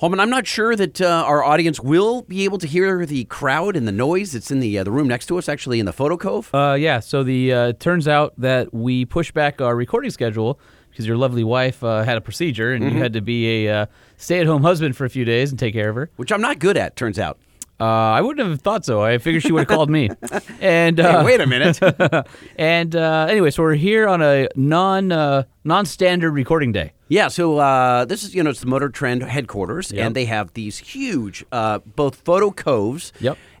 Holman, I'm not sure that our audience will be able to hear the crowd and the noise that's in the room next to us, actually in the photo cove. Yeah, so the turns out that we pushed back our recording schedule because your lovely wife had a procedure and you had to be a stay-at-home husband for a few days and take care of her. Which I'm not good at, turns out. I wouldn't have thought so. I figured she would have called me. And hey, wait a minute. And anyway, so we're here on a non-standard recording day. Yeah, so this is, you know, it's the Motor Trend headquarters, and they have these huge, both photo coves,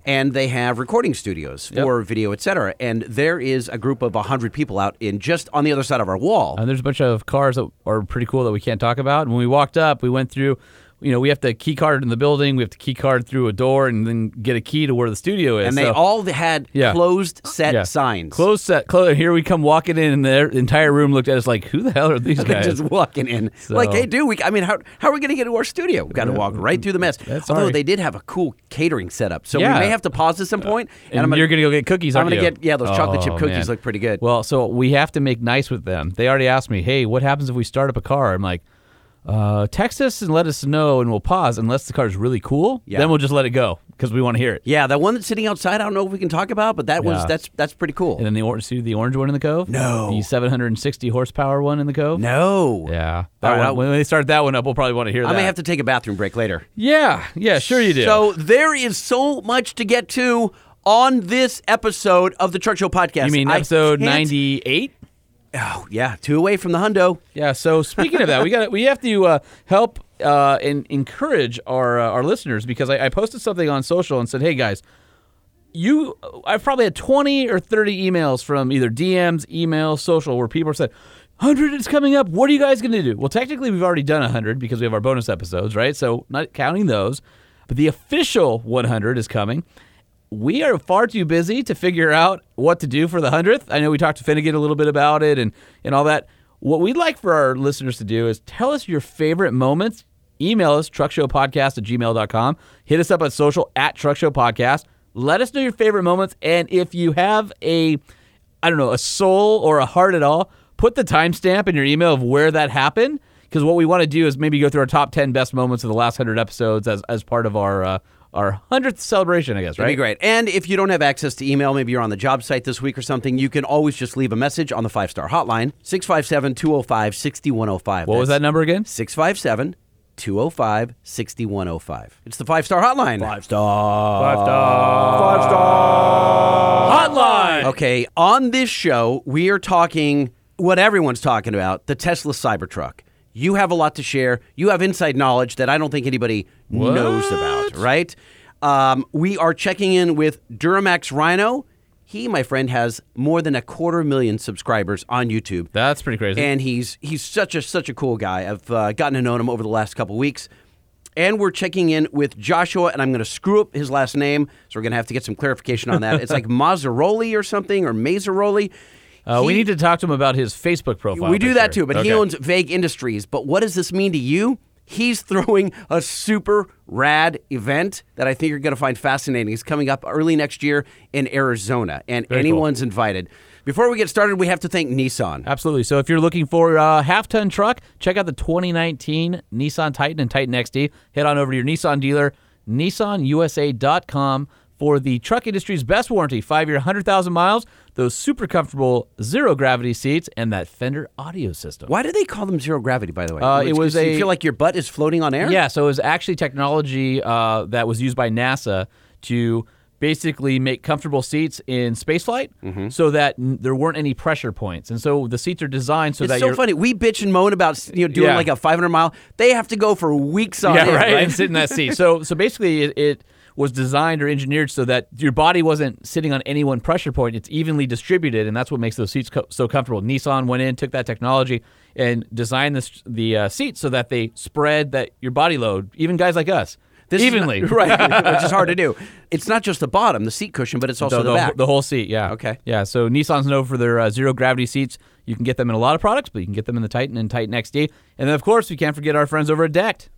and they have recording studios for video, et cetera. And there is a group of 100 people out in just on the other side of our wall. And there's a bunch of cars that are pretty cool that we can't talk about. And when we walked up, we went through... You know, we have to key card in the building, we have to key card through a door, and then get a key to where the studio is. And they all had closed set signs. Closed set. Here we come walking in, and the entire room looked at us like, who the hell are these guys? Just walking in. So, like, they do. I mean, how are we going to get to our studio? We've got to walk right through the mess. Although they did have a cool catering setup, so we may have to pause at some point. And you're going to go get cookies, aren't you? I'm going to get, those chocolate chip cookies look pretty good. Well, so we have to make nice with them. They already asked me, hey, what happens if we start up a car? I'm like... text us and let us know, and we'll pause unless the car's really cool. Yeah. Then we'll just let it go because we want to hear it. Yeah, that one that's sitting outside, I don't know if we can talk about, but that was that's pretty cool. And then the orange one in the cove? No. The 760 horsepower one in the cove? No. Yeah. When they start that one up, we'll probably want to hear that. I may have to take a bathroom break later. Yeah. Yeah, sure you do. So there is so much to get to on this episode of the Truck Show Podcast. You mean episode 98? Oh, yeah, two away from the hundo. Yeah, so speaking of that, we have to help and encourage our listeners, because I posted something on social and said, hey, guys, I've probably had 20 or 30 emails from either DMs, email, social, where people said, 100 is coming up. What are you guys going to do? Well, technically, we've already done 100 because we have our bonus episodes, right? So not counting those, but the official 100 is coming. We are far too busy to figure out what to do for the 100th. I know we talked to Finnegan a little bit about it and all that. What we'd like for our listeners to do is tell us your favorite moments. Email us, truckshowpodcast@gmail.com. Hit us up on social, @truckshowpodcast. Let us know your favorite moments. And if you have a soul or a heart at all, put the timestamp in your email of where that happened. Because what we want to do is maybe go through our top 10 best moments of the last 100 episodes as part of our 100th celebration, I guess, right? That'd be great. And if you don't have access to email, maybe you're on the job site this week or something, you can always just leave a message on the 5-Star hotline, 657-205-6105. What was that number again? 657-205-6105. It's the 5-Star hotline. 5-Star. 5-Star. 5-Star. Hotline. Okay, on this show, we are talking what everyone's talking about, the Tesla Cybertruck. You have a lot to share. You have inside knowledge that I don't think anybody knows about, right? We are checking in with Duramax Rhino. He, my friend, has more than 250,000 subscribers on YouTube. That's pretty crazy. And he's such a cool guy. I've gotten to know him over the last couple weeks. And we're checking in with Joshua, and I'm going to screw up his last name, so we're going to have to get some clarification on that. It's like Mazuroli or something, or Mazuroli. We need to talk to him about his Facebook profile. We do that too, but he owns Vague Industries. But what does this mean to you? He's throwing a super rad event that I think you're going to find fascinating. It's coming up early next year in Arizona, and anyone's invited. Before we get started, we have to thank Nissan. Absolutely. So if you're looking for a half-ton truck, check out the 2019 Nissan Titan and Titan XD. Head on over to your Nissan dealer, nissanusa.com. For the truck industry's best warranty, 5-year, 100,000 miles, those super comfortable zero-gravity seats, and that Fender audio system. Why do they call them zero-gravity, by the way? You feel like your butt is floating on air? Yeah, so it was actually technology that was used by NASA to basically make comfortable seats in spaceflight so that there weren't any pressure points. And so the seats are designed so it's so funny. We bitch and moan about doing like a 500-mile. They have to go for weeks on end, right? And sit in that seat. So basically it was designed or engineered so that your body wasn't sitting on any one pressure point. It's evenly distributed, and that's what makes those seats so comfortable. Nissan went in, took that technology, and designed the seats so that they spread that your body load, even guys like us, evenly. Which is hard to do. It's not just the bottom, the seat cushion, but it's also the back. The whole seat, yeah. Okay. Yeah, so Nissan's known for their zero-gravity seats. You can get them in a lot of products, but you can get them in the Titan and Titan XD. And then, of course, we can't forget our friends over at Decked!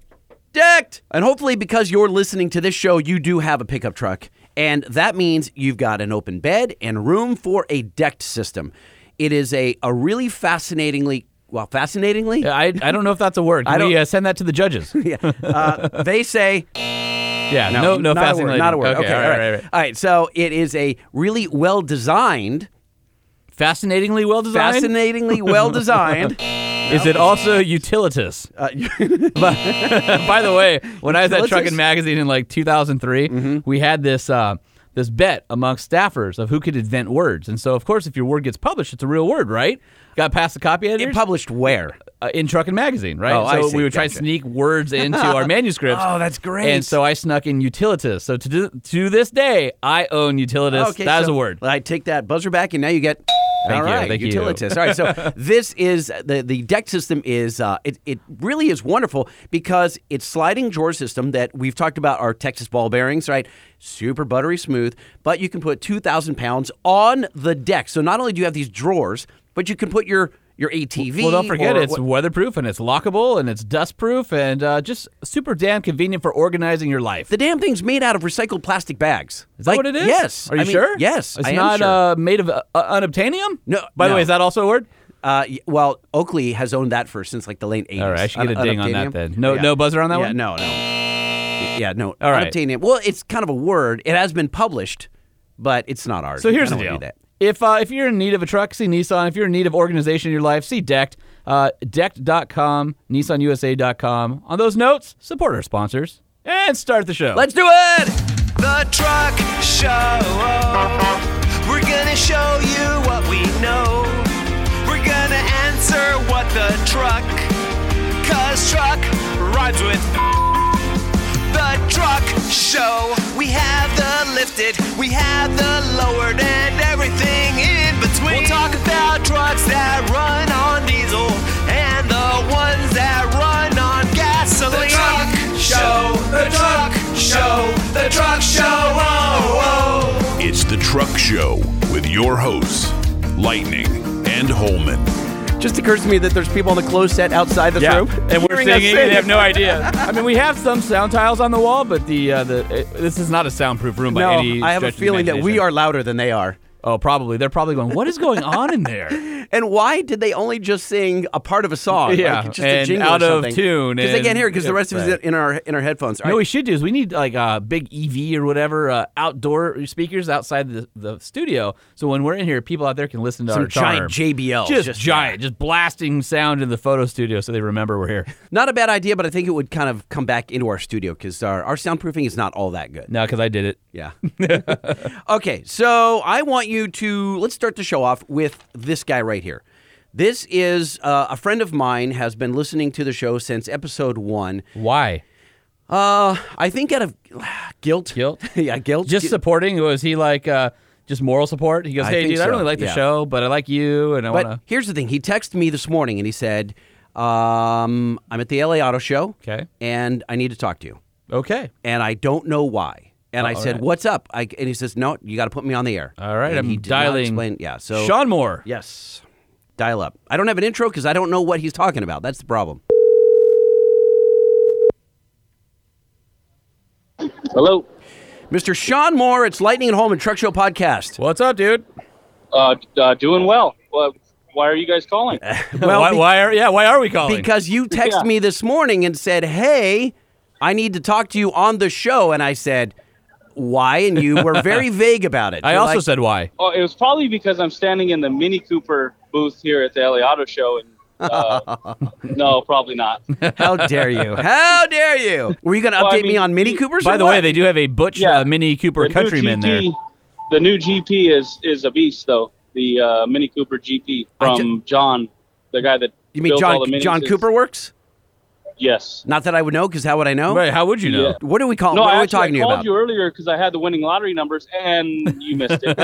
And hopefully because you're listening to this show, you do have a pickup truck. And that means you've got an open bed and room for a decked system. It is a really fascinatingly Well, fascinatingly? I don't know if that's a word. Can we send that to the judges? Yeah. They say... Yeah, no fascinating. Not a word. Okay, all right. All right, so it is a really well-designed... Fascinatingly well-designed? Fascinatingly well-designed... Is it also utilitous? By the way, when I was at Trucking Magazine in like 2003, we had this bet amongst staffers of who could invent words. And so, of course, if your word gets published, it's a real word, right? Got past the copy editors? It published where? In Trucking Magazine, right? Oh, so we would try to sneak words into our manuscripts. Oh, that's great. And so I snuck in utilitous. So to this day, I own utilitous. Okay, that is a word. I take that buzzer back, and now you get... Thank you. All right, so this is the Decked system is it really is wonderful because it's sliding drawer system that we've talked about our Texas ball bearings, right? Super buttery smooth, but you can put 2,000 pounds on the deck. So not only do you have these drawers, but you can put your ATV. Well, don't forget it's weatherproof and it's lockable and it's dustproof and just super damn convenient for organizing your life. The damn thing's made out of recycled plastic bags. Is that what it is? Yes. Are you sure? Yes, I am sure. It's not made of unobtainium? No. By the way, is that also a word? Well, Oakley has owned that for since like the late 80s. All right, I should get a ding on that then. No buzzer on that one? No. All right. Unobtainium. Well, it's kind of a word. It has been published, but it's not ours. So here's the deal. If you're in need of a truck, see Nissan. If you're in need of organization in your life, see Decked. Decked.com, NissanUSA.com. On those notes, support our sponsors and start the show. Let's do it! The Truck Show. We're going to show you what we know. We're going to answer what the truck, because truck rides with The Truck Show. We have the lifted, we have the lowered, and everything in between. We'll talk about trucks that run on diesel and the ones that run on gasoline. The Truck Show, The Truck Show, The Truck Show, oh, oh. It's The Truck Show with your hosts, Lightning and Holman. Just occurs to me that there's people on the closed set outside this room, and we're singing. They have no idea. I mean, we have some sound tiles on the wall, but this is not a soundproof room by any stretch of the imagination. I have a feeling that we are louder than they are. Oh, probably. They're probably going, what is going on in there? And why did they only just sing a part of a song? Yeah, like just and a jingle out or something, of tune. Because they can't hear it because the rest of it is in our headphones. All right. What we should do is we need like a big EV or whatever outdoor speakers outside the studio. So when we're in here, people out there can listen to our charm. Giant JBL. Just giant. Just blasting sound in the photo studio so they remember we're here. Not a bad idea, but I think it would kind of come back into our studio because our soundproofing is not all that good. No, because I did it. Yeah. Okay, so I want you to, let's start the show off with this guy right here. This is a friend of mine has been listening to the show since episode 1. Why? I think out of guilt. Guilt? Yeah, guilt. Just supporting? Was he like just moral support? He goes, hey, dude, I really like the show, but I like you, and I want to... But here's the thing. He texted me this morning, and he said, I'm at the LA Auto Show, and I need to talk to you. Okay. And I don't know why. And I said, what's up? And he says, no, you got to put me on the air. All right, and I'm dialing. So Sean Moore. Yes. Dial up. I don't have an intro because I don't know what he's talking about. That's the problem. Hello. Mr. Sean Moore, it's Lightning at Home and Truck Show Podcast. What's up, dude? Doing well. Why are you guys calling? Well, why are we calling? Because you texted me this morning and said, hey, I need to talk to you on the show. And I said... Why? And you were very vague about it. I also said why. Oh, it was probably because I'm standing in the Mini Cooper booth here at the LA Auto Show. And no, probably not. How dare you? How dare you? Were you going to update me on Mini Coopers? By the way, they do have a Butch Mini Cooper Countryman there. The new GP is a beast, though. The Mini Cooper GP from John, the guy that you mean John, all the Minis. John Cooper Works? Yes. Not that I would know, because how would I know? Right, how would you know? Yeah. What do we call? No, what are we talking to you about? I called you earlier because I had the winning lottery numbers, and you missed it.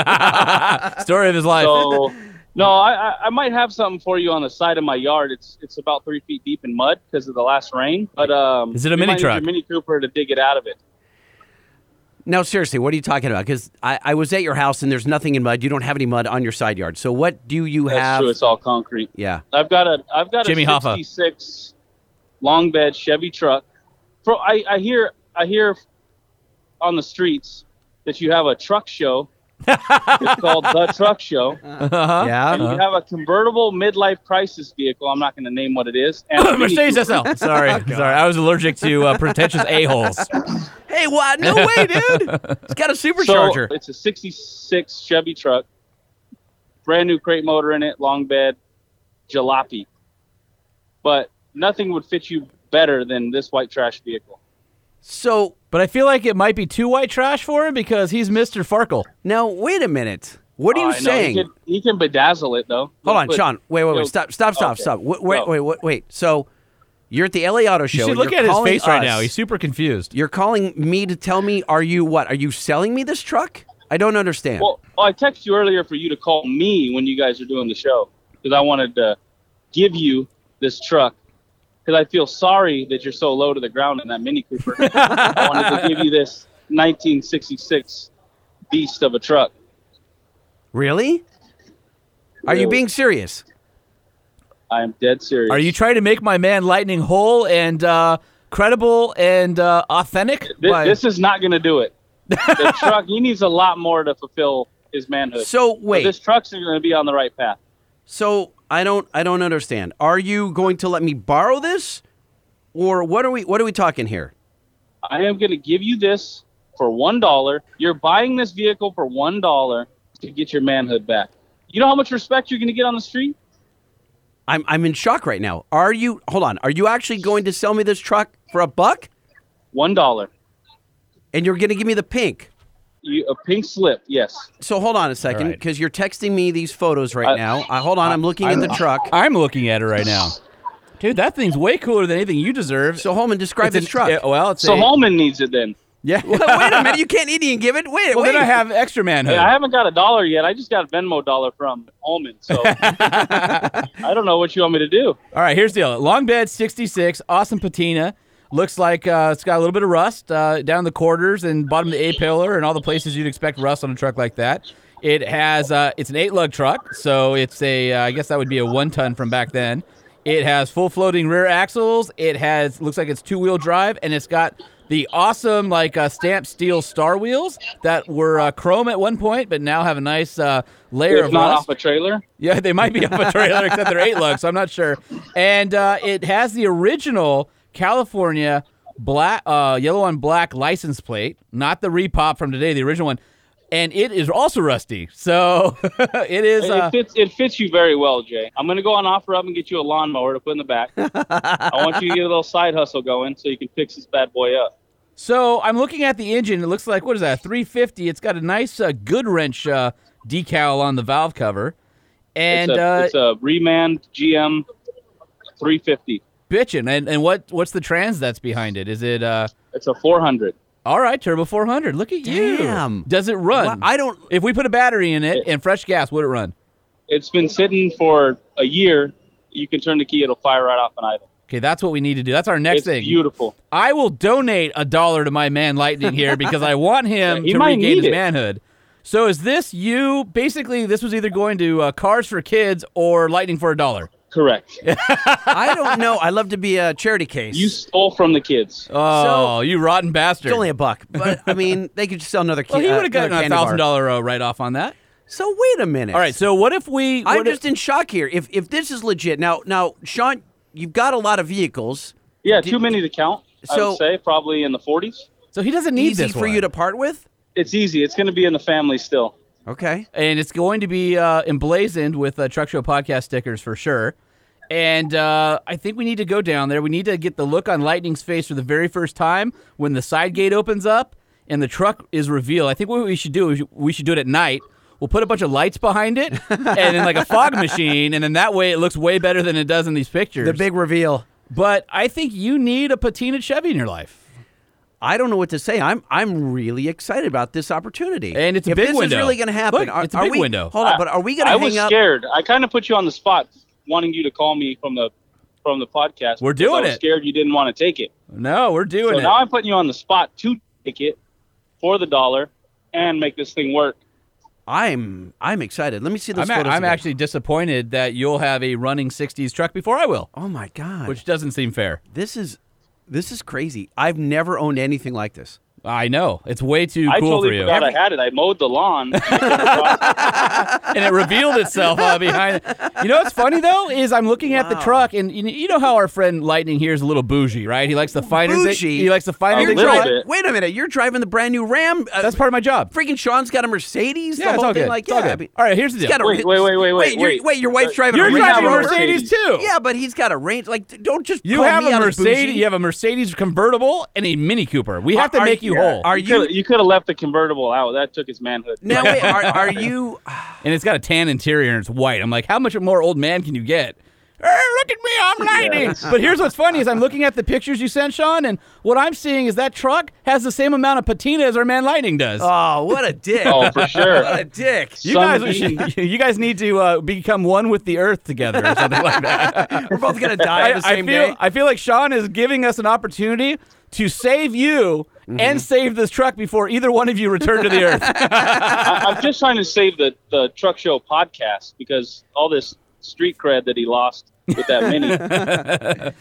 Story of his life. So, no, I might have something for you on the side of my yard. It's about 3 feet deep in mud because of the last rain. But is it a mini truck? Need your Mini Cooper to dig it out of it. No, seriously, what are you talking about? Because I was at your house, and there's nothing in mud. You don't have any mud on your side yard. So what do you have? That's true. It's all concrete. Yeah. I've got a Jimmy 66... Hoffa. Long bed Chevy truck. I hear on the streets that you have a truck show It's called The Truck Show. Uh-huh. Yeah. And you have a convertible midlife crisis vehicle. I'm not going to name what it is. And Mercedes SL. Sorry. Sorry. I was allergic to pretentious a-holes. Hey, what? No way, dude. It's got a supercharger. So it's a 66 Chevy truck. Brand new crate motor in it. Long bed. Jalopy. But nothing would fit you better than this white trash vehicle. So, but I feel like it might be too white trash for him because he's Mr. Farkle. Now, wait a minute. What are you saying? No, he can bedazzle it, though. Hold on, Sean. Wait. Stop. Wait. So, you're at the LA Auto Show. You should look at his face right now. He's super confused. You're calling me to tell me, are you selling me this truck? I don't understand. Well, I texted you earlier for you to call me when you guys are doing the show because I wanted to give you this truck. Because I feel sorry that you're so low to the ground in that Mini Cooper. I wanted to give you this 1966 beast of a truck. Really? Are you being serious? I am dead serious. Are you trying to make my man Lightning whole and credible and authentic? This is not going to do it. The truck, he needs a lot more to fulfill his manhood. So wait. So this truck's going to be on the right path. So... I don't understand. Are you going to let me borrow this, or what are we talking here? I am going to give you this for $1. You're buying this vehicle for $1 to get your manhood back. You know how much respect you're going to get on the street? I'm in shock right now. Hold on. Are you actually going to sell me this truck for $1? $1. And you're going to give me the pink? A pink slip, yes. So hold on a second, because you're texting me these photos right now. Hold on, I'm looking at the truck. I'm looking at it right now. Dude, that thing's way cooler than anything you deserve. So Holman, describe this truck. Holman needs it then. Yeah. Well, wait a minute, you can't even give it. Wait. Then I have extra manhood. Yeah, I haven't got $1 yet. I just got a Venmo dollar from Holman, so I don't know what you want me to do. All right, here's the deal. Long bed, 66, awesome patina. Looks like it's got a little bit of rust down the quarters and bottom of the A-pillar and all the places you'd expect rust on a truck like that. It has it's an 8-lug truck, so it's I guess that would be a 1-ton from back then. It has full floating rear axles. It looks like it's 2-wheel drive, and it's got the awesome stamped steel star wheels that were chrome at one point, but now have a nice layer of rust. They're not off a trailer? Yeah, they might be off a trailer, except they're 8-lug, so I'm not sure. And it has the original California black, yellow on black license plate, not the repop from today, the original one, and it is also rusty. So it is. It fits you very well, Jay. I'm gonna go on OfferUp and get you a lawnmower to put in the back. I want you to get a little side hustle going so you can fix this bad boy up. So I'm looking at the engine. It looks like, what is that, 350? It's got a nice Goodwrench decal on the valve cover, and it's a Reman GM 350. Bitchin', and what's the trans that's behind it? Is it it's a 400. All right, turbo 400. Look at you. Damn. Does it run? Well, if we put a battery in it and fresh gas, would it run? It's been sitting for a year. You can turn the key, it'll fire right off an idle. Okay, that's what we need to do. That's our next thing. Beautiful. I will donate $1 to my man Lightning here because I want him to regain his manhood. So is this you? Basically, this was either going to Cars for Kids or Lightning for $1. Correct. I don't know. I love to be a charity case. You stole from the kids. Oh, so, you rotten bastard. It's only $1. But, I mean, they could just sell another candy bar. Well, he would have gotten a $1,000 write-off on that. So, wait a minute. All right, so what if we... I'm just in shock here. If this is legit... Now, Sean, you've got a lot of vehicles. Yeah, too many to count, I would say. Probably in the 40s. So, he doesn't need this one. Easy for you to part with? It's easy. It's going to be in the family still. Okay. And it's going to be emblazoned with Truck Show podcast stickers for sure. And I think we need to go down there. We need to get the look on Lightning's face for the very first time when the side gate opens up and the truck is revealed. I think what we should do is we should do it at night. We'll put a bunch of lights behind it and then like a fog machine. And then that way it looks way better than it does in these pictures. The big reveal. But I think you need a patina Chevy in your life. I don't know what to say. I'm really excited about this opportunity. And it's a big window. If this is really going to happen. Look, it's a big window. Hold on, but are we going to hang up? I was scared. I kind of put you on the spot wanting you to call me from the podcast. We're doing it. I was scared you didn't want to take it. No, we're doing it. So now I'm putting you on the spot to take it for the $1 and make this thing work. I'm excited. Let me see those photos again. I'm actually disappointed that you'll have a running 60s truck before I will. Oh, my God. Which doesn't seem fair. This is crazy. I've never owned anything like this. I know. It's way too cool for you. I totally forgot I had it. I mowed the lawn. And it revealed itself behind it. You know what's funny, though, is I'm looking at the truck, and you know how our friend Lightning here is a little bougie, right? He likes the finer things. He likes the finer things. Wait a minute. You're driving the brand new Ram. That's part of my job. Freaking Sean's got a Mercedes. Yeah, the whole thing. Like, yeah. All right, here's the deal. Wait, your wife's driving a Ram. You're driving a Mercedes, too. Yeah, but he's got a range. Like, don't just call me out as bougie. You have a Mercedes convertible and a Mini Cooper. We have to make you whole. You could have left the convertible out. That took his manhood. Now, wait, are you... And it's got a tan interior and it's white. I'm like, how much more old man can you get? Hey, look at me, I'm Lightning. Yeah. But here's what's funny is I'm looking at the pictures you sent, Sean, and what I'm seeing is that truck has the same amount of patina as our man Lightning does. Oh, what a dick. Oh, for sure. What a dick. You guys need to become one with the earth together or something like that. We're both going to die the same day. I feel like Sean is giving us an opportunity to save you and save this truck before either one of you return to the earth. I'm just trying to save the Truck Show podcast because all this street cred that he lost with that Mini.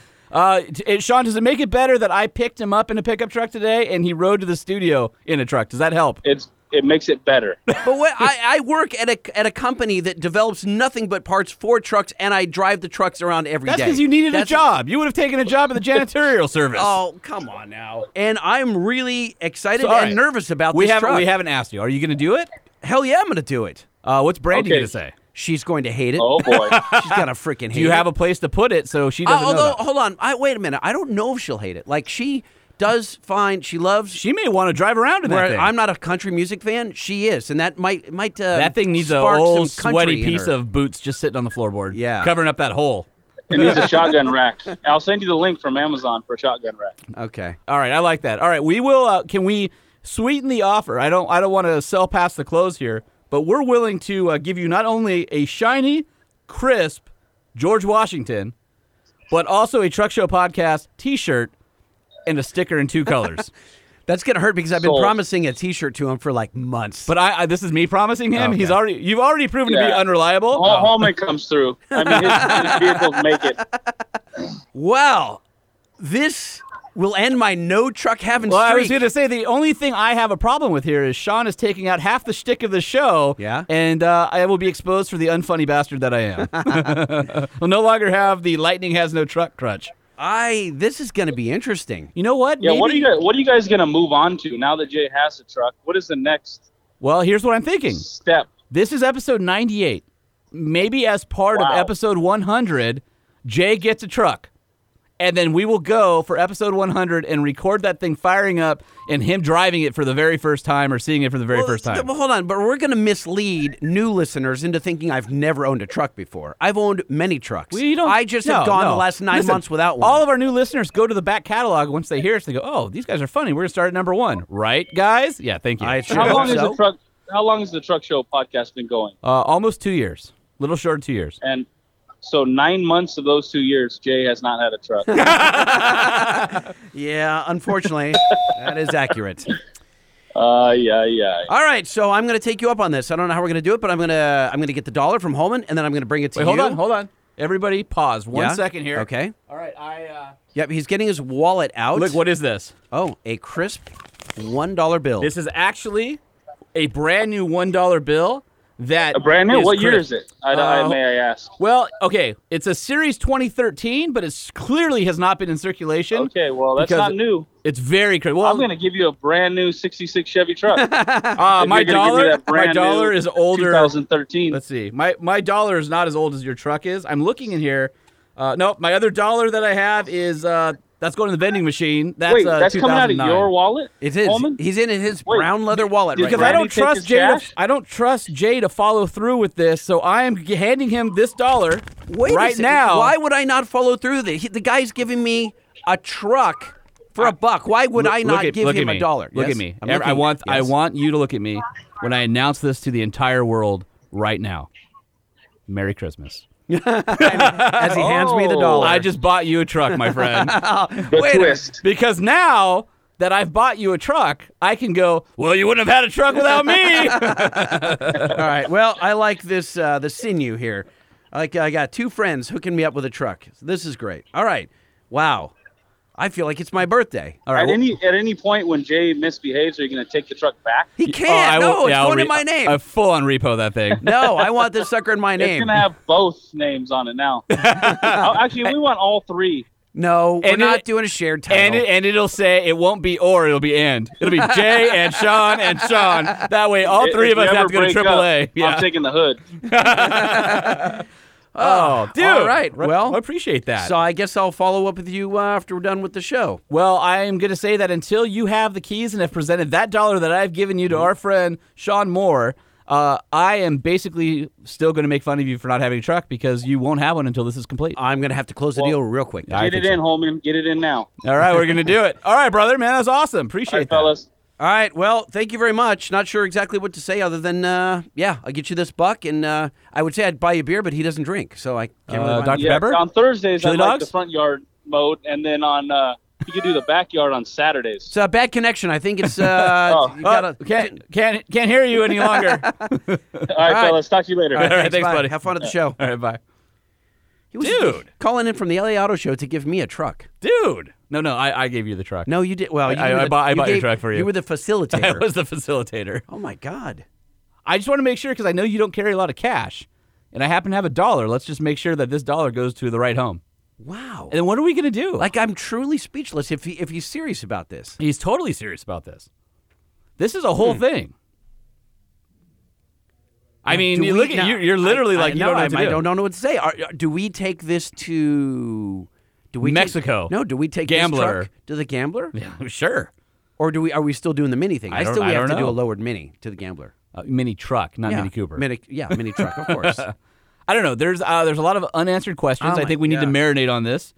Sean, does it make it better that I picked him up in a pickup truck today and he rode to the studio in a truck? Does that help? It makes it better. But I work at a company that develops nothing but parts for trucks, and I drive the trucks around every day. That's because you needed a job. You would have taken a job at the janitorial service. Oh, come on now. And I'm really excited and nervous about this truck. We haven't asked you. Are you going to do it? Hell yeah, I'm going to do it. What's Brandy going to say? She's going to hate it. Oh, boy. She's going to freaking hate it. Do you have a place to put it so she doesn't know that? Hold on. Wait a minute. I don't know if she'll hate it. Like, she does find, she loves. She may want to drive around in that thing. I'm not a country music fan. She is. And that might that thing needs a whole sweaty piece of boots just sitting on the floorboard. Yeah. Covering up that hole. It needs a shotgun rack. I'll send you the link from Amazon for a shotgun rack. Okay. All right. I like that. All right. We will, can we sweeten the offer? I don't want to sell past the close here. But we're willing to give you not only a shiny, crisp George Washington, but also a Truck Show Podcast T-shirt and a sticker in two colors. That's gonna hurt because I've been promising a T-shirt to him for like months. But this is me promising him. Okay. You've already proven to be unreliable. Holman comes through. I mean, his vehicles make it. Wow, this will end my no truck having streak. Well, I was going to say, the only thing I have a problem with here is Sean is taking out half the shtick of the show, and I will be exposed for the unfunny bastard that I am. We'll no longer have the Lightning has no truck crutch. This is going to be interesting. You know what? Yeah, what are you guys going to move on to now that Jay has a truck? What is the next? Well, here's what I'm thinking. Step. This is episode 98. Maybe as part of episode 100, Jay gets a truck. And then we will go for episode 100 and record that thing firing up and him driving it for the very first time or seeing it for the very first time. Well, hold on. But we're going to mislead new listeners into thinking I've never owned a truck before. I've owned many trucks. I just have gone the last 9 months without one. All of our new listeners go to the back catalog once they hear us. They go, oh, these guys are funny. We're going to start at number one. Right, guys? Yeah, thank you. How long has the Truck Show podcast been going? Almost 2 years. A little short of 2 years. And so 9 months of those 2 years, Jay has not had a truck. Yeah, unfortunately, that is accurate. Yeah. All right, so I'm going to take you up on this. I don't know how we're going to do it, but I'm going to get the $1 from Holman, and then I'm going to bring it to you. Hold on. Everybody, pause one second here. Okay. All right, Yep, he's getting his wallet out. Look, what is this? Oh, a crisp $1 bill. This is actually a brand new $1 bill. A brand new? What year is it? May I ask? Well, okay, it's a Series 2013, but it clearly has not been in circulation. Okay, well, that's not new. It's very critical. Well, I'm going to give you a brand new '66 Chevy truck. My dollar is older. 2013. Let's see. My dollar is not as old as your truck is. I'm looking in here. No, my other dollar that I have is that's going to the vending machine. That's coming out of your wallet? It is. Holman? He's in his brown leather wallet right now. Because I don't trust Jay to follow through with this, so I am handing him this $1 right now. Why would I not follow through with it? The guyuy's giving me a truck for $1. Why would I not give him a $1? Look at me. I want you to look at me when I announce this to the entire world right now. Merry Christmas. As he hands me the $1. I just bought you a truck, my friend. Wait, because now that I've bought you a truck, I can go, well, you wouldn't have had a truck without me. All right. Well, I like this, the sinew here. I got two friends hooking me up with a truck. This is great. All right. Wow. I feel like it's my birthday. All right. At any point when Jay misbehaves, are you going to take the truck back? He can't. It's going in my name. I full on repo that thing. No, I want this sucker in my name. It's going to have both names on it now. Actually, we want all three. No, we're not doing a shared title. And it'll say it won't be or, it'll be and. It'll be Jay and Sean and Sean. That way all three of us have to go to AAA. Yeah. I'm taking the hood. Oh, dude. All right. Well, I appreciate that. So I guess I'll follow up with you after we're done with the show. Well, I am going to say that until you have the keys and have presented that dollar that I've given you to our friend Sean Moore, I am basically still going to make fun of you for not having a truck because you won't have one until this is complete. I'm going to have to close the deal real quick. Get it in, Holman. Get it in now. All right, we're going to do it. All right, brother, man, that was awesome. Appreciate that. Fellas. All right, well, thank you very much. Not sure exactly what to say other than, I'll get you this buck, and I would say I'd buy you beer, but he doesn't drink, so I can't really Dr. Pepper? On Thursdays, Chili I like dogs? The front yard mode, and then on... You can do the backyard on Saturdays. It's a bad connection. I think it's... can't hear you any longer. All right, fellas. Talk to you later. All right, thanks buddy. Have fun at the show. All right, bye. He was calling in from the LA Auto Show to give me a truck. Dude. No, I gave you the truck. No, you did. Well, I bought your truck for you. You were the facilitator. I was the facilitator. Oh, my God. I just want to make sure, because I know you don't carry a lot of cash, and I happen to have a dollar. Let's just make sure that this dollar goes to the right home. Wow. And what are we going to do? Like, I'm truly speechless if he's serious about this. He's totally serious about this. This is a whole thing. I mean, you're literally like, you don't know what to do. I don't know what to say. Do we take this to... Mexico. Do we take this truck to the Gambler? Yeah, sure. Or are we still doing the mini thing? I still have to do a lowered mini to the Gambler. Mini truck, not Mini Cooper. Mini truck, of course. I don't know. There's a lot of unanswered questions. I think we need to marinate on this.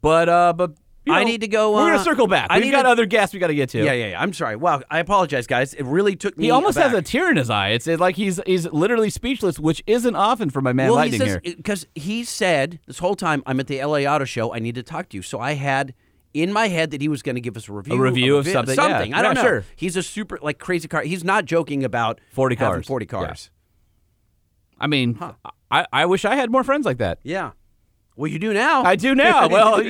But I need to go. We're gonna circle back. We've got other guests we got to get to. Yeah. I'm sorry. Wow. I apologize, guys. It really took me. He almost has a tear in his eye. It's like he's literally speechless, which isn't often for my man Lightning here. Because he said this whole time, I'm at the LA Auto Show. I need to talk to you. So I had in my head that he was going to give us a review of something. Something. Yeah. I don't know. Sure. He's a super like crazy car. He's not joking about 40 cars. Yeah. I mean. Huh. I wish I had more friends like that. Yeah. Well, you do now. I do now. Well,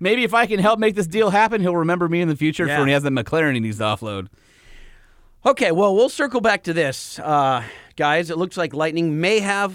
maybe if I can help make this deal happen, he'll remember me in the future for when he has that McLaren he needs to offload. Okay, well, we'll circle back to this. Guys, it looks like Lightning may have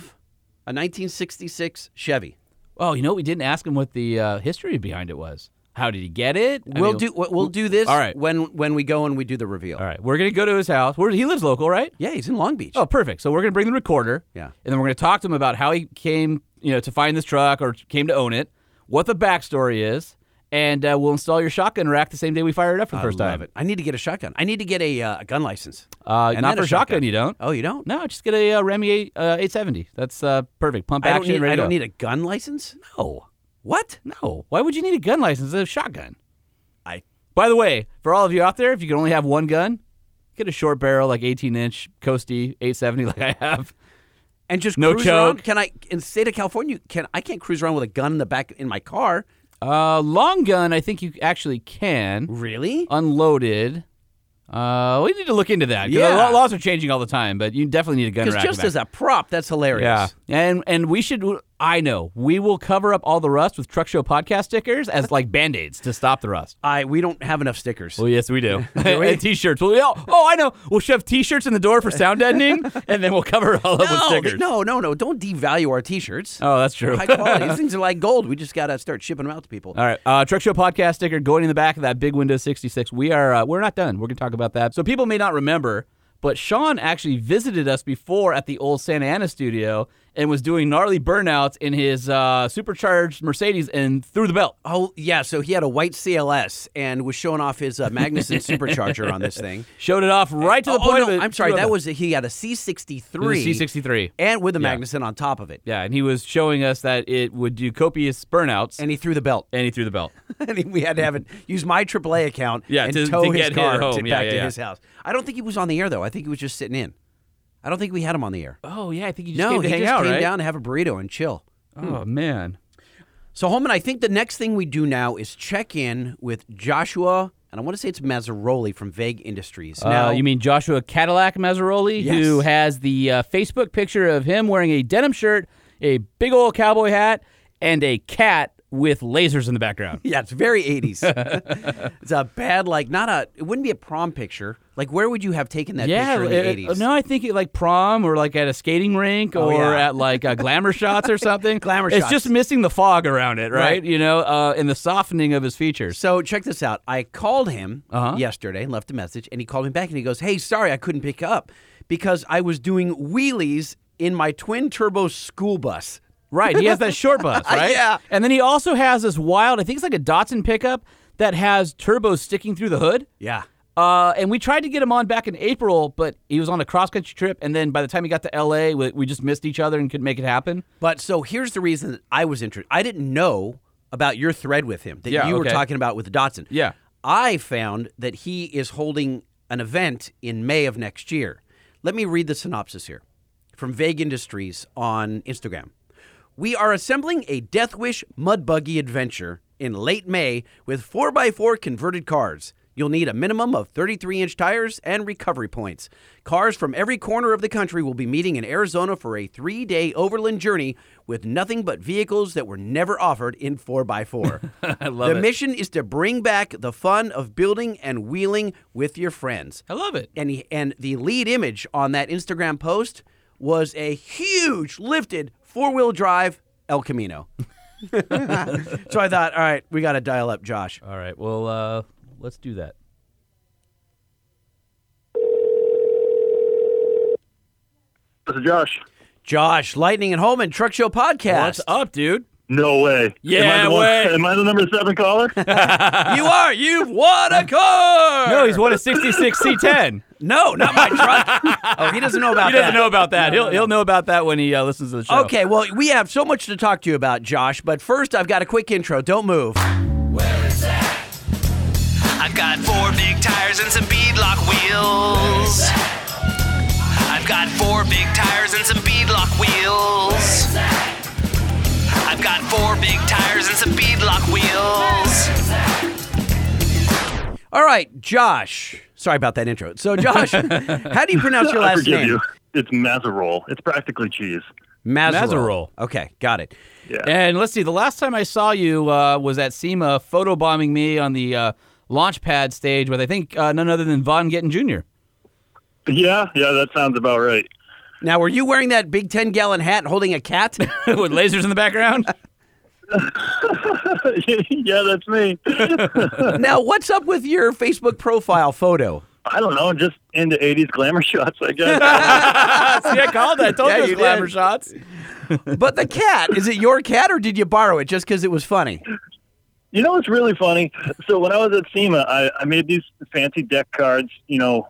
a 1966 Chevy. Oh, we didn't ask him what the history behind it was. How did he get it? We'll do this when we go and we do the reveal. All right. We're going to go to his house. He lives local, right? Yeah, he's in Long Beach. Oh, perfect. So we're going to bring the recorder. Yeah. And then we're going to talk to him about how he came, to find this truck or came to own it, what the backstory is, and we'll install your shotgun rack the same day we fire it up for the first time. I love it. I need to get a shotgun. I need to get a gun license. Not for shotgun, you don't. Oh, you don't? No, just get a Remy 870. That's perfect. Pump action. I don't need a gun license? No. What? No. Why would you need a gun license as a shotgun? By the way, for all of you out there, if you can only have one gun, get a short barrel, like 18-inch Coastie 870 like I have. And just no cruise choke. Around? Can I, in the state of California, I can't cruise around with a gun in the back in my car. Long gun, I think you actually can. Really? Unloaded. We need to look into that. Yeah. Laws are changing all the time, but you definitely need a gun rack. Because just as a prop, that's hilarious. Yeah. And we should... I know. We will cover up all the rust with Truck Show Podcast stickers as like Band-Aids to stop the rust. We don't have enough stickers. Well, yes, we do. And T-shirts. I know. We'll shove T-shirts in the door for sound deadening, and then we'll cover all up with stickers. No. Don't devalue our T-shirts. Oh, that's true. High quality. These things are like gold. We just got to start shipping them out to people. All right. Truck Show Podcast sticker going in the back of that big Windows 66. We're not done. We're going to talk about that. So people may not remember, but Sean actually visited us before at the old Santa Ana studio and was doing gnarly burnouts in his supercharged Mercedes and through the belt. Oh, yeah, so he had a white CLS and was showing off his Magnuson supercharger on this thing. Showed it off right to the point of it. I'm sorry, he had a C63. It was a C63. And with a Magnuson on top of it. Yeah, and he was showing us that it would do copious burnouts. And he threw the belt. And we had to have it use my AAA account and tow his car back to his house. I don't think he was on the air, though. I think he was just sitting in. I don't think we had him on the air. Oh, yeah. I think he just came to hang out, right? No, he just came down to have a burrito and chill. Oh, man. So, Holman, I think the next thing we do now is check in with Joshua, and I want to say it's Mazuroli from Vague Industries. Now, you mean Joshua Cadillac Mazuroli, who has the Facebook picture of him wearing a denim shirt, a big old cowboy hat, and a cat with lasers in the background. Yeah, it's very 80s. It's a bad, like, not a, it wouldn't be a prom picture. Like, where would you have taken that picture in the 80s? No, I think like prom or like at a skating rink at like glamour shots or something. Glamour shots. It's just missing the fog around it, right? You know, and the softening of his features. So check this out. I called him yesterday and left a message, and he called me back, and he goes, hey, sorry, I couldn't pick up because I was doing wheelies in my twin-turbo school bus. Right, he has that short bus, right? Yeah. And then he also has this wild, I think it's like a Datsun pickup that has turbos sticking through the hood. Yeah. And we tried to get him on back in April, but he was on a cross-country trip, and then by the time he got to L.A., we just missed each other and couldn't make it happen. But so here's the reason that I was interested. I didn't know about your thread with him that you were talking about with the Datsun. Yeah. I found that he is holding an event in May of next year. Let me read the synopsis here from Vague Industries on Instagram. We are assembling a Death Wish mud buggy adventure in late May with 4x4 converted cars. You'll need a minimum of 33-inch tires and recovery points. Cars from every corner of the country will be meeting in Arizona for a 3-day overland journey with nothing but vehicles that were never offered in 4x4. I love it. The mission is to bring back the fun of building and wheeling with your friends. I love it. And the lead image on that Instagram post was a huge lifted four-wheel drive El Camino. So I thought, all right, we got to dial up Josh. All right, well, let's do that. This is Josh. Josh, Lightning and Holman, Truck Show Podcast. What's up, dude? No way. Yeah, am I the number 7 caller? You are. You've won a car. No, he's won a 66 C10. No, not my truck. Oh, he doesn't know about that. He doesn't know about that. He'll know about that when he listens to the show. Okay, well, we have so much to talk to you about, Josh, but first I've got a quick intro. Don't move. Where is that? I've got 4 big tires and some beadlock wheels. I've got 4 big tires and some beadlock wheels. I've got 4 big tires and some beadlock wheels. All right, Josh. Sorry about that intro. So, Josh, how do you pronounce your last name? You. It's Mazurol. It's practically cheese. Mazurol. Okay, got it. Yeah. And let's see. The last time I saw you was at SEMA photobombing me on the launchpad stage with, I think, none other than Von Gettin Jr. Yeah, that sounds about right. Now, were you wearing that big 10-gallon hat holding a cat with lasers in the background? Yeah, that's me. Now, what's up with your Facebook profile photo? I don't know, just into 80s glamour shots, I guess. See, I called that. I told you glamour shots. But the cat, is it your cat or did you borrow it just because it was funny? You know what's really funny? So when I was at SEMA, I made these fancy deck cards, you know,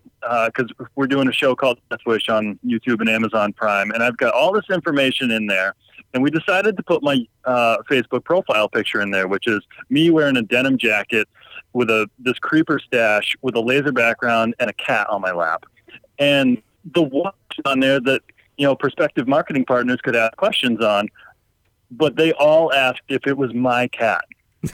because we're doing a show called Death Wish on YouTube and Amazon Prime, and I've got all this information in there. And we decided to put my Facebook profile picture in there, which is me wearing a denim jacket with this creeper stash with a laser background and a cat on my lap. And the watch on there that, you know, prospective marketing partners could ask questions on, but they all asked if it was my cat. And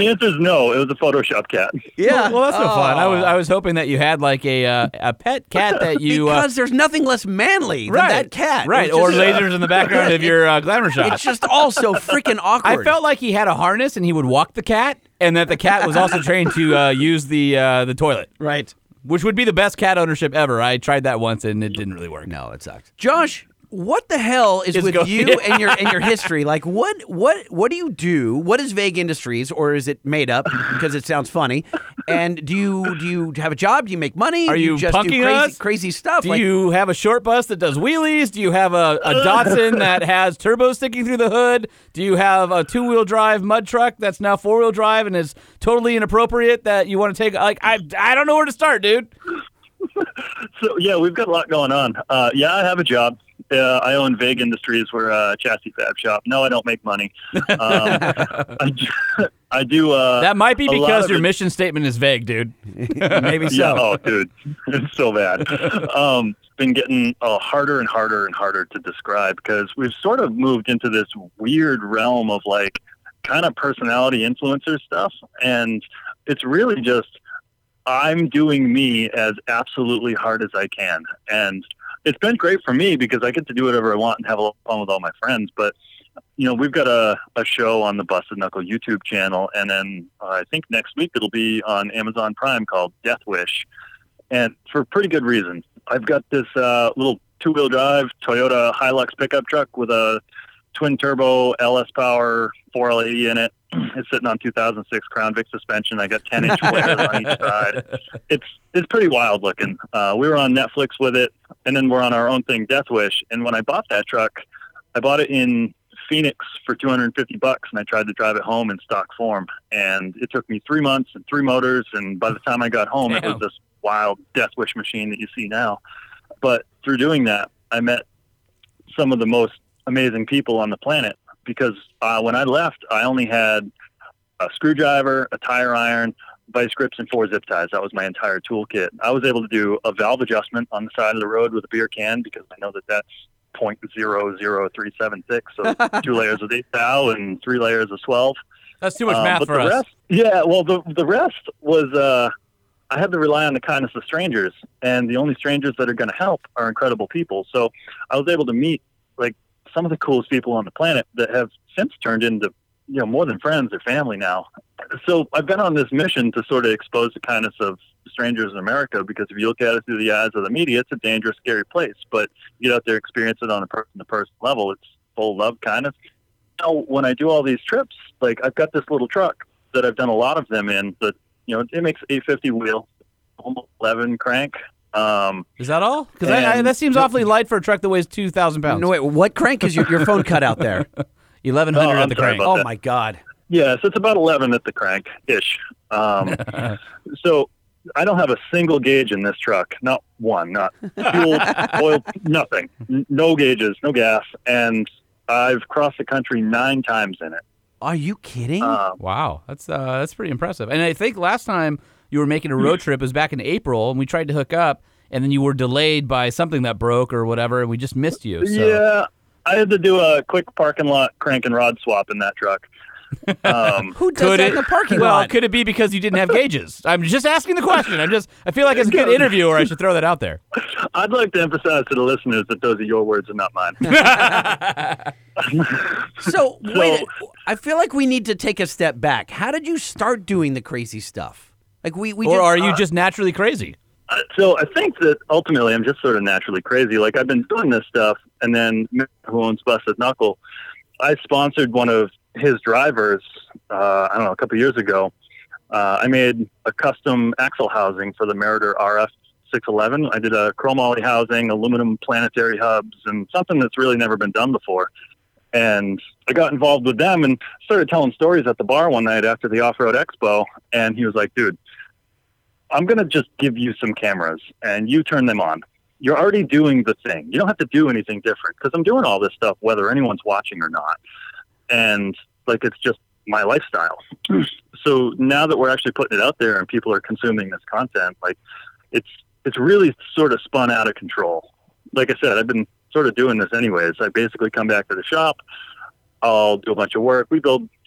the answer is no. It was a Photoshop cat. Yeah, well, that's no fun. I was hoping that you had like a pet cat that you because there's nothing less manly than that cat, right? Or just lasers in the background of your glamour shot. It's just all so freaking awkward. I felt like he had a harness and he would walk the cat, and that the cat was also trained to use the toilet, right? Which would be the best cat ownership ever. I tried that once and it didn't really work. No, it sucks, Josh. What the hell is with you and your history? Like, what do you do? What is Vague Industries, or is it made up because it sounds funny? And do you have a job? Do you make money? Are you just punking us? Crazy stuff? Do you have a short bus that does wheelies? Do you have a Datsun that has turbos sticking through the hood? Do you have a 2-wheel drive mud truck that's now 4-wheel drive and is totally inappropriate that you want to take? Like, I don't know where to start, dude. So yeah, we've got a lot going on. Yeah, I have a job. I own Vague Industries. We're a chassis fab shop. No, I don't make money. I do. That might be because your mission statement is vague, dude. Maybe so. Yeah, oh, dude, it's so bad. Been getting harder and harder and harder to describe because we've sort of moved into this weird realm of like kind of personality influencer stuff, and it's really just I'm doing me as absolutely hard as I can. And it's been great for me because I get to do whatever I want and have a lot of fun with all my friends. But you know, we've got a show on the Busted Knuckle YouTube channel, and then I think next week it'll be on Amazon Prime called Death Wish, and for pretty good reason. I've got this little two-wheel drive Toyota Hilux pickup truck with a twin-turbo LS power 4L80 in it. It's sitting on 2006 Crown Vic suspension. I got 10-inch flares on each side. It's pretty wild looking. We were on Netflix with it, and then we're on our own thing, Death Wish. And when I bought that truck, I bought it in Phoenix for $250, and I tried to drive it home in stock form. And it took me 3 months and 3 motors, and by the time I got home, It was this wild Death Wish machine that you see now. But through doing that, I met some of the most amazing people on the planet, because when I left, I only had a screwdriver, a tire iron, vice grips, and 4 zip ties. That was my entire toolkit. I was able to do a valve adjustment on the side of the road with a beer can, because I know that that's 0.00376, so 2 layers of 8 thou and 3 layers of 12. That's too much math for us. The rest was I had to rely on the kindness of strangers, and the only strangers that are going to help are incredible people. So I was able to meet, like, some of the coolest people on the planet that have since turned into, you know, more than friends, they're family now. So I've been on this mission to sort of expose the kindness of strangers in America, because if you look at it through the eyes of the media, it's a dangerous, scary place. But you get out there, experience it on a person-to-person level. It's full of love, kindness. Now, when I do all these trips, like, I've got this little truck that I've done a lot of them in. That, you know, it makes 850 wheel, 11 crank. Is that all? Because that seems awfully light for a truck that weighs 2,000 pounds. No, wait, what crank is your phone cut out there? 1,100 at the crank. Oh, my God. Yeah, so it's about 11 at the crank-ish. So I don't have a single gauge in this truck. Not one, not fuel, oil, nothing. No gauges, no gas. And I've crossed the country 9 times in it. Are you kidding? Wow, that's pretty impressive. And I think last time you were making a road trip, it was back in April, and we tried to hook up, and then you were delayed by something that broke or whatever, and we just missed you. So. Yeah, I had to do a quick parking lot crank and rod swap in that truck. Who does that in the parking lot? Well, could it be because you didn't have gauges? I'm just asking the question. I feel like it's a good interview, or I should throw that out there. I'd like to emphasize to the listeners that those are your words and not mine. So, wait, I feel like we need to take a step back. How did you start doing the crazy stuff? Like are you just naturally crazy? So I think that ultimately I'm just sort of naturally crazy. Like, I've been doing this stuff, and then who owns Busted Knuckle, I sponsored one of his drivers, I don't know, a couple of years ago. I made a custom axle housing for the Meritor RF 611. I did a chromoly housing, aluminum planetary hubs, and something that's really never been done before. And I got involved with them and started telling stories at the bar one night after the Off-Road Expo. And he was like, dude, I'm going to just give you some cameras and you turn them on. You're already doing the thing. You don't have to do anything different, because I'm doing all this stuff whether anyone's watching or not. And, like, it's just my lifestyle. So now that we're actually putting it out there and people are consuming this content, like, it's really sort of spun out of control. Like I said, I've been sort of doing this anyways. I basically come back to the shop. I'll do a bunch of work.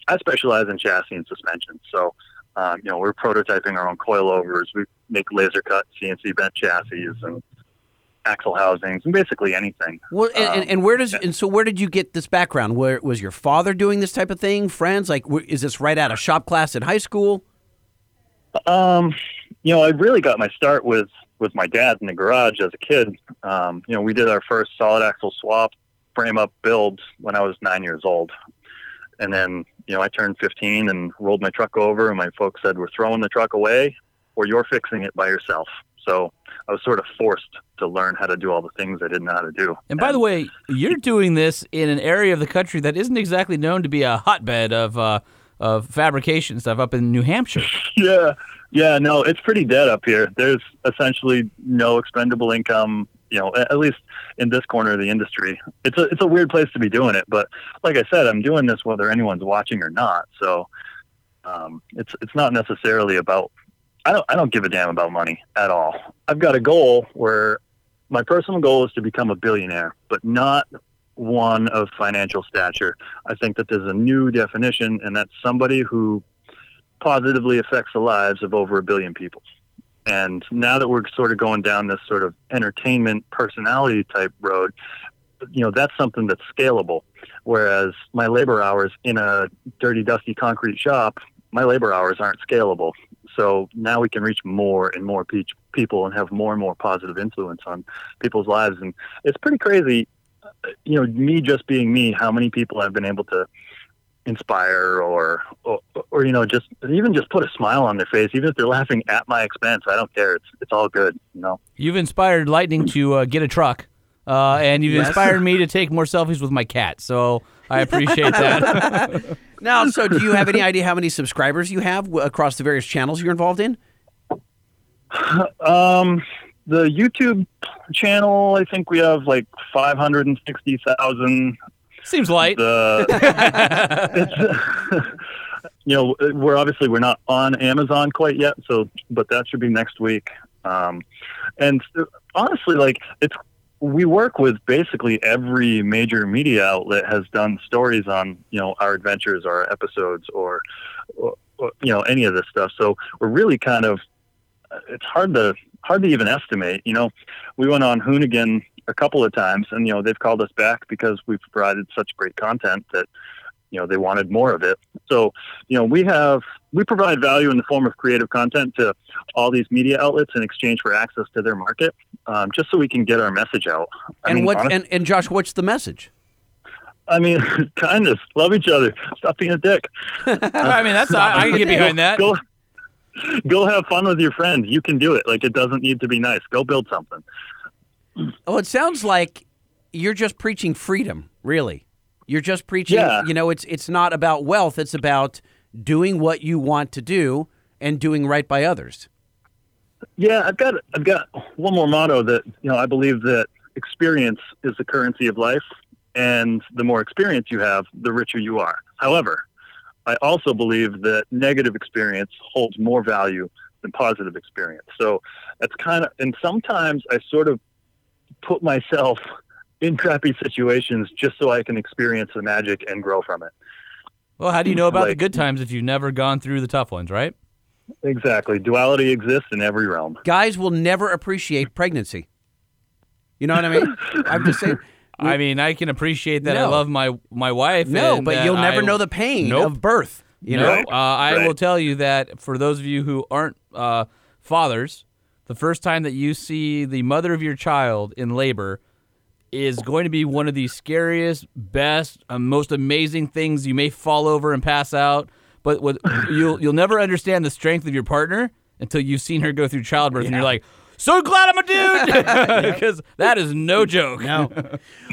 I specialize in chassis and suspension. So, you know, we're prototyping our own coilovers. We make laser cut CNC bent chassis and axle housings and basically anything. Well, and where does and so where did you get this background? Where was your father doing this type of thing? Friends? Like, is this right out of shop class at high school? You know, I really got my start with my dad in the garage as a kid. You know, we did our first solid axle swap frame up build when I was 9 years old, and then, you know, I turned 15 and rolled my truck over, and my folks said, "We're throwing the truck away, or you're fixing it by yourself." So I was sort of forced to learn how to do all the things I didn't know how to do. And by the way, you're doing this in an area of the country that isn't exactly known to be a hotbed of fabrication stuff, up in New Hampshire. Yeah, no, it's pretty dead up here. There's essentially no expendable income, you know, at least in this corner of the industry. It's a weird place to be doing it, but like I said, I'm doing this whether anyone's watching or not. So it's not necessarily about. I don't give a damn about money at all. I've got a goal where my personal goal is to become a billionaire, but not one of financial stature. I think that there's a new definition, and that's somebody who positively affects the lives of over 1 billion people. And now that we're sort of going down this sort of entertainment personality type road, you know, that's something that's scalable. Whereas my labor hours in a dirty, dusty concrete shop, my labor hours aren't scalable. So now we can reach more and more people and have more and more positive influence on people's lives. And it's pretty crazy, you know, me just being me, how many people I've been able to inspire or you know, just even just put a smile on their face, even if they're laughing at my expense. I don't care. It's all good, you know. You've inspired Lightning to get a truck. And you've inspired me to take more selfies with my cat, so I appreciate that. Now, so do you have any idea how many subscribers you have across the various channels you're involved in? The YouTube channel, I think we have like 560,000. Seems light. You know, we're not on Amazon quite yet, so but that should be next week. And honestly, like we work with basically every major media outlet has done stories on, you know, our adventures or our episodes or you know, any of this stuff. So we're really kind of, it's hard to even estimate, you know. We went on Hoonigan a couple of times and, you know, they've called us back because we've provided such great content that, you know, they wanted more of it. So, you know, we provide value in the form of creative content to all these media outlets in exchange for access to their market, just so we can get our message out. And Josh, what's the message? I mean, kindness, love each other, stop being a dick. I mean, that's I can get behind that. Go have fun with your friend. You can do it. Like, it doesn't need to be nice. Go build something. Oh, it sounds like you're just preaching freedom, really. You're just preaching, yeah. You know, it's not about wealth. It's about doing what you want to do and doing right by others. Yeah, I've got one more motto that, you know, I believe that experience is the currency of life. And the more experience you have, the richer you are. However, I also believe that negative experience holds more value than positive experience. So that's kind of, and sometimes I sort of put myself in crappy situations just so I can experience the magic and grow from it. Well, how do you know about the good times if you've never gone through the tough ones, right? Exactly. Duality exists in every realm. Guys will never appreciate pregnancy. You know what I mean? I'm just saying. I mean, I can appreciate that. No. I love my wife. No, but you'll never know the pain of birth. You know, I will tell you that for those of you who aren't fathers, the first time that you see the mother of your child in labor is going to be one of the scariest, best, most amazing things. You may fall over and pass out, but you'll never understand the strength of your partner until you've seen her go through childbirth, yeah. And you're like, so glad I'm a dude! Because that is no joke. No.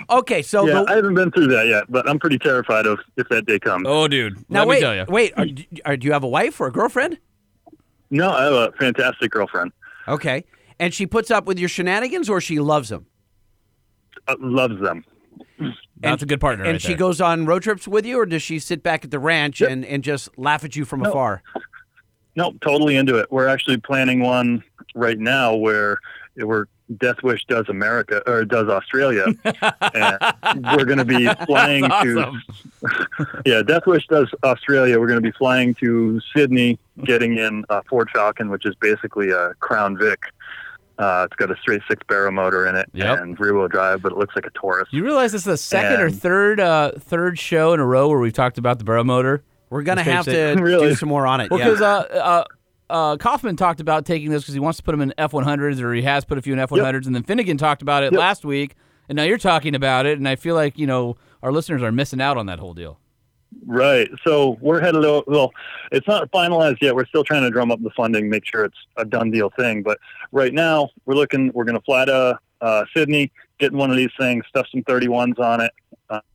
Okay, so... Yeah, I haven't been through that yet, but I'm pretty terrified of if that day comes. Oh, dude. Now, let me tell you. Do you have a wife or a girlfriend? No, I have a fantastic girlfriend. Okay. And she puts up with your shenanigans or she loves them? Loves them. That's a good partner. And she goes on road trips with you, or does she sit back at the ranch and just laugh at you from afar? No, totally into it. We're actually planning one right now where Death Wish does America or does Australia, and we're going to be flying to. Yeah, Death Wish does Australia. We're going to be flying to Sydney, getting in a Ford Falcon, which is basically a Crown Vic. It's got a straight 6-barrel motor in it, and rear-wheel drive, but it looks like a Taurus. You realize this is the second or third show in a row where we've talked about the barrel motor? We're going to have to do some more on it. Well, because Kaufman talked about taking this because he wants to put them in F-100s, or he has put a few in F-100s, and then Finnegan talked about it last week, and now you're talking about it, and I feel like, you know, our listeners are missing out on that whole deal. Right. So we're headed over. Well, it's not finalized yet. We're still trying to drum up the funding, make sure it's a done deal thing. But right now we're going to fly to Sydney, get in one of these things, stuff some 31s on it.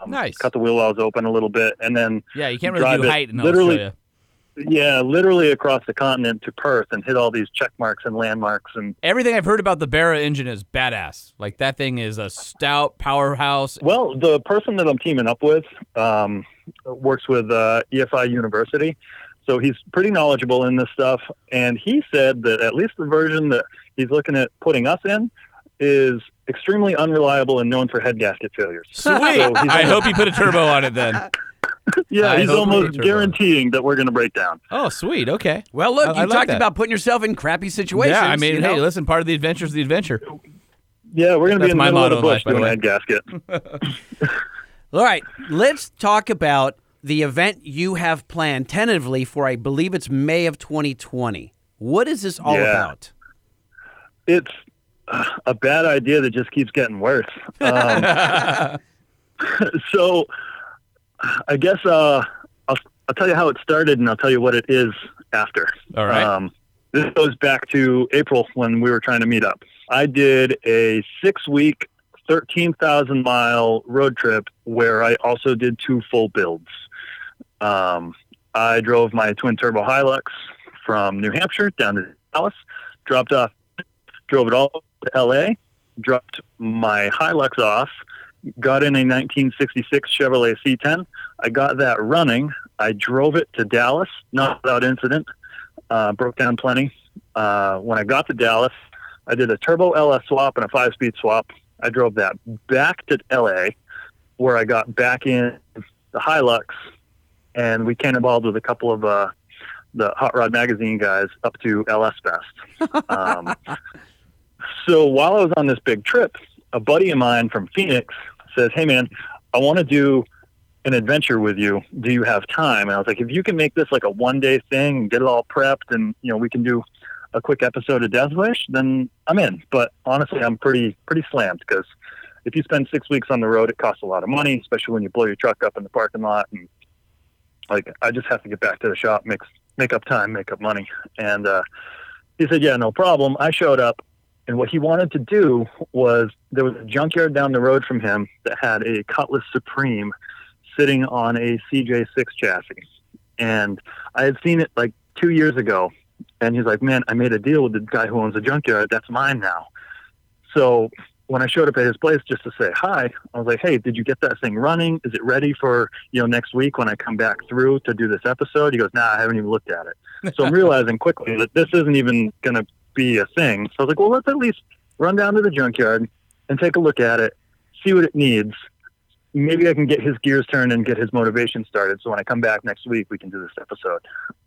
Nice. Cut the wheel wells open a little bit. And then you can't really do height in Australia. Literally across the continent to Perth and hit all these check marks and landmarks. And everything I've heard about the Barra engine is badass. Like, that thing is a stout powerhouse. Well, the person that I'm teaming up with works with EFI University, so he's pretty knowledgeable in this stuff. And he said that at least the version that he's looking at putting us in is extremely unreliable and known for head gasket failures. Sweet. I hope you put a turbo on it then. Yeah, he's almost guaranteeing that we're going to break down. Oh, sweet. Okay. Well, look, you talked about putting yourself in crappy situations. Yeah, I mean, hey, listen, part of the adventure is the adventure. Yeah, we're going to be in the middle of the bush doing a head gasket. All right, let's talk about the event you have planned tentatively for, I believe it's May of 2020. What is this all about? It's a bad idea that just keeps getting worse. So I guess I'll tell you how it started, and I'll tell you what it is after. All right. This goes back to April when we were trying to meet up. I did a 6-week, 13,000-mile road trip where I also did 2 full builds. I drove my twin-turbo Hilux from New Hampshire down to Dallas, dropped off, drove it all to L.A., dropped my Hilux off, got in a 1966 Chevrolet C10. I got that running. I drove it to Dallas, not without incident. Broke down plenty. When I got to Dallas, I did a turbo LS swap and a 5-speed swap. I drove that back to L.A., where I got back in the Hilux, and we cannonballed with a couple of the Hot Rod Magazine guys up to LS Fest. So while I was on this big trip, a buddy of mine from Phoenix says, "Hey, man, I want to do an adventure with you. Do you have time?" And I was like, if you can make this like a one-day thing and get it all prepped and, you know, we can do a quick episode of Death Wish, then I'm in. But honestly, I'm pretty slammed, because if you spend 6 weeks on the road, it costs a lot of money, especially when you blow your truck up in the parking lot. And like, I just have to get back to the shop, make up time, make up money. And he said, yeah, no problem. I showed up, and what he wanted to do was, there was a junkyard down the road from him that had a Cutlass Supreme sitting on a CJ6 chassis. And I had seen it like 2 years ago. And he's like, man, I made a deal with the guy who owns the junkyard. That's mine now. So when I showed up at his place just to say hi, I was like, hey, did you get that thing running? Is it ready for, you know, next week when I come back through to do this episode? He goes, nah, I haven't even looked at it. So I'm realizing quickly that this isn't even going to be a thing. So I was like, well, let's at least run down to the junkyard and take a look at it, see what it needs. Maybe I can get his gears turned and get his motivation started, so when I come back next week, we can do this episode.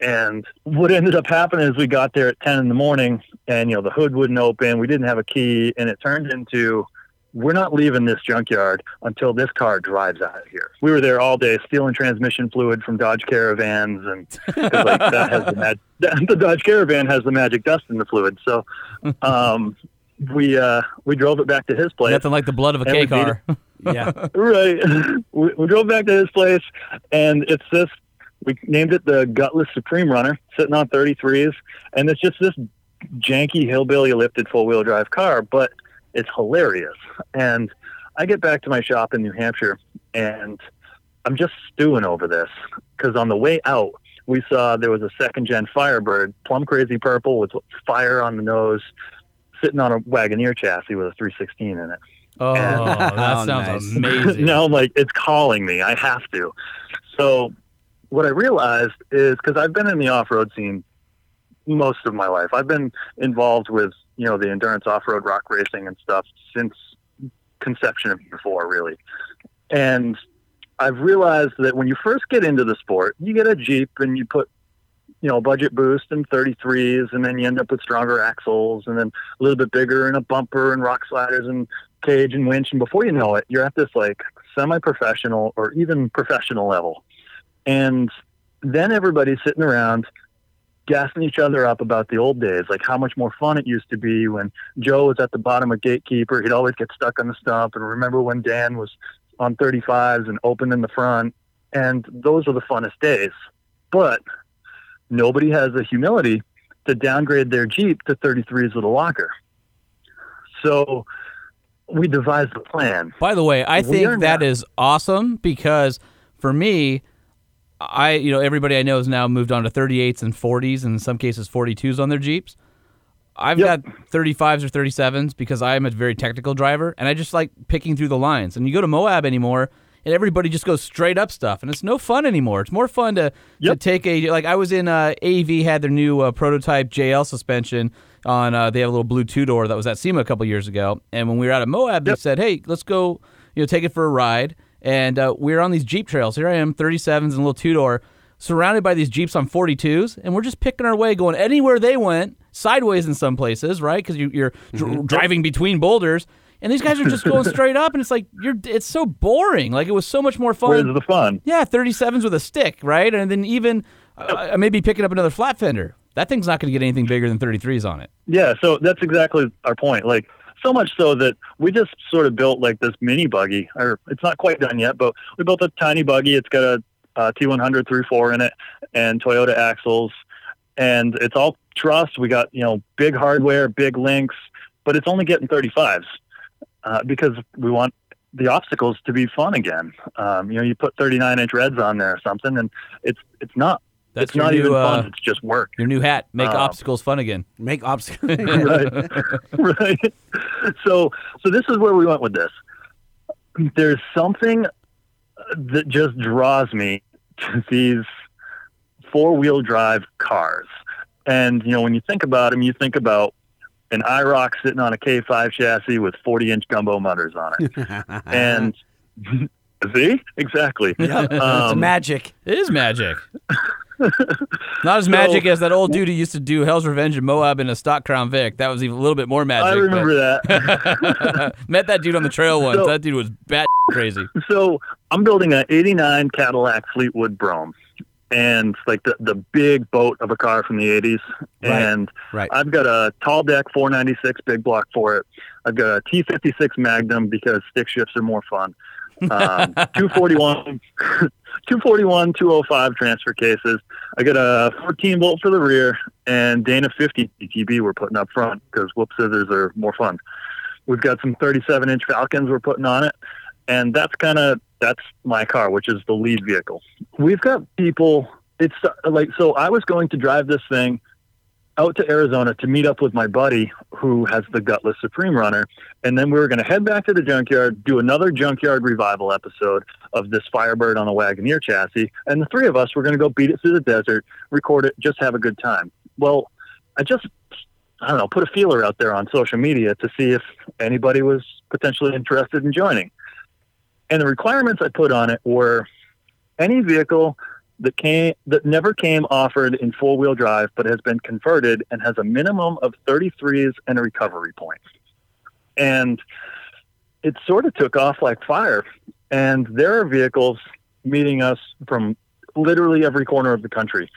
And what ended up happening is we got there at 10 in the morning, and, you know, the hood wouldn't open. We didn't have a key, and it turned into, we're not leaving this junkyard until this car drives out of here. We were there all day stealing transmission fluid from Dodge Caravans, and 'cause, like, the Dodge Caravan has the magic dust in the fluid. So we drove it back to his place. Nothing like the blood of a K car. Yeah. Right. We drove back to his place, and it's this, we named it the Gutless Supreme Runner, sitting on 33s, and it's just this janky hillbilly lifted four-wheel drive car, but it's hilarious. And I get back to my shop in New Hampshire, and I'm just stewing over this, because on the way out, we saw there was a second-gen Firebird, plum crazy purple with fire on the nose, sitting on a Wagoneer chassis with a 316 in it. Oh, and that sounds amazing. Now I'm like, it's calling me. I have to. So what I realized is, because I've been in the off-road scene most of my life. I've been involved with, you know, the endurance off-road rock racing and stuff since conception of before, really. And I've realized that when you first get into the sport, you get a Jeep and you put, you know, budget boost and 33s, and then you end up with stronger axles, and then a little bit bigger and a bumper and rock sliders and cage and winch, and before you know it, you're at this like semi-professional or even professional level. And then everybody's sitting around gassing each other up about the old days, like how much more fun it used to be when Joe was at the bottom of Gatekeeper. He'd always get stuck on the stump, and remember when Dan was on 35s and open in the front. And those are the funnest days, but nobody has the humility to downgrade their Jeep to 33s with a locker. So we devised the plan. By the way, I think that is awesome, because for me, you know, everybody I know has now moved on to 38s and 40s, and in some cases 42s on their Jeeps. I've got 35s or 37s because I am a very technical driver, and I just like picking through the lines. And you go to Moab anymore, and everybody just goes straight up stuff, and it's no fun anymore. It's more fun to take a, like I was in AV had their new prototype JL suspension on. They have a little blue two-door that was at SEMA a couple years ago, and when we were out at Moab, they said, hey, let's go, you know, take it for a ride, and we were on these Jeep trails. Here I am, 37s and a little two-door, surrounded by these Jeeps on 42s, and we're just picking our way, going anywhere they went, sideways in some places, right, because you're driving between boulders. And these guys are just going straight up, and it's like it's so boring. Like, it was so much more fun. Where's the fun? Yeah, 37s with a stick, right? And then even maybe picking up another flat fender. That thing's not going to get anything bigger than 33s on it. Yeah, so that's exactly our point. Like, so much so that we just sort of built like this mini buggy. Or it's not quite done yet, but we built a tiny buggy. It's got a T100 3/4 in it and Toyota axles, and it's all truss. We got, you know, big hardware, big links, but it's only getting 35s because we want the obstacles to be fun again. You know, you put 39-inch reds on there or something, and it's not. That's it's not new, even fun. It's just work. Your new hat. Make obstacles fun again. Make obstacles. Right. Right. So this is where we went with this. There's something that just draws me to these four-wheel drive cars. And, you know, when you think about them, you think about an IROC sitting on a K5 chassis with 40-inch gumbo mutters on it. And... See? Exactly. Yeah. It's magic. It is magic. Not as magic as that old dude who used to do Hell's Revenge and Moab in a stock Crown Vic. That was even a little bit more magic. I remember that. Met that dude on the trail once. That dude was bat crazy. So I'm building an 89 Cadillac Fleetwood Brougham. And it's like the big boat of a car from the 80s. Right. And I've got a tall deck 496 big block for it. I've got a T56 Magnum because stick shifts are more fun. 241, 205 transfer cases. I got a 14 volt for the rear, and Dana 50 DTB we're putting up front because whoop scissors are more fun. We've got some 37-inch Falcons we're putting on it, and that's my car, which is the lead vehicle. We've got people. It's like, so I was going to drive this thing out to Arizona to meet up with my buddy who has the Gutless Supreme Runner. And then we were going to head back to the junkyard, do another junkyard revival episode of this Firebird on a Wagoneer chassis. And the three of us were going to go beat it through the desert, record it, just have a good time. Well, I don't know, put a feeler out there on social media to see if anybody was potentially interested in joining. And the requirements I put on it were any vehicle that never came offered in four-wheel drive but has been converted and has a minimum of 33s and a recovery point. And it sort of took off like fire. And there are vehicles meeting us from literally every corner of the country.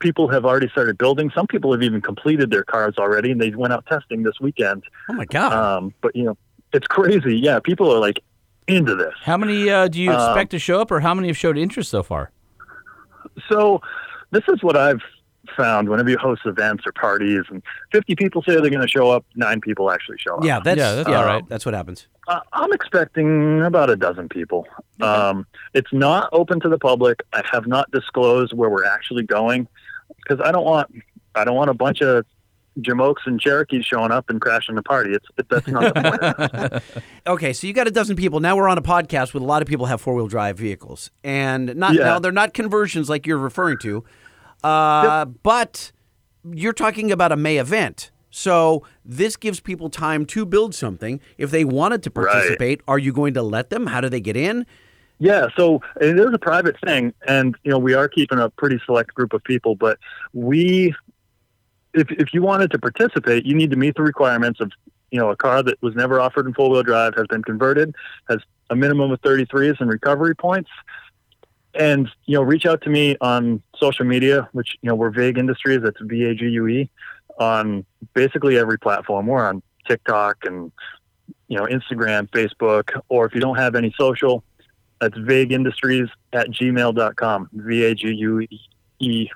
People have already started building. Some people have even completed their cars already, and they went out testing this weekend. Oh, my God. But, you know, it's crazy. Yeah, people are, like, into this. How many do you expect to show up, or how many have showed interest so far? So this is what I've found whenever you host events or parties, and 50 people say they're going to show up, 9 people actually show up. Yeah, that's all right. That's what happens. I'm expecting about a dozen people. Okay. It's not open to the public. I have not disclosed where we're actually going because I don't want a bunch of Jamokes and Cherokees showing up and crashing the party. That's not the point. Okay, so you got a dozen people. Now we're on a podcast with a lot of people have four-wheel drive vehicles. And now they're not conversions like you're referring to, but you're talking about a May event. So this gives people time to build something. If they wanted to participate, Are you going to let them? How do they get in? Yeah, so it is a private thing. And, you know, we are keeping a pretty select group of people, but If you wanted to participate, you need to meet the requirements of, you know, a car that was never offered in four-wheel drive, has been converted, has a minimum of 33s and recovery points. And, you know, reach out to me on social media, which, you know, we're Vague Industries. That's VAGUE on basically every platform. We're on TikTok and, you know, Instagram, Facebook, or if you don't have any social, that's vagueindustries@gmail.com, VAGUE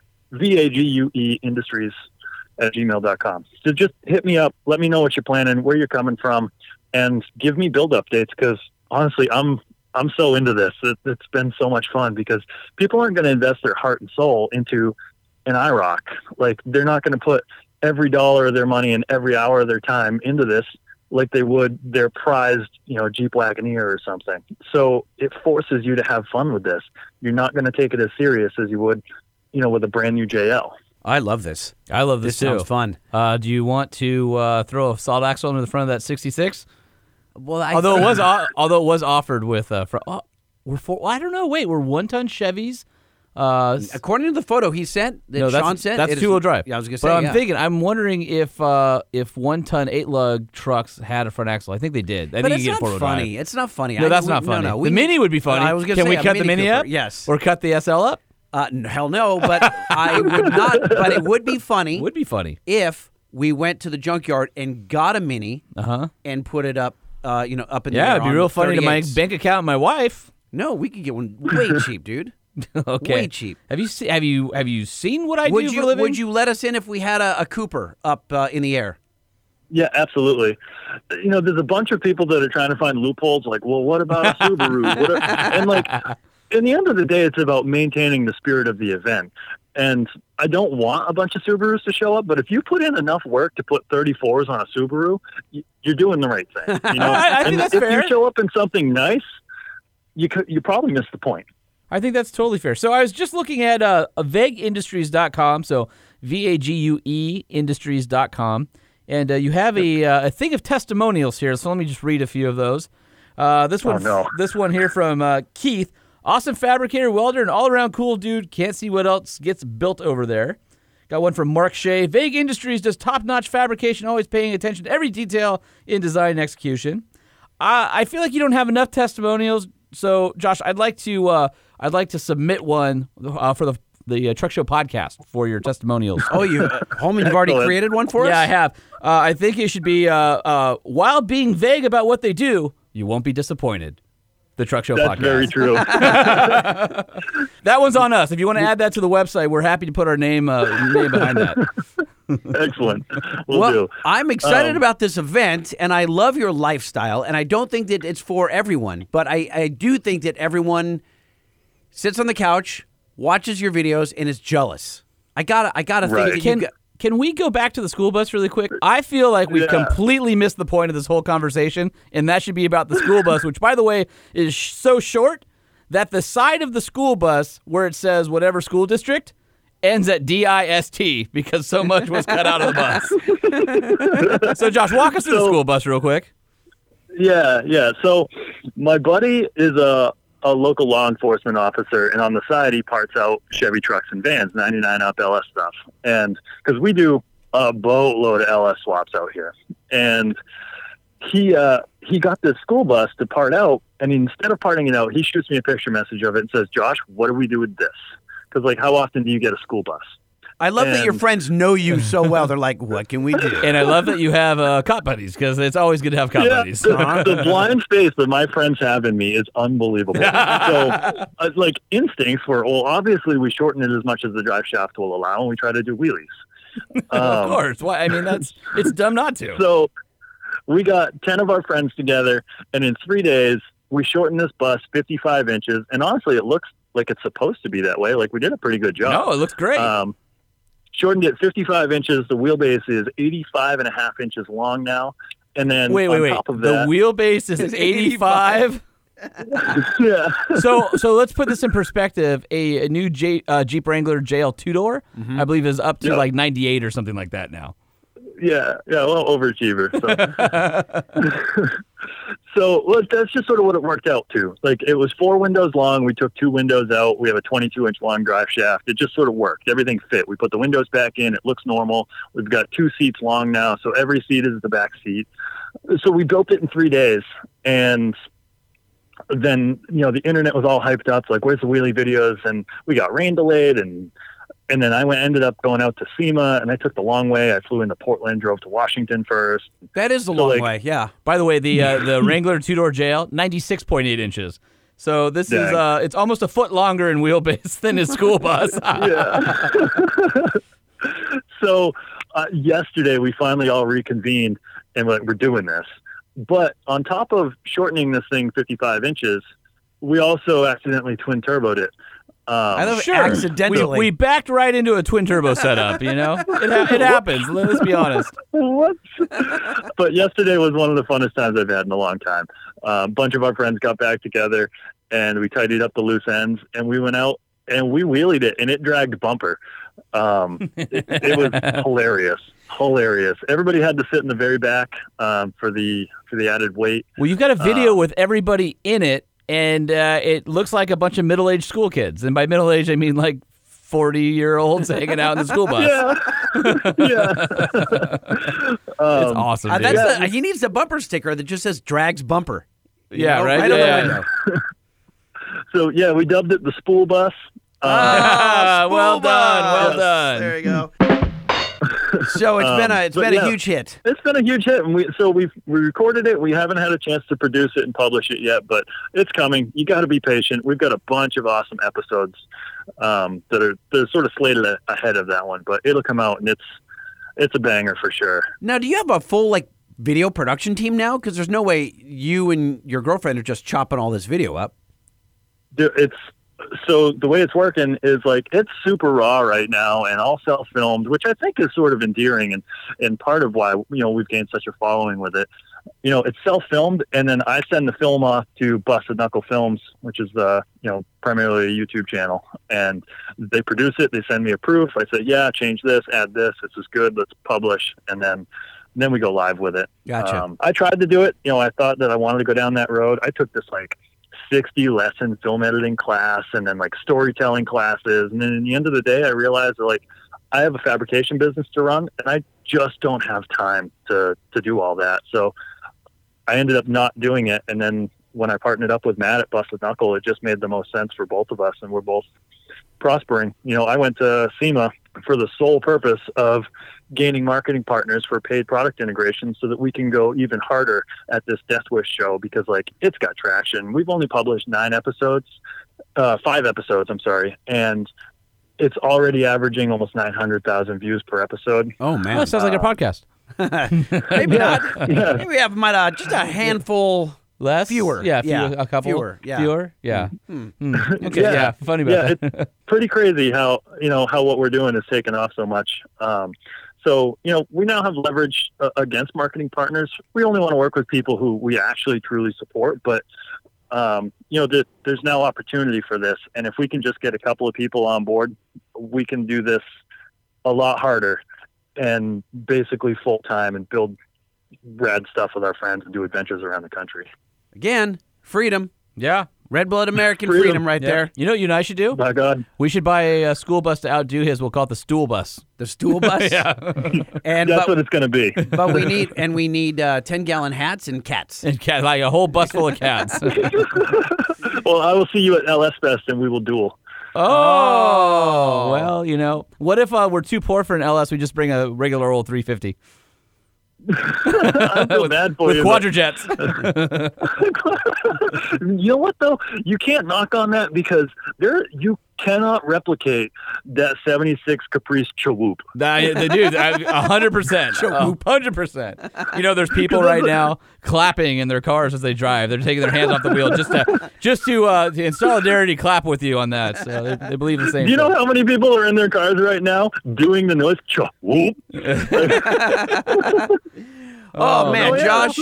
industries@gmail.com. So just hit me up. Let me know what you're planning, where you're coming from, and give me build updates. Because honestly, I'm so into this. It's been so much fun because people aren't going to invest their heart and soul into an IROC. Like, they're not going to put every dollar of their money and every hour of their time into this like they would their prized, you know, Jeep Wagoneer or something. So it forces you to have fun with this. You're not going to take it as serious as you would, you know, with a brand new JL. I love this. I love this too. This sounds fun. Do you want to throw a solid axle into the front of that 66? Well, although it was offered with we're I don't know. Wait, we're 1-ton Chevys, According to the photo he sent, that's two-wheel drive. Yeah, I was going to say, I'm wondering if 1-ton 8-lug trucks had a front axle. I think they did. I but think it's you get not funny. Drive. It's not funny. No, that's not funny. No, the Mini would be funny. I was going to say, can we cut the Mini Cooper up? Yes. Or cut the SL up? Hell no, but I would not. But it would be funny. Would be funny if we went to the junkyard and got a Mini and put it up, up in the air. Yeah, it'd be real funny to my bank account and my wife. No, we could get one way cheap, dude. Okay. Way cheap. Have you seen what I do for a living? Would you let us in if we had a Cooper up in the air? Yeah, absolutely. You know, there's a bunch of people that are trying to find loopholes. Like, well, what about a Subaru? In the end of the day, it's about maintaining the spirit of the event. And I don't want a bunch of Subarus to show up, but if you put in enough work to put 34s on a Subaru, you're doing the right thing. You know, I think that's fair. If you show up in something nice, you probably missed the point. I think that's totally fair. So I was just looking at vagueindustries.com, so VAGUE industries.com, and you have a thing of testimonials here, so let me just read a few of those. This one here from Keith, awesome fabricator, welder, and all-around cool dude. Can't see what else gets built over there. Got one from Mark Shea, Vague Industries does top-notch fabrication, always paying attention to every detail in design and execution. I feel like you don't have enough testimonials. So, Josh, I'd like to submit one for the Truck Show podcast for your testimonials. Oh, you've already created one for us? Yeah, I have. I think it should be, while being vague about what they do, you won't be disappointed. The Truck Show podcast. That's very true. That one's on us. If you want to add that to the website, we're happy to put our name behind that. Excellent. We'll do. I'm excited about this event, and I love your lifestyle, and I don't think that it's for everyone, but I do think that everyone sits on the couch, watches your videos, and is jealous. I gotta right. think. Can we go back to the school bus really quick? I feel like we've completely missed the point of this whole conversation, and that should be about the school bus, which, by the way, is so short that the side of the school bus where it says whatever school district ends at DIST because so much was cut out of the bus. So, Josh, walk us through the school bus real quick. Yeah. So my buddy is a local law enforcement officer, and on the side he parts out Chevy trucks and vans, 99 up LS stuff, and because we do a boatload of LS swaps out here, and he got this school bus to part out, and instead of parting it out, he shoots me a picture message of it and says, Josh, what do we do with this? Because how often do you get a school bus? I love that your friends know you so well. They're like, what can we do? And I love that you have cop buddies, because it's always good to have cop buddies. The blind faith that my friends have in me is unbelievable. So instincts were, obviously we shorten it as much as the drive shaft will allow, and we try to do wheelies. Of course. Why? It's dumb not to. So we got 10 of our friends together, and in 3 days, we shortened this bus 55 inches, and honestly, it looks like it's supposed to be that way. Like, we did a pretty good job. No, it looks great. Shortened it 55 inches. The wheelbase is 85 and a half inches long now. And then on top of that, the wheelbase is 85. Yeah. So let's put this in perspective. A new Jeep Wrangler JL 2-door, I believe, is up to 98 or something like that now. Yeah, well, overachiever. So that's just sort of what it worked out to. Like, it was 4 windows long. We took 2 windows out. We have a 22-inch long drive shaft. It just sort of worked. Everything fit. We put the windows back in. It looks normal. We've got 2 seats long now, so every seat is the back seat. So we built it in 3 days, and then, the internet was all hyped up. It's like, where's the wheelie videos? And we got rain delayed, and then I ended up going out to SEMA, and I took the long way. I flew into Portland, drove to Washington first. That is the long way, yeah. By the way, the Wrangler 2-door JL, 96.8 inches. So this is it's almost a foot longer in wheelbase than his school bus. Yeah. So yesterday we finally all reconvened and we're doing this. But on top of shortening this thing 55 inches, we also accidentally twin-turboed it. I love it. Accidentally. We backed right into a twin turbo setup, It happens. Let's be honest. What? But yesterday was one of the funnest times I've had in a long time. A bunch of our friends got back together, and we tidied up the loose ends, and we went out, and we wheelied it, and it dragged bumper. It was hilarious. Hilarious. Everybody had to sit in the very back for the added weight. Well, you've got a video with everybody in it. And it looks like a bunch of middle-aged school kids. And by middle-aged, I mean like 40-year-olds hanging out in the school bus. Yeah. It's awesome, dude. That's he needs a bumper sticker that just says Drags Bumper. Yeah, right? Right. So, yeah, we dubbed it the Spool Bus. Well done. There you go. So it's been a huge hit. It's been a huge hit, and we recorded it. We haven't had a chance to produce it and publish it yet, but it's coming. You got to be patient. We've got a bunch of awesome episodes that are sort of slated ahead of that one, but it'll come out, and it's a banger for sure. Now, do you have a full video production team now? Because there's no way you and your girlfriend are just chopping all this video up. So the way it's working is it's super raw right now and all self-filmed, which I think is sort of endearing and part of why, we've gained such a following with it. It's self-filmed, and then I send the film off to Busted Knuckle Films, which is primarily a YouTube channel, and they produce it. They send me a proof. I say, yeah, change this, add this. This is good. Let's publish. And then we go live with it. Gotcha. I tried to do it. I thought that I wanted to go down that road. I took this 60-lesson film editing class and then storytelling classes, and then in the end of the day I realized that I have a fabrication business to run and I just don't have time to do all that, so I ended up not doing it. And then when I partnered up with Matt at Busted Knuckle, it just made the most sense for both of us, and we're both prospering. I went to SEMA for the sole purpose of gaining marketing partners for paid product integration so that we can go even harder at this Death Wish show, because it's got traction. We've only published 5 episodes, and it's already averaging almost 900,000 views per episode. Oh man. Well, that sounds like a podcast. Maybe not. Yeah. Maybe we have just a handful less fewer. Yeah, a couple. Fewer. Yeah. Mm-hmm. Okay. Yeah, funny about that. It's pretty crazy how what we're doing is taking off so much. So, we now have leverage against marketing partners. We only want to work with people who we actually truly support, but there's now opportunity for this, and if we can just get a couple of people on board, we can do this a lot harder and basically full time and build rad stuff with our friends and do adventures around the country. Again, freedom. Yeah. Red blood American freedom right there. You and I should do? By God. We should buy a school bus to outdo his. We'll call it the Stool Bus. The Stool Bus? Yeah. That's what it's going to be. But we need 10-gallon hats and cats. And cats, like a whole bus full of cats. Well, I will see you at LS Fest and we will duel. Oh. Well, What if we're too poor for an LS, we just bring a regular old 350? I'm so mad for you. With Quadrajets. You know what, though? You can't knock on that, because you cannot replicate that 76 Caprice Chaloupe. Dude, 100%. Chaloupe. 100%. There's people right now clapping in their cars as they drive. They're taking their hands off the wheel just to in solidarity, clap with you on that. So they believe the same. Do you know how many people are in their cars right now doing the noise? Chaloupe. Oh, man, Josh.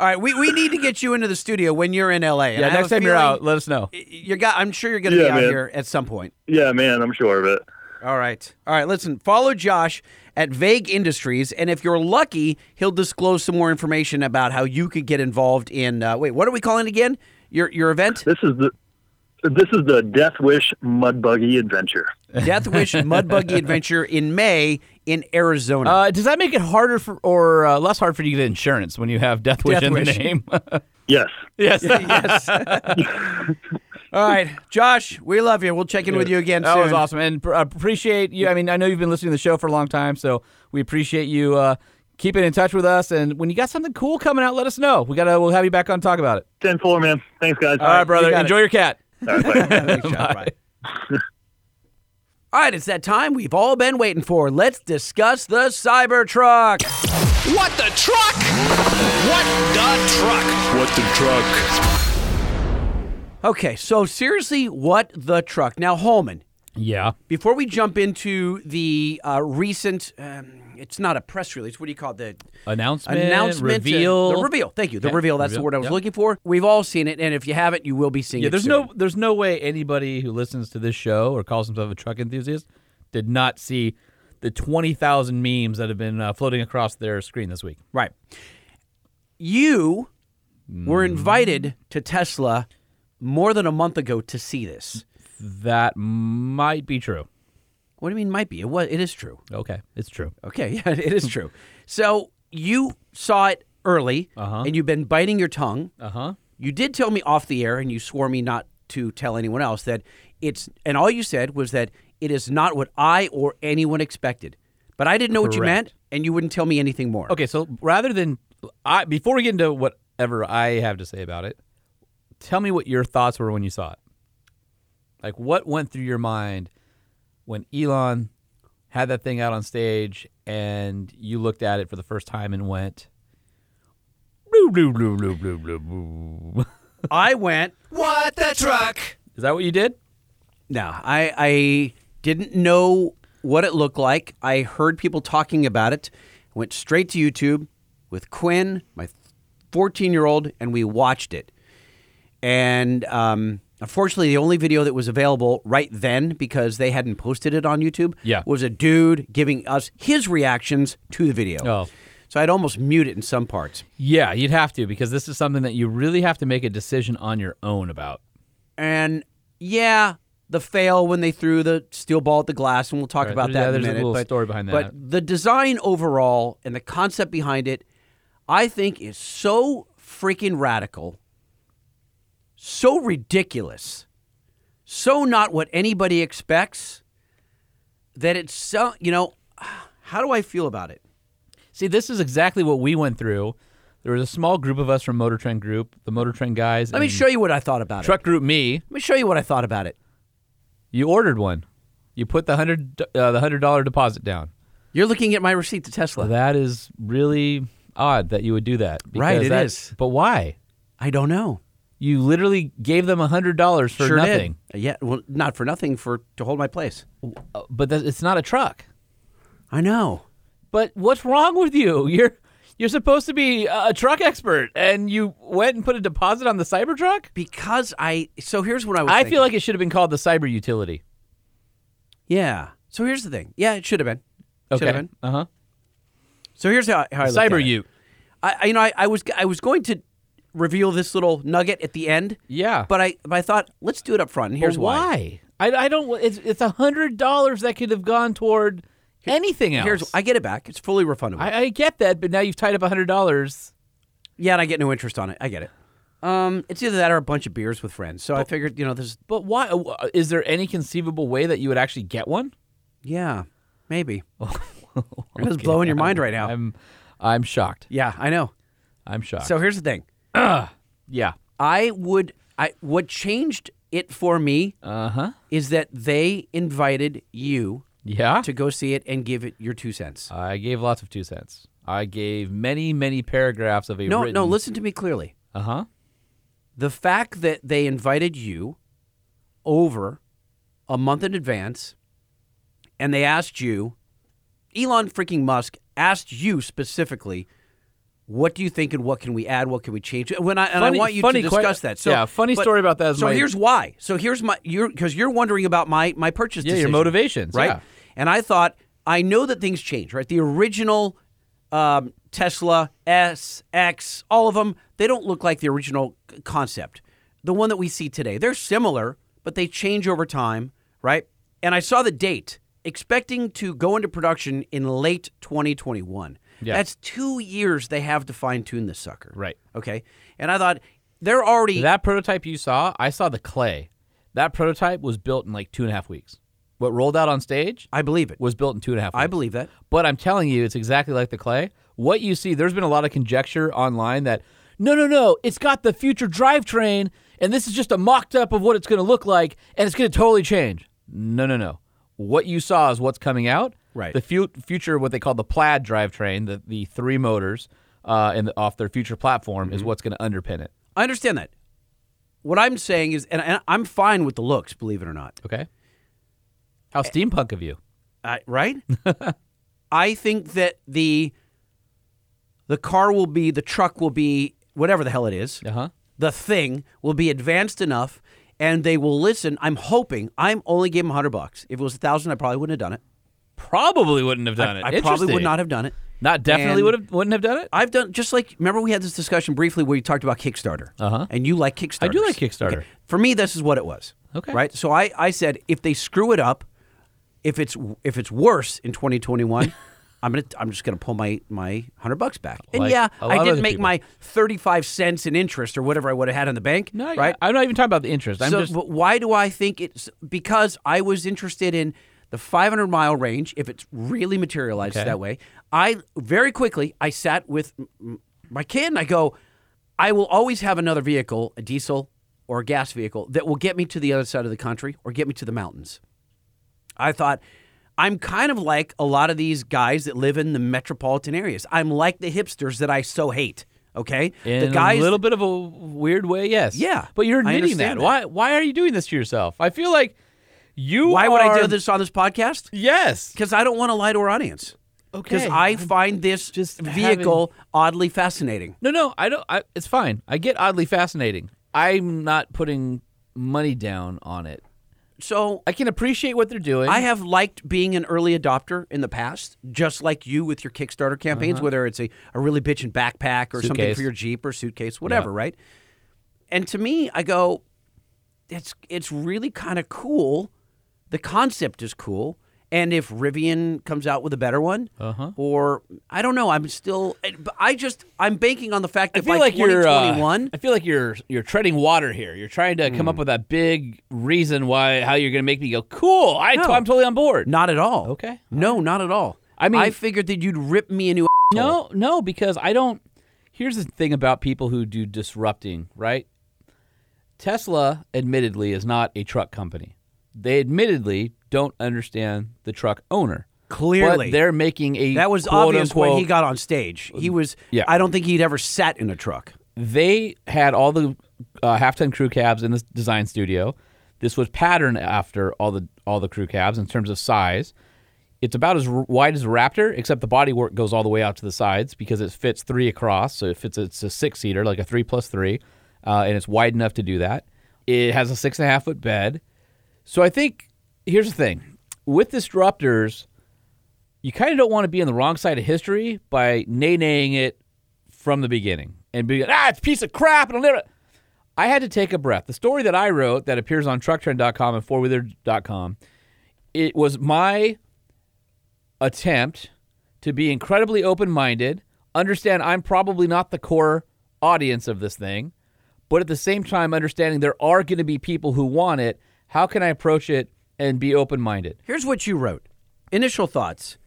All right, we need to get you into the studio when you're in LA. Yeah, next time you're out, let us know. I'm sure you're going to be out here at some point. Yeah, man, I'm sure of it. All right, listen, follow Josh at Vague Industries, and if you're lucky, he'll disclose some more information about how you could get involved in wait, what are we calling again? Your event? This is the Death Wish Mud Buggy Adventure. Death Wish Mud Buggy Adventure in May in Arizona. Does that make it harder or less hard for you to get insurance when you have Death Wish in the name? Yes. Yes. All right, Josh, we love you. We'll check in with you again soon. That was awesome, and appreciate you. I mean, I know you've been listening to the show for a long time, so we appreciate you keeping in touch with us. And when you got something cool coming out, let us know. We'll have you back on to talk about it. 10-4, man. Thanks, guys. All right, brother. Enjoy your cat. All right, bye. All right, it's that time we've all been waiting for. Let's discuss the Cybertruck. What the truck? What the truck? What the truck? Okay, so seriously, what the truck? Now, Holman. Yeah? Before we jump into the recent... it's not a press release. What do you call it? The announcement. Reveal. The reveal. Thank you. The reveal. That's the word I was looking for. We've all seen it, and if you haven't, you will be seeing it soon. There's no way anybody who listens to this show or calls himself a truck enthusiast did not see the 20,000 memes that have been floating across their screen this week. Right. You were invited to Tesla more than a month ago to see this. That might be true. What do you mean might be? It is true. Okay, it's true. Okay, yeah, it is true. So you saw it early, and you've been biting your tongue. You did tell me off the air, and you swore me not to tell anyone else that it's, and all you said was that it is not what I or anyone expected. But I didn't know what you meant, and you wouldn't tell me anything more. Okay, so rather than, before we get into whatever I have to say about it, tell me what your thoughts were when you saw it. Like, what went through your mind when Elon had that thing out on stage and you looked at it for the first time and went, I went, what the truck? Is that what you did? No, I didn't know what it looked like. I heard people talking about it. I went straight to YouTube with Quinn, my 14-year-old, and we watched it. And unfortunately, the only video that was available right then, because they hadn't posted it on YouTube, was a dude giving us his reactions to the video. Oh. So I'd almost mute it in some parts. Yeah, you'd have to, because this is something that you really have to make a decision on your own about. And yeah, the fail when they threw the steel ball at the glass, and we'll talk about that in a minute. There's a little story behind that. But the design overall and the concept behind it, I think, is so freaking radical, so ridiculous, so not what anybody expects, that it's so, you know, how do I feel about it? See, this is exactly what we went through. There was a small group of us from Motor Trend Group, the Motor Trend guys. Let me show you what I thought about Truck Group Me. Let me show you what I thought about it. You ordered one. You put the $100 deposit down. You're looking at my receipt to Tesla. That is really odd that you would do that. Right, it is. But why? I don't know. You literally gave them $100 for nothing. Did. Yeah, well, not for nothing, to hold my place. But it's not a truck. I know. But what's wrong with you? You're supposed to be a truck expert, and you went and put a deposit on the Cybertruck? Because so here's what I was thinking. I feel like it should have been called the Cyber Utility. Yeah. So here's the thing. Yeah, it should have been. Okay. Should have been. Uh-huh. So here's how I looked at it. Cyber U. I was going to reveal this little nugget at the end. Yeah. But I thought, let's do it up front, and here's why. I don't... It's $100 that could have gone toward... anything else. I get it back. It's fully refundable. I get that, but now you've tied up $100. Yeah, and I get no interest on it. I get it. It's either that or a bunch of beers with friends. So I figured, this... But why? Is there any conceivable way that you would actually get one? Yeah, maybe. It's blowing your mind right now. I'm shocked. Yeah, I know. I'm shocked. So here's the thing. Yeah. What changed it for me is that they invited you... Yeah. To go see it and give it your 2 cents. I gave lots of 2 cents. I gave many, many paragraphs of a written... No, listen to me clearly. Uh-huh. The fact that they invited you over a month in advance and they asked you, Elon freaking Musk asked you specifically, what do you think and what can we add, what can we change? I want you to discuss that. So, yeah, story about that. Here's why. So here's because you're wondering about my purchase decision. Yeah, your motivations, right? Yeah. And I thought, I know that things change, right? The original Tesla, S, X, all of them, they don't look like the original concept. The one that we see today, they're similar, but they change over time, right? And I saw the date, expecting to go into production in late 2021. Yeah. That's 2 years they have to fine-tune this sucker. Right. Okay? And I thought, they're already... That prototype you saw, I saw the clay. That prototype was built in like 2.5 weeks. What rolled out on stage... I believe it. ...was built in 2.5 weeks. I believe that. But I'm telling you, it's exactly like the clay. What you see, there's been a lot of conjecture online that, no, it's got the future drivetrain, and this is just a mocked-up of what it's going to look like, and it's going to totally change. No. What you saw is what's coming out. Right. The future, what they call the Plaid drivetrain, the three motors off their future platform is what's going to underpin it. I understand that. What I'm saying is, and I'm fine with the looks, believe it or not. Okay. How steampunk of you. Right? I think that the car will be, the truck will be, whatever the hell it is, the thing will be advanced enough, and they will listen. I'm hoping. I'm only giving them $100. If it was $1,000, I probably wouldn't have done it. I probably would not have done it. Not definitely wouldn't have done it? I've done, just like, remember we had this discussion briefly where you talked about Kickstarter. Uh-huh. And you like Kickstarter. I do like Kickstarter. Okay. For me, this is what it was. Okay. Right? So I said, if they screw it up, if it's worse in 2021, I'm just gonna pull my $100 back. And like, yeah, I didn't make my 35 cents in interest or whatever I would have had in the bank. No, right? I'm not even talking about the interest. I'm but why do I think it's because I was interested in the 500-mile range, if it's really materialized that way. I very quickly, I sat with my kid and I go, I will always have another vehicle, a diesel or a gas vehicle, that will get me to the other side of the country or get me to the mountains. I thought, I'm kind of like a lot of these guys that live in the metropolitan areas. I'm like the hipsters that I so hate. Okay, in the guys, a little bit of a weird way, yes. Yeah, but you're admitting that. Why are you doing this to yourself? I feel like you. Why would I do this on this podcast? Yes, because I don't want to lie to our audience. Okay, because I find this vehicle oddly fascinating. No, I don't. It's fine. I get oddly fascinating. I'm not putting money down on it. So I can appreciate what they're doing. I have liked being an early adopter in the past, just like you with your Kickstarter campaigns, whether it's a really bitchin' backpack or suitcase. Something for your Jeep or suitcase, whatever, right? And to me, I go, it's really kind of cool. The concept is cool. And if Rivian comes out with a better one, or I don't know, I'm banking on the fact that by like 2021, I feel like you're treading water here. You're trying to come up with a big reason how you're going to make me go cool. I'm totally on board. Not at all. Okay. No, not at all. I mean, I figured that you'd rip me a new. No, because I don't. Here's the thing about people who do disrupting, right? Tesla, admittedly, is not a truck company. They admittedly don't understand the truck owner. Clearly. But they're making a That was quote, obvious unquote, when he got on stage. He was, I don't think he'd ever sat in a truck. They had all the half-ton crew cabs in the design studio. This was patterned after all the crew cabs in terms of size. It's about as wide as a Raptor, except the bodywork goes all the way out to the sides because it fits three across. So it's a six-seater, like a 3+3, and it's wide enough to do that. It has a 6.5-foot bed. So I think, here's the thing, with disruptors, you kind of don't want to be on the wrong side of history by nay-naying it from the beginning and being like, it's a piece of crap. And I had to take a breath. The story that I wrote that appears on trucktrend.com and fourwheeler.com, it was my attempt to be incredibly open-minded, understand I'm probably not the core audience of this thing, but at the same time understanding there are going to be people who want it. How can I approach it and be open-minded? Here's what you wrote. Initial thoughts.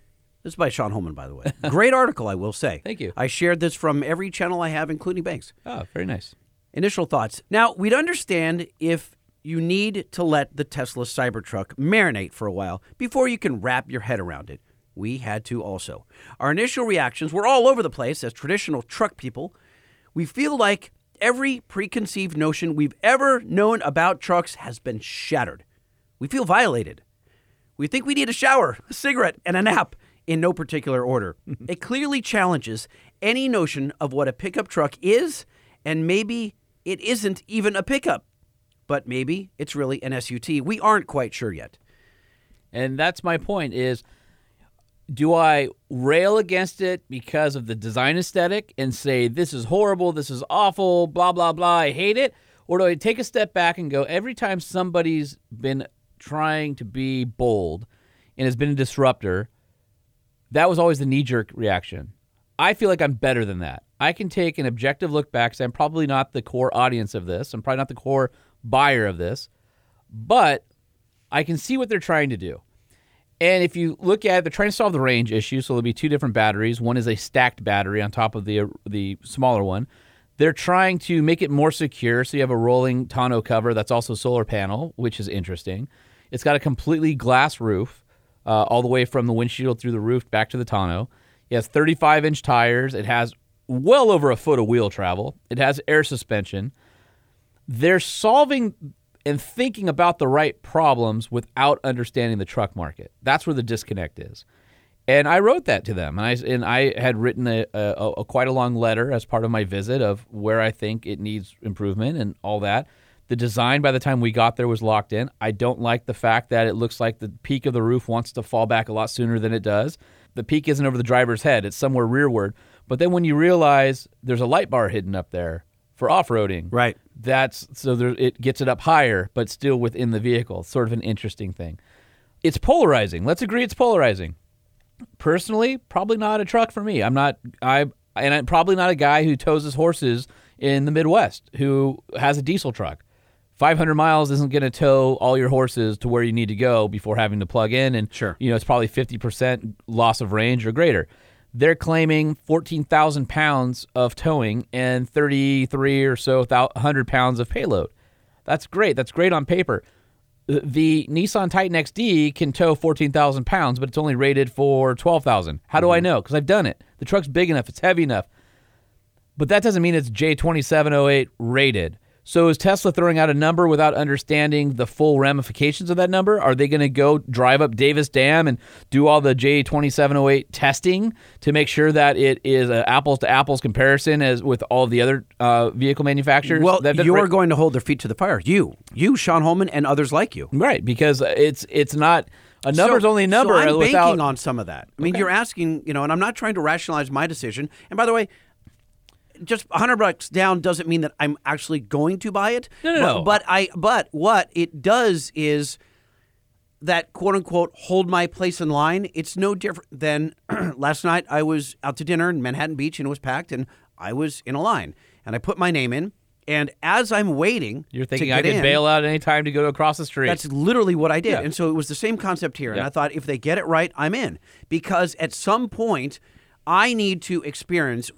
This is by Sean Holman, by the way. Great article, I will say. Thank you. I shared this from every channel I have, including Banks. Oh, very nice. Initial thoughts. Now, we'd understand if you need to let the Tesla Cybertruck marinate for a while before you can wrap your head around it. We had to also. Our initial reactions were all over the place as traditional truck people. We feel like every preconceived notion we've ever known about trucks has been shattered. We feel violated. We think we need a shower, a cigarette, and a nap in no particular order. It clearly challenges any notion of what a pickup truck is, and maybe it isn't even a pickup, but maybe it's really an SUT. We aren't quite sure yet. And that's my point is, do I rail against it because of the design aesthetic and say, this is horrible, this is awful, blah, blah, blah, I hate it? Or do I take a step back and go, every time somebody's been trying to be bold and has been a disruptor, that was always the knee-jerk reaction. I feel like I'm better than that. I can take an objective look back, say I'm probably not the core audience of this. I'm probably not the core buyer of this. But I can see what they're trying to do. And if you look at it, they're trying to solve the range issue, so there'll be two different batteries. One is a stacked battery on top of the smaller one. They're trying to make it more secure, so you have a rolling tonneau cover that's also solar panel, which is interesting. It's got a completely glass roof, all the way from the windshield through the roof back to the tonneau. It has 35-inch tires. It has well over a foot of wheel travel. It has air suspension. They're solving and thinking about the right problems without understanding the truck market. That's where the disconnect is. And I wrote that to them. And I had written a quite a long letter as part of my visit of where I think it needs improvement and all that. The design, by the time we got there, was locked in. I don't like the fact that it looks like the peak of the roof wants to fall back a lot sooner than it does. the peak isn't over the driver's head. It's somewhere rearward. But then when you realize there's a light bar hidden up there for off-roading, right? That's so there, it gets it up higher, but still within the vehicle. It's sort of an interesting thing. It's polarizing. Let's agree it's polarizing. Personally, probably not a truck for me. I'm probably not a guy who tows his horses in the Midwest who has a diesel truck. 500 miles isn't going to tow all your horses to where you need to go before having to plug in, and sure, you know, it's probably 50% loss of range or greater. They're claiming 14,000 pounds of towing and 33 or so 100 pounds of payload. That's great. That's great on paper. The Nissan Titan XD can tow 14,000 pounds, but it's only rated for 12,000. How do I know? Because I've done it. The truck's big enough. It's heavy enough. But that doesn't mean it's J2708 rated. So is Tesla throwing out a number without understanding the full ramifications of that number? Are they going to go drive up Davis Dam and do all the J2708 testing to make sure that it is an apples-to-apples comparison as with all the other vehicle manufacturers? Well, you're going to hold their feet to the fire. You, Sean Holman, and others like you. Right, because it's not... A number's only a number. So I'm banking on some of that. I mean, you're asking, and I'm not trying to rationalize my decision. And by the way, just $100 down doesn't mean that I'm actually going to buy it. No. But what it does is that, quote unquote, hold my place in line. It's no different than last night I was out to dinner in Manhattan Beach and it was packed and I was in a line and I put my name in. And as I'm waiting, you're thinking I could bail out any time to go across the street. That's literally what I did. Yeah. And so it was the same concept here. Yeah. And I thought if they get it right, I'm in, because at some point I need to experience.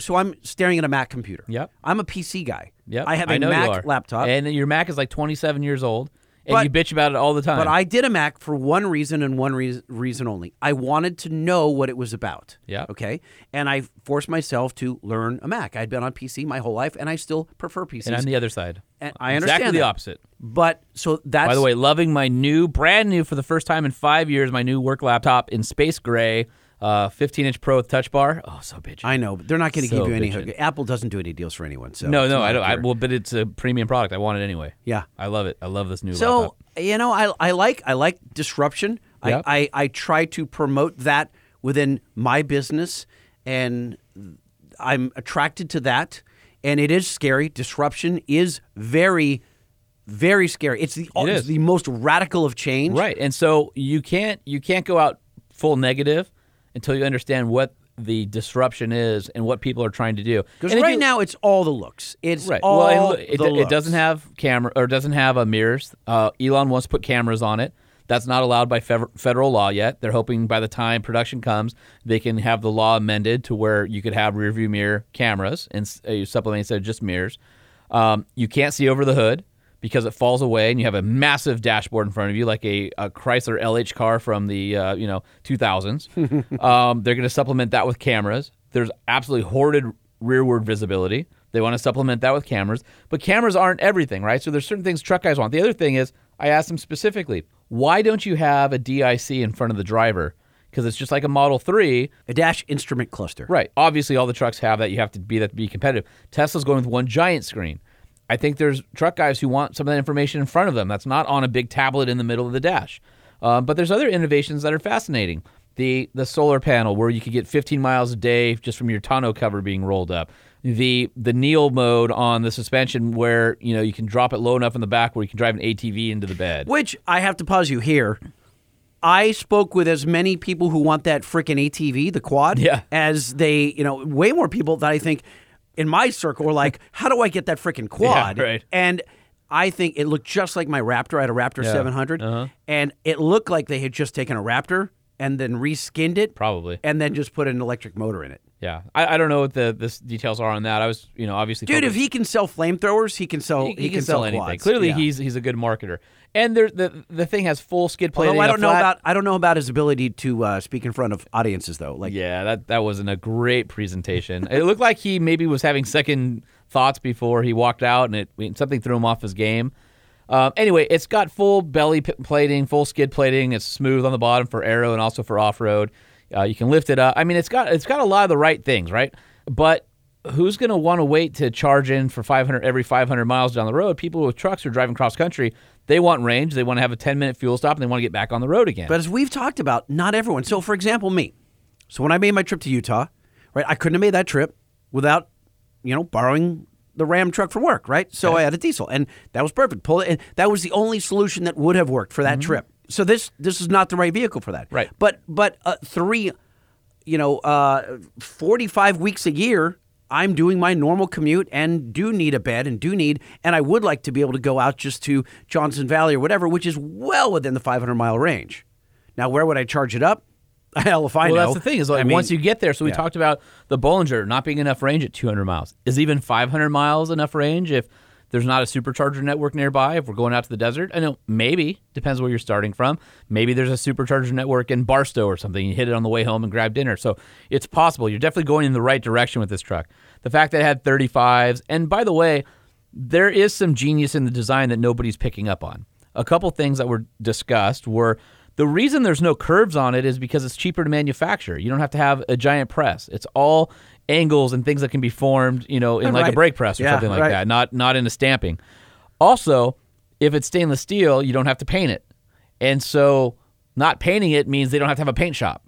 So I'm staring at a Mac computer. Yep. I'm a PC guy. Yep. I have a Mac laptop, and your Mac is like 27 years old, and you bitch about it all the time. But I did a Mac for one reason and one reason only. I wanted to know what it was about. Yeah. Okay. And I forced myself to learn a Mac. I'd been on PC my whole life, and I still prefer PCs. And I'm the other side. And I understand exactly the opposite. But so that's, by the way, loving my brand new for the first time in 5 years, my new work laptop in space gray. 15-inch Pro with Touch Bar. Oh, so bitchin'. I know, but they're not going to give you any hook. Apple doesn't do any deals for anyone. So no, I don't. But it's a premium product. I want it anyway. Yeah, I love it. I love this new laptop. So I like disruption. Yep. I try to promote that within my business, and I'm attracted to that. And it is scary. Disruption is very, very scary. It's the most radical of change. Right, and so you can't go out full negative until you understand what the disruption is and what people are trying to do. Because right now it's all the looks. It's right. It doesn't have camera or doesn't have mirrors. Elon wants to put cameras on it. That's not allowed by federal law yet. They're hoping by the time production comes, they can have the law amended to where you could have rearview mirror cameras and supplementing instead of just mirrors. You can't see over the hood because it falls away and you have a massive dashboard in front of you like a Chrysler LH car from the 2000s. They're going to supplement that with cameras. There's absolutely hoarded rearward visibility. They want to supplement that with cameras. But cameras aren't everything, right? So there's certain things truck guys want. The other thing is I asked them specifically, why don't you have a DIC in front of the driver? Because it's just like a Model 3. A dash instrument cluster. Right. Obviously, all the trucks have that. You have to be that to be competitive. Tesla's going with one giant screen. I think there's truck guys who want some of that information in front of them. That's not on a big tablet in the middle of the dash. But there's other innovations that are fascinating. The solar panel where you could get 15 miles a day just from your tonneau cover being rolled up. The kneel mode on the suspension where you can drop it low enough in the back where you can drive an ATV into the bed. Which, I have to pause you here. I spoke with as many people who want that frickin' ATV, the quad, as they, way more people that I think in my circle were like, how do I get that freaking quad? Yeah, right. And I think it looked just like my Raptor. I had a Raptor 700, and it looked like they had just taken a Raptor and then reskinned it. Probably. And then just put an electric motor in it. Yeah. I don't know what the details are on that. I was, obviously... Dude, if he can sell flamethrowers, he can sell anything. Quads. Clearly, he's a good marketer. And the thing has full skid plating. I don't know about his ability to speak in front of audiences, though. That wasn't a great presentation. It looked like he maybe was having second thoughts before he walked out, and something threw him off his game. Anyway, it's got full belly plating, full skid plating. It's smooth on the bottom for aero and also for off-road. You can lift it up. I mean, it's got a lot of the right things, right? But who's going to want to wait to charge in for 500 every 500 miles down the road? People with trucks who are driving cross-country, they want range. They want to have a 10-minute fuel stop, and they want to get back on the road again. But as we've talked about, not everyone. So, for example, me. So when I made my trip to Utah, right, I couldn't have made that trip without, you know, borrowing the Ram truck for work, right? So I had a diesel, and that was perfect. Pull it, and that was the only solution that would have worked for that trip. So this is not the right vehicle for that. Right. But 45 weeks a year, I'm doing my normal commute and do need a bed and and I would like to be able to go out just to Johnson Valley or whatever, which is well within the 500-mile range. Now, where would I charge it up? Hell if I know. Well, that's the thing is once you get there, so we talked about the Bollinger not being enough range at 200 miles. Is even 500 miles enough range if there's not a supercharger network nearby, if we're going out to the desert? I know, maybe. Depends where you're starting from. Maybe there's a supercharger network in Barstow or something. You hit it on the way home and grab dinner. So it's possible. You're definitely going in the right direction with this truck. The fact that it had 35s, and by the way, there is some genius in the design that nobody's picking up on. A couple things that were discussed were, the reason there's no curves on it is because it's cheaper to manufacture. You don't have to have a giant press. It's all angles and things that can be formed, you know, in like a brake press or something like that, not in a stamping. Also, if it's stainless steel, you don't have to paint it. And so not painting it means they don't have to have a paint shop.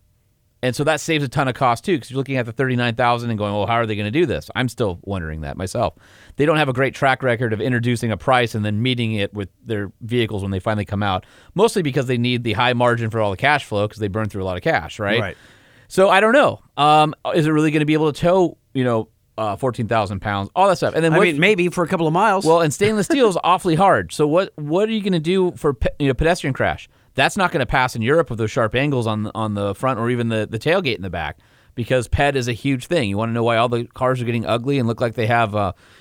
And so that saves a ton of cost, too, because you're looking at the $39,000 and going, well, how are they going to do this? I'm still wondering that myself. They don't have a great track record of introducing a price and then meeting it with their vehicles when they finally come out, mostly because they need the high margin for all the cash flow because they burn through a lot of cash, right? Right. So I don't know. Is it really going to be able to tow, 14,000 pounds, all that stuff? And then maybe for a couple of miles. Well, and stainless steel is awfully hard. So what are you going to do for pedestrian crash? That's not going to pass in Europe with those sharp angles on the front or even the tailgate in the back, because PED is a huge thing. You want to know why all the cars are getting ugly and look like they have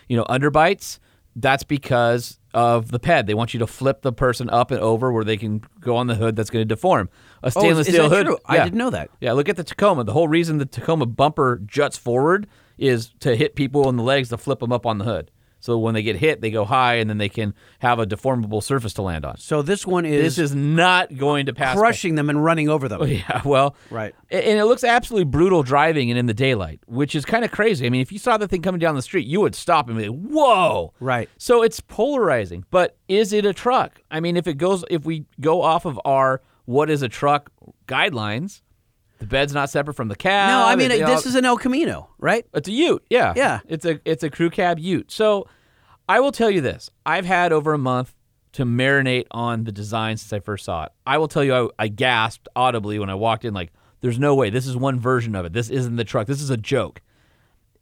underbites? That's because of the PED. They want you to flip the person up and over where they can go on the hood that's going to deform. A stainless steel hood. True? Yeah. I didn't know that. Yeah, look at the Tacoma. The whole reason the Tacoma bumper juts forward is to hit people in the legs to flip them up on the hood. So when they get hit, they go high, and then they can have a deformable surface to land on. So this one is... This is not going to pass. Crushing them and running over them. Oh, yeah, well... Right. And it looks absolutely brutal driving and in the daylight, which is kind of crazy. I mean, if you saw the thing coming down the street, you would stop and be like, whoa! Right. So it's polarizing. But is it a truck? I mean, if we go off of our what is a truck guidelines... The bed's not separate from the cab. No, I mean, this is an El Camino, right? It's a ute, yeah. Yeah. It's a crew cab ute. So I will tell you this. I've had over a month to marinate on the design since I first saw it. I will tell you I gasped audibly when I walked in, like, there's no way. This is one version of it. This isn't the truck. This is a joke.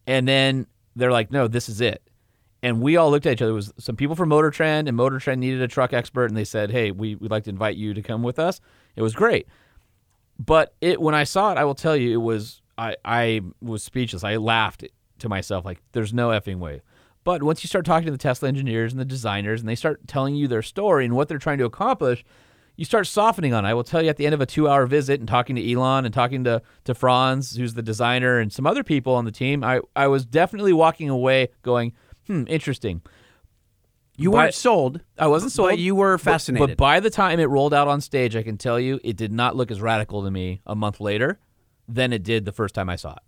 And then they're like, no, this is it. And we all looked at each other. It was some people from Motor Trend, and Motor Trend needed a truck expert, and they said, hey, we'd like to invite you to come with us. It was great. But when I saw it, I will tell you, it was I was speechless. I laughed to myself, like, there's no effing way. But once you start talking to the Tesla engineers and the designers, and they start telling you their story and what they're trying to accomplish, you start softening on it. I will tell you, at the end of a 2-hour visit and talking to Elon and talking to Franz, who's the designer, and some other people on the team, I was definitely walking away going, interesting. You weren't sold. I wasn't sold. But you were fascinated. But by the time it rolled out on stage, I can tell you, it did not look as radical to me a month later than it did the first time I saw it.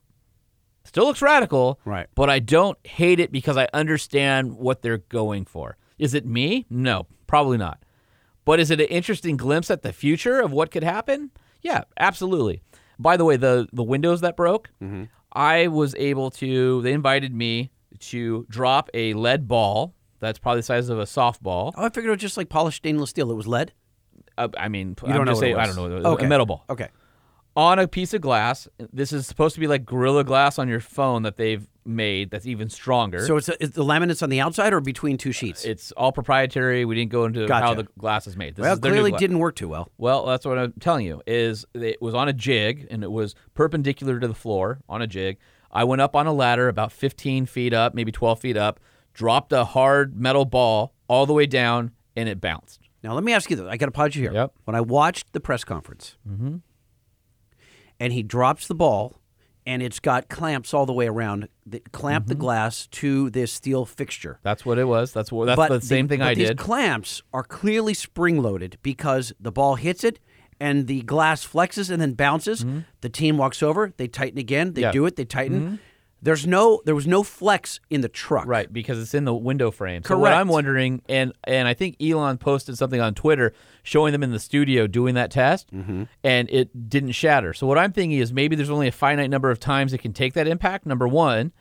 Still looks radical, right? But I don't hate it because I understand what they're going for. Is it me? No, probably not. But is it an interesting glimpse at the future of what could happen? Yeah, absolutely. By the way, the windows that broke, I was able to, they invited me to drop a lead ball. That's probably the size of a softball. Oh, I figured it was just like polished stainless steel. It was lead? I don't know what it was. Okay. A metal ball. Okay. On a piece of glass. This is supposed to be like Gorilla Glass on your phone that they've made that's even stronger. So it's the laminate's on the outside or between two sheets? It's all proprietary. We didn't go into how the glass is made. This clearly didn't work too well. Well, that's what I'm telling you, is it was on a jig, and it was perpendicular to the floor on a jig. I went up on a ladder about 15 feet up, maybe 12 feet up, dropped a hard metal ball all the way down, and it bounced. Now, let me ask you this. I got to pause you here. Yep. When I watched the press conference, and he drops the ball, and it's got clamps all the way around that clamp the glass to this steel fixture. That's what it was. That's the same thing I did. These clamps are clearly spring-loaded because the ball hits it, and the glass flexes and then bounces. The team walks over. They tighten again. They do it. They tighten. There was no flex in the truck. Right, because it's in the window frame. Correct. So what I'm wondering, and I think Elon posted something on Twitter showing them in the studio doing that test, and it didn't shatter. So what I'm thinking is maybe there's only a finite number of times it can take that impact, number one,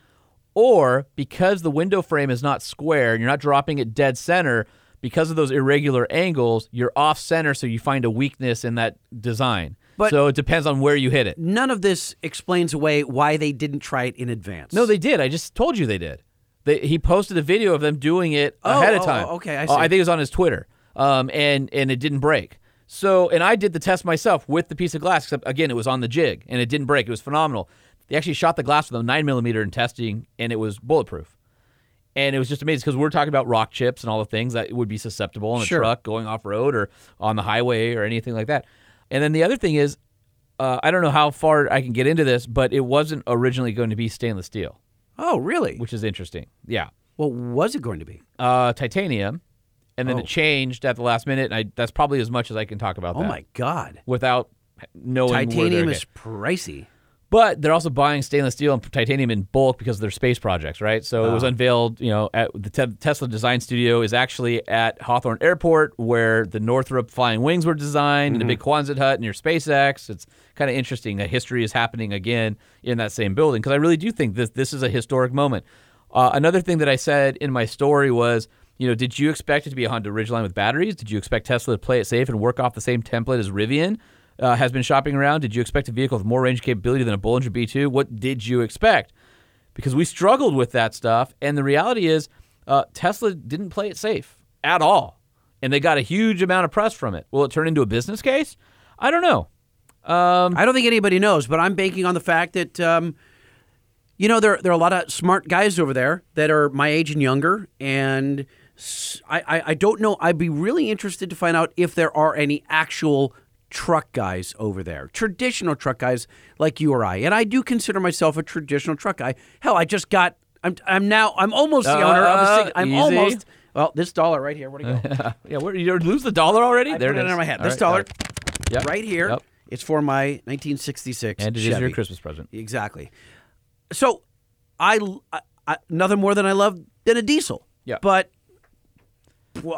or because the window frame is not square and you're not dropping it dead center, because of those irregular angles, you're off center, so you find a weakness in that design. But so it depends on where you hit it. None of this explains away why they didn't try it in advance. No, they did. I just told you they did. He posted a video of them doing it ahead of time. Oh, okay, I see. I think it was on his Twitter, and it didn't break. So, and I did the test myself with the piece of glass, except, again, it was on the jig, and it didn't break. It was phenomenal. They actually shot the glass with a 9mm in testing, and it was bulletproof. And it was just amazing because we're talking about rock chips and all the things that would be susceptible in a truck going off-road or on the highway or anything like that. And then the other thing is, I don't know how far I can get into this, but it wasn't originally going to be stainless steel. Oh, really? Which is interesting. Yeah. Well, was it going to be? Titanium. And then it changed at the last minute. And that's probably as much as I can talk about that. Oh, my God. Without knowing titanium is pricey. But they're also buying stainless steel and titanium in bulk because of their space projects, right? So it was unveiled, at the Tesla Design Studio is actually at Hawthorne Airport where the Northrop Flying Wings were designed and the big Quonset hut near SpaceX. It's kind of interesting that history is happening again in that same building because I really do think this is a historic moment. Another thing that I said in my story was, did you expect it to be a Honda Ridgeline with batteries? Did you expect Tesla to play it safe and work off the same template as Rivian? Has been shopping around. Did you expect a vehicle with more range capability than a Bollinger B2? What did you expect? Because we struggled with that stuff, and the reality is Tesla didn't play it safe at all, and they got a huge amount of press from it. Will it turn into a business case? I don't know. I don't think anybody knows, but I'm banking on the fact that there are a lot of smart guys over there that are my age and younger, and I don't know. I'd be really interested to find out if there are any actual truck guys over there, traditional truck guys like you or I, and I do consider myself a traditional truck guy. Hell, I'm almost the owner of a single. This dollar right here. Where'd it go? Where you lose the dollar already? There it is. Under my head. All this dollar, right here. Yep. It's for my 1966 and it Chevy. Is your Christmas present. Exactly. So, I nothing more than I love than a diesel. Yeah. But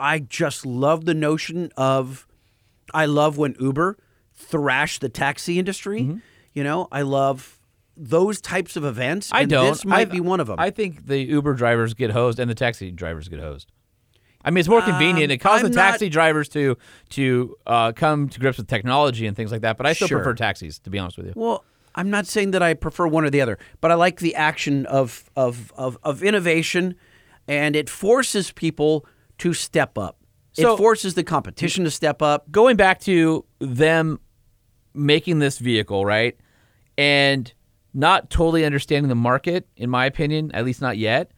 I just love the notion of. I love when Uber thrashed the taxi industry. I love those types of events. This might be one of them. I think the Uber drivers get hosed and the taxi drivers get hosed. I mean, it's more convenient. It causes the taxi drivers to come to grips with technology and things like that. But I still prefer taxis, to be honest with you. Well, I'm not saying that I prefer one or the other, but I like the action of innovation, and it forces people to step up. It forces the competition to step up. Going back to them making this vehicle, right, and not totally understanding the market, in my opinion, at least not yet.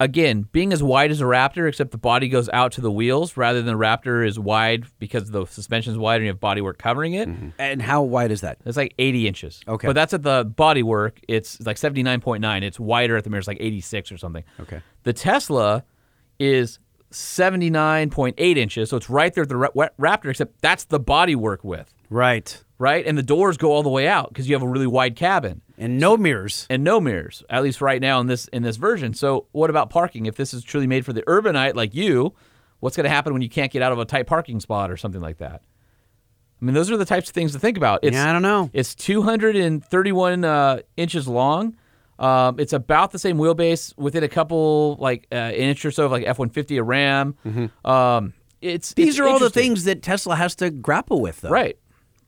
Again, being as wide as a Raptor, except the body goes out to the wheels rather than the Raptor is wide because the suspension is wide and you have bodywork covering it. Mm-hmm. And how wide is that? It's like 80 inches. Okay. But that's at the bodywork. It's like 79.9. It's wider at the mirror. It's like 86 or something. Okay. The Tesla is 79.8 inches, so it's right there at the Raptor, except that's the bodywork width. Right? And the doors go all the way out because you have a really wide cabin. And no mirrors. At least right now in this version. So what about parking? If this is truly made for the urbanite like you, what's going to happen when you can't get out of a tight parking spot or something like that? I mean, those are the types of things to think about. I don't know. It's 231 inches long. It's about the same wheelbase within a couple, inch or so of like F-150, a Ram. These are all the things that Tesla has to grapple with, though. Right.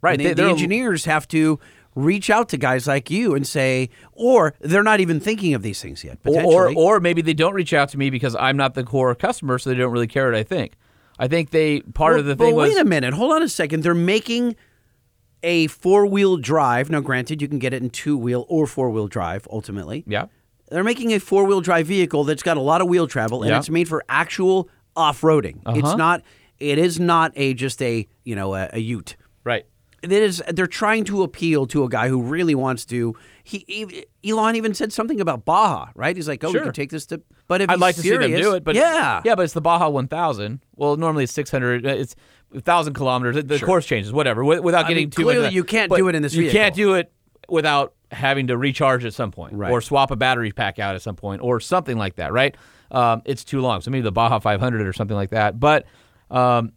The engineers have to reach out to guys like you and say, or they're not even thinking of these things yet, potentially. Or maybe they don't reach out to me because I'm not the core customer, so they don't really care what I think. I think wait a minute. Hold on a second. They're making a four-wheel drive. Now, granted, you can get it in two-wheel or four-wheel drive, ultimately. Yeah. They're making a four-wheel drive vehicle that's got a lot of wheel travel, and it's made for actual off-roading. It is not just a ute. Right. They're trying to appeal to a guy who really wants to. Elon even said something about Baja, right? He's like, we can take this to... But if I'd like to see them do it, but... Yeah. Yeah, but it's the Baja 1000. Well, normally it's 600... It's 1,000 kilometers. The course changes, whatever, without getting too much... Clearly, you can't do it in this vehicle. You can't do it without having to recharge at some point, right, or swap a battery pack out at some point or something like that, right? It's too long. So maybe the Baja 500 or something like that. But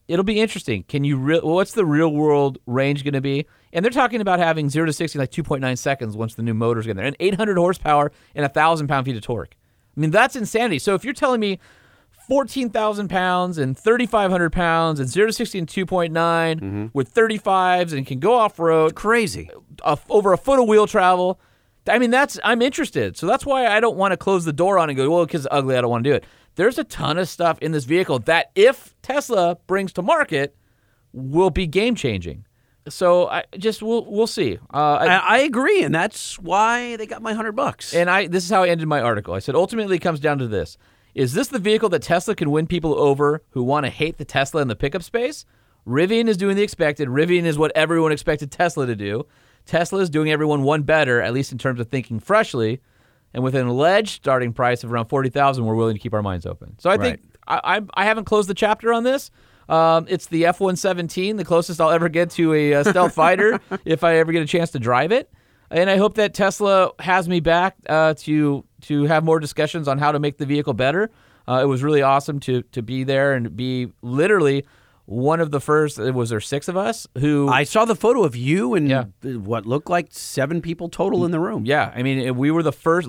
it'll be interesting. Can you what's the real world range going to be? And they're talking about having 0 to 60 like 2.9 seconds once the new motor's in there, and 800 horsepower and 1,000 pound-feet of torque. I mean, that's insanity. So if you're telling me 14,000 pounds and 3,500 pounds and 0 to 60 and 2.9 with 35s and can go off-road. It's crazy. Over a foot of wheel travel. I mean, I'm interested. So that's why I don't want to close the door on and go, well, because it's ugly, I don't want to do it. There's a ton of stuff in this vehicle that if Tesla brings to market will be game-changing. So we'll see. I agree, and that's why they got my $100. And this is how I ended my article. I said, ultimately it comes down to this. Is this the vehicle that Tesla can win people over who want to hate the Tesla in the pickup space? Rivian is doing the expected. Rivian is what everyone expected Tesla to do. Tesla is doing everyone one better, at least in terms of thinking freshly, and with an alleged starting price of around $40,000, we're willing to keep our minds open. So I think I haven't closed the chapter on this. It's the F-117, the closest I'll ever get to a stealth fighter if I ever get a chance to drive it. And I hope that Tesla has me back to have more discussions on how to make the vehicle better. It was really awesome to be there and be literally one of the first. It was there six of us who... I saw the photo of you and what looked like seven people total in the room. Yeah, I mean, we were the first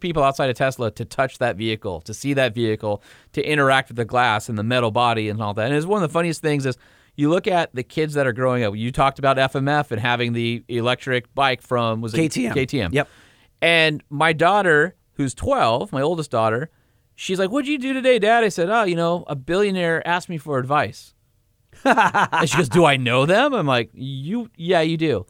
people outside of Tesla to touch that vehicle, to see that vehicle, to interact with the glass and the metal body and all that. And it's one of the funniest things is... You look at the kids that are growing up. You talked about FMF and having the electric bike from KTM. Yep. And my daughter, who's 12, my oldest daughter, she's like, "What'd you do today, Dad?" I said, a billionaire asked me for advice. And she goes, "Do I know them?" I'm like, "You do."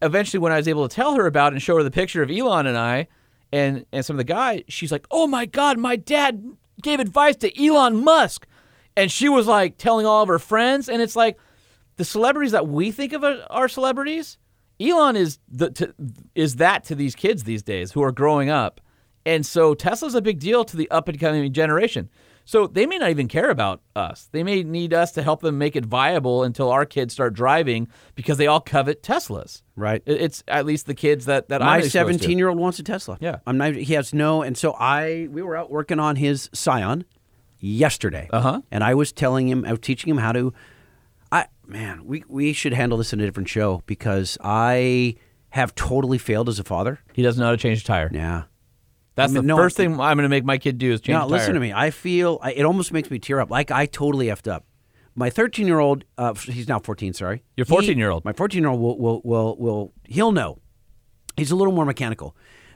Eventually, when I was able to tell her about it and show her the picture of Elon and I and some of the guys, she's like, "Oh my God, my dad gave advice to Elon Musk." And she was, like, telling all of her friends. And it's like the celebrities that we think of are celebrities. Elon is that to these kids these days who are growing up. And so Tesla's a big deal to the up-and-coming generation. So they may not even care about us. They may need us to help them make it viable until our kids start driving because they all covet Teslas. Right. It's at least the kids that my 17-year-old wants a Tesla. Yeah. He has no. And so we were out working on his Scion yesterday, and I was teaching him how to. We should handle this in a different show because I have totally failed as a father. He doesn't know how to change a tire. Yeah, that's first thing I'm going to make my kid do is change. No, listen to me. I feel it almost makes me tear up. Like I totally effed up. My 13-year-old, he's now 14. Sorry, your 14-year-old. My 14-year-old will he'll know. He's a little more mechanical.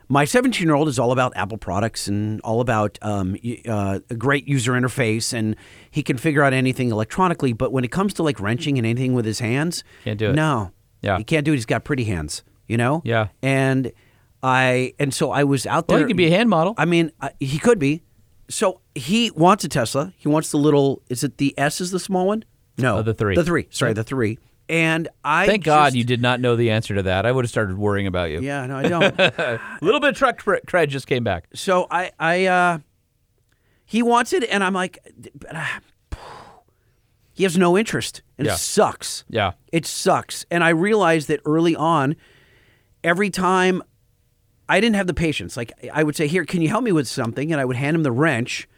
My 17-year-old is all about Apple products and all about a great user interface, and he can figure out anything electronically. But when it comes to like wrenching and anything with his hands, can't do it. No, yeah, he can't do it. He's got pretty hands, you know. Yeah, and so I was out there. Well, he could be a hand model. I mean, he could be. So he wants a Tesla. He wants the little. Is it the S? Is the small one? No, the three. Sorry, the three. And God you did not know the answer to that. I would have started worrying about you. Yeah, no, I don't. A little bit of truck cred just came back. So he wants it, and I'm like, he has no interest, and it sucks. Yeah, it sucks. And I realized that early on, every time I didn't have the patience. Like I would say, "Here, can you help me with something?" And I would hand him the wrench.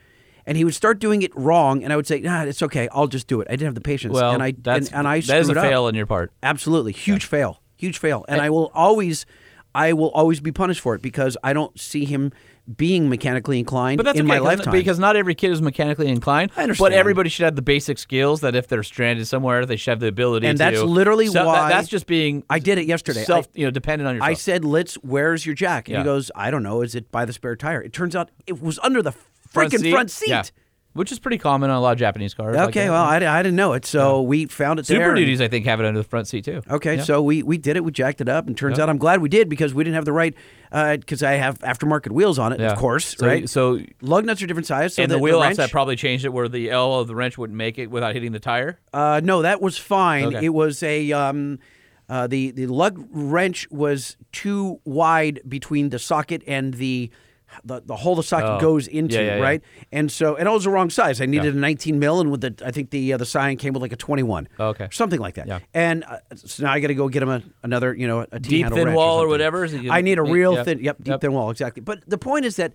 And he would start doing it wrong, and I would say, "Nah, it's okay. I'll just do it." I didn't have the patience, well, and I screwed up. That is a fail on your part. Absolutely, huge fail, and I will always be punished for it because I don't see him being mechanically inclined in my lifetime. Because not every kid is mechanically inclined. I understand, but everybody should have the basic skills that if they're stranded somewhere, they should have the ability. And that's literally why that's just being. I did it yesterday. Dependent on yourself. I said, "Where's your jack?" And he goes, "I don't know. Is it by the spare tire?" It turns out it was under the front seat. Yeah. Which is pretty common on a lot of Japanese cars. Okay, I didn't know it, so we found it there. Super Duties, I think, have it under the front seat, too. Okay, so we did it. We jacked it up, and turns out I'm glad we did because we didn't have the right, because I have aftermarket wheels on it, of course, right? So lug nuts are different size. So and the wheel offset probably changed it where the L of the wrench wouldn't make it without hitting the tire? No, that was fine. Okay. It was a... the lug wrench was too wide between the socket and the the hole-de-socket goes into, right? And so, and it was the wrong size. I needed a 19 mil, and with the, I think the Scion came with like a 21. Oh, okay. Something like that. Yeah. And so now I got to go get him another, you know, a T-handle wrench. Deep thin wall or whatever? I need a real thin, deep thin wall, exactly. But the point is that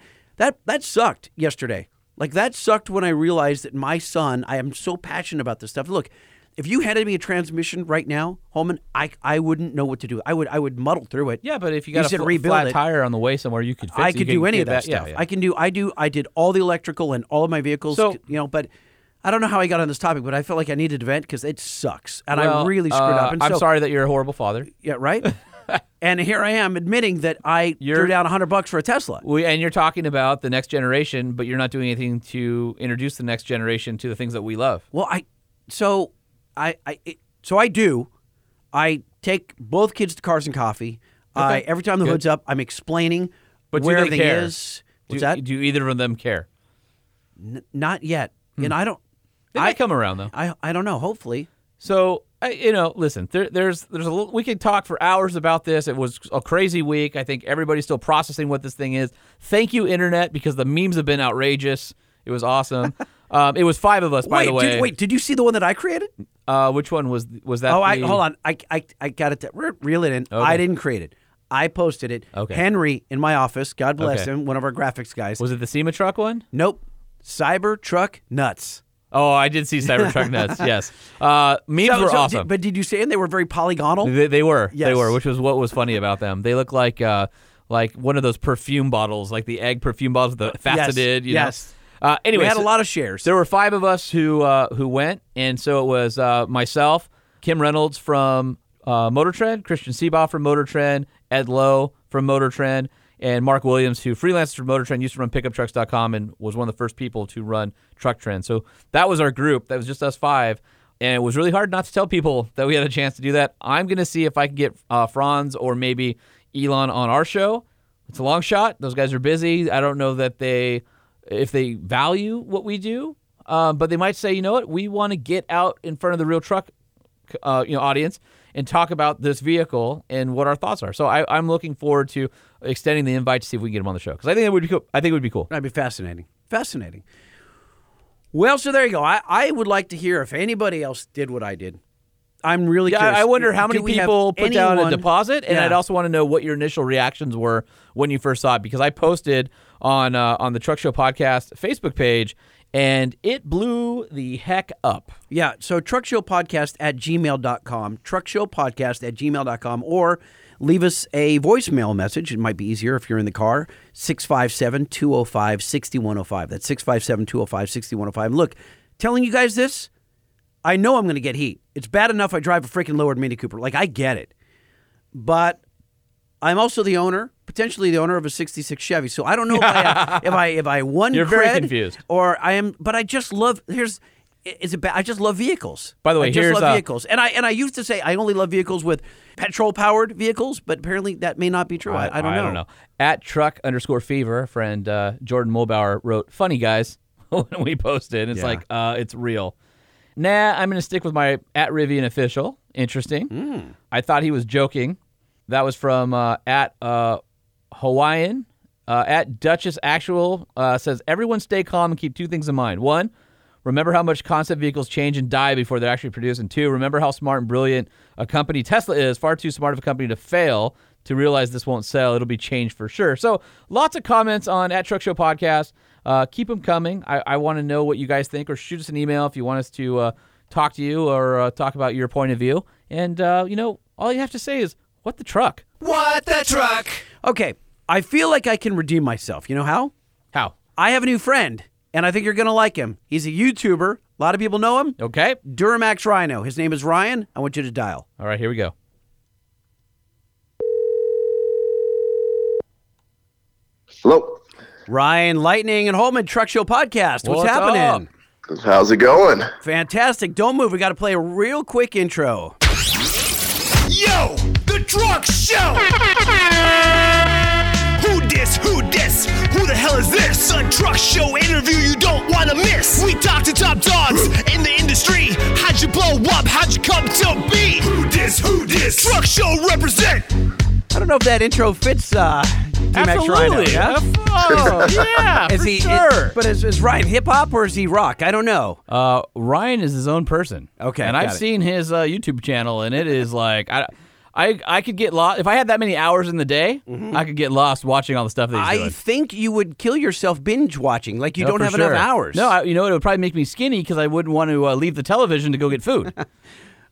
sucked yesterday. Like, that sucked when I realized that my son, I am so passionate about this stuff. Look, if you handed me a transmission right now, Holman, I wouldn't know what to do. I would muddle through it. Yeah, but if you got a flat tire on the way somewhere, you could fix it. I could do any of that stuff. Yeah. I did all the electrical and all of my vehicles, so, you know, but I don't know how I got on this topic, but I felt like I needed to vent because it sucks. And I really screwed up. And so, I'm sorry that you're a horrible father. Yeah, right? And here I am admitting that I threw down $100 for a Tesla. And you're talking about the next generation, but you're not doing anything to introduce the next generation to the things that we love. Well, I do. I take both kids to Cars and Coffee. Okay. Every time the hood's up, I'm explaining where everything is. Do either of them care? Not yet. And I don't. They might come around though. I don't know. Hopefully. So. You know, listen. There's a little, we could talk for hours about this. It was a crazy week. I think everybody's still processing what this thing is. Thank you, internet, because the memes have been outrageous. It was awesome. It was five of us, by the way. Did you see the one that I created? Which one was that? Hold on. I got it. Reel it in. Okay. I didn't create it. I posted it. Okay. Henry in my office. God bless him. One of our graphics guys. Was it the SEMA truck one? Nope. Cybertruck nuts. Oh, I did see Cybertruck nuts, yes. Memes were awesome. But did you say they were very polygonal? They were. Yes. They were, which was what was funny about them. They looked like one of those perfume bottles, like the egg perfume bottles with the faceted. Yes. Anyway, we had a lot of shares. There were five of us who went, and so it was myself, Kim Reynolds from Motor Trend, Christian Sebaugh from Motor Trend, Ed Lowe from Motor Trend, and Mark Williams, who freelanced for Motor Trend, used to run PickupTrucks.com and was one of the first people to run Truck Trend. So that was our group. That was just us five. And it was really hard not to tell people that we had a chance to do that. I'm going to see if I can get Franz or maybe Elon on our show. It's a long shot. Those guys are busy. I don't know if they value what we do. But they might say, you know what? We want to get out in front of the real truck audience and talk about this vehicle and what our thoughts are. So I'm looking forward to extending the invite to see if we can get him on the show, because I think it would be cool. That'd be fascinating. Fascinating. Well, so there you go. I would like to hear if anybody else did what I did. I'm really curious. I wonder how many people put down a deposit, and I'd also want to know what your initial reactions were when you first saw it, because I posted on the Truck Show Podcast Facebook page, and it blew the heck up. Yeah, so truckshowpodcast@gmail.com, truckshowpodcast@gmail.com, or leave us a voicemail message. It might be easier if you're in the car, 657-205-6105. That's 657-205-6105. Look, telling you guys this, I know I'm going to get heat. It's bad enough I drive a freaking lowered Mini Cooper. Like, I get it. But I'm also the owner. Potentially the owner of a '66 Chevy, so I don't know if I won. You're very confused, or I am. But I just love. I just love vehicles. By the way, I just love vehicles, and I used to say I only love vehicles with petrol-powered vehicles, but apparently that may not be true. I don't know. @truck_fever, friend Jordan Mulbauer wrote, "Funny guys," when we posted. It's like it's real. Nah, I'm going to stick with my @Rivian official. Interesting. Mm. I thought he was joking. That was from Hawaiian, @Duchess Actual, says, everyone stay calm and keep two things in mind. One, remember how much concept vehicles change and die before they're actually produced. And two, remember how smart and brilliant a company Tesla is, far too smart of a company to fail to realize this won't sell. It'll be changed for sure. So lots of comments on @Truck Show Podcast. Keep them coming. I want to know what you guys think, or shoot us an email if you want us to talk to you or talk about your point of view. And, all you have to say is, what the truck? What the truck? Okay, I feel like I can redeem myself. You know how? How? I have a new friend, and I think you're going to like him. He's a YouTuber. A lot of people know him. Okay. Duramax Rhino. His name is Ryan. I want you to dial. All right, here we go. Hello. Ryan, Lightning, and Holman, Truck Show Podcast. What's happening? Up? How's it going? Fantastic. Don't move. We got to play a real quick intro. Yo! The Truck Show! Who dis? Who dis? Who the hell is this? The Truck Show interview you don't want to miss. We talk to top dogs in the industry. How'd you blow up? How'd you come to be? Who dis? Who dis? Truck Show represent! I don't know if that intro fits DMX Rhino. Yeah? Oh, yeah, for sure. But is Ryan hip-hop or is he rock? I don't know. Ryan is his own person. Okay, and I've seen his YouTube channel, and it is like... I could get lost. If I had that many hours in the day, I could get lost watching all the stuff that he's doing. I think you would kill yourself binge watching. Like, you don't have enough hours. No, you know, it would probably make me skinny because I wouldn't want to leave the television to go get food.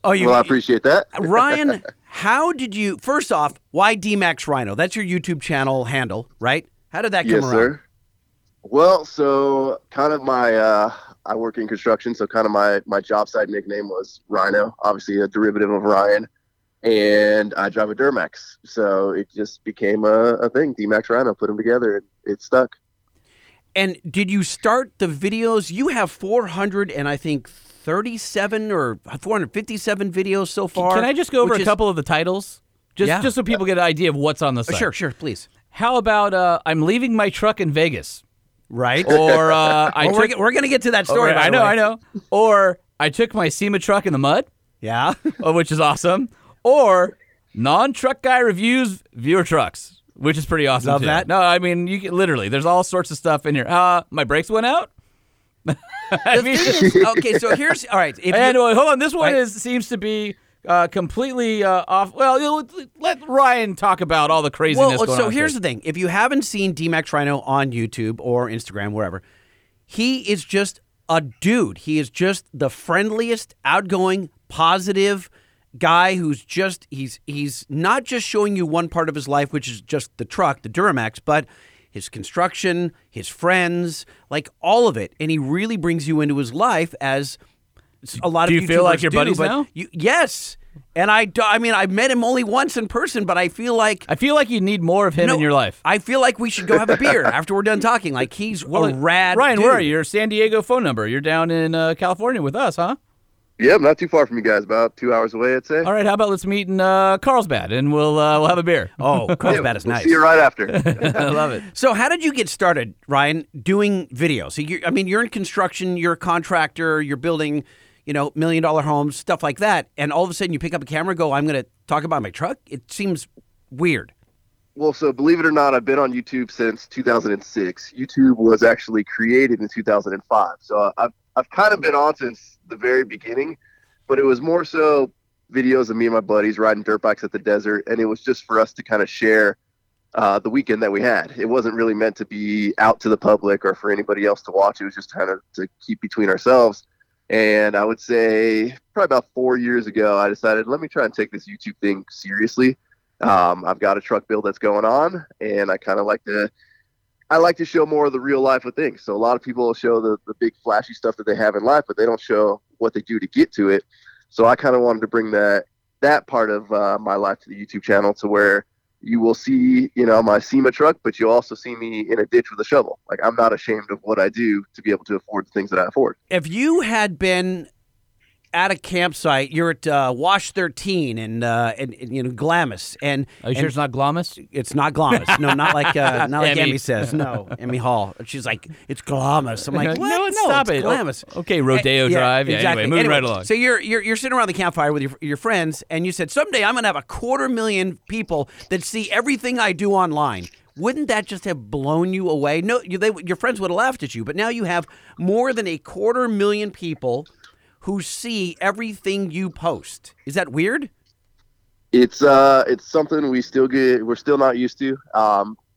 Well, I appreciate that. Ryan, how did you, first off, why DMAX Rhino? That's your YouTube channel handle, right? How did that come around? Yes, sir. Well, so kind of my, I work in construction, so kind of my job site nickname was Rhino, obviously a derivative of Ryan. And I drive a Duramax, so it just became a thing. DMAX Rhino, put them together, it stuck. And did you start the videos? You have 437 or 457 videos so far. Can I just go over a couple of the titles, just so people get an idea of what's on the site? Sure, please. How about I'm leaving my truck in Vegas, right? Or we're gonna get to that story. Right, I know. Or I took my SEMA truck in the mud. Yeah, which is awesome. Or non-truck guy reviews viewer trucks, which is pretty awesome. Love that. No, I mean, you can, literally, there's all sorts of stuff in here. My brakes went out. Okay, so here's all right. Hold on, this one seems to be completely off. Well, let Ryan talk about all the craziness. Here's the thing: if you haven't seen DMAX Rhino on YouTube or Instagram, wherever, he is just a dude. He is just the friendliest, outgoing, positive guy who's just he's not just showing you one part of his life, which is just the truck, the Duramax, but his construction, his friends, like all of it, and he really brings you into his life as a lot of YouTubers do. Do you feel like your buddies now? Yes, and I mean, I met him only once in person, but I feel like you need more of him in your life. I feel like we should go have a beer after we're done talking. Like, he's a rad Ryan, dude. Where are you? Your San Diego phone number? You're down in California with us, huh? Yeah, I'm not too far from you guys. About 2 hours away, I'd say. All right, how about let's meet in Carlsbad, and we'll have a beer. Oh, Carlsbad is nice. See you right after. I love it. So how did you get started, Ryan, doing videos? So you're in construction, you're a contractor, you're building, million-dollar homes, stuff like that, and all of a sudden you pick up a camera and go, I'm going to talk about my truck? It seems weird. Well, so believe it or not, I've been on YouTube since 2006. YouTube was actually created in 2005, so I've kind of been on since the very beginning, but it was more so videos of me and my buddies riding dirt bikes at the desert, and it was just for us to kind of share the weekend that we had. It wasn't really meant to be out to the public or for anybody else to watch. It was just kind of to keep between ourselves, and I would say probably about 4 years ago, I decided, let me try and take this YouTube thing seriously. I've got a truck build that's going on, and I kind of like to... I like to show more of the real life of things. So a lot of people show the big flashy stuff that they have in life, but they don't show what they do to get to it. So I kind of wanted to bring that part of my life to the YouTube channel, to where you will see, my SEMA truck, but you'll also see me in a ditch with a shovel. Like, I'm not ashamed of what I do to be able to afford the things that I afford. If you had been at a campsite, you're at Wash 13 and Glamis. And are you sure it's not Glamis? It's not Glamis. No, not like Emmy says. No, Emmy Hall. She's like, it's Glamis. I'm like, what? No, stop it. Glamis. Okay, Rodeo Drive. Yeah, exactly. Anyway, moving right along. So you're sitting around the campfire with your friends, and you said, someday I'm going to have 250,000 people that see everything I do online. Wouldn't that just have blown you away? No, your friends would have laughed at you, but now you have more than 250,000 people who see everything you post. Is that weird? It's something we're still not used to.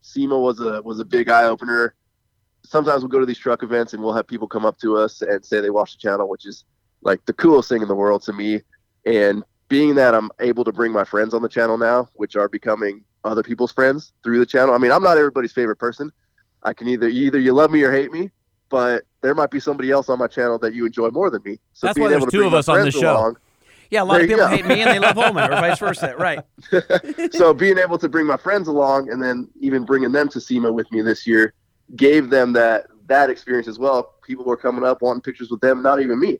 SEMA was a big eye opener. Sometimes we'll go to these truck events and we'll have people come up to us and say they watch the channel, which is like the coolest thing in the world to me. And being that I'm able to bring my friends on the channel now, which are becoming other people's friends through the channel. I mean, I'm not everybody's favorite person. I can either you love me or hate me, but there might be somebody else on my channel that you enjoy more than me. So that's why there's two of us on the show. Yeah, a lot of people hate me and they love Holman, or vice versa, right? So being able to bring my friends along, and then even bringing them to SEMA with me this year, gave them that experience as well. People were coming up wanting pictures with them, not even me.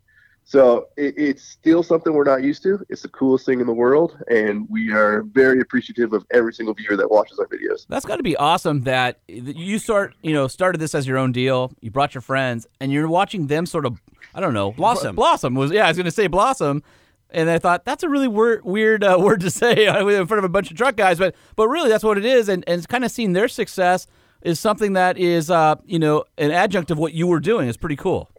So it's still something we're not used to. It's the coolest thing in the world, and we are very appreciative of every single viewer that watches our videos. That's got to be awesome that you started this as your own deal. You brought your friends, and you're watching them sort of, I don't know, blossom. Blossom was I was going to say blossom. And I thought, that's a really weird word to say in front of a bunch of truck guys. But really, that's what it is. And kind of seeing their success is something that is, an adjunct of what you were doing. It's pretty cool.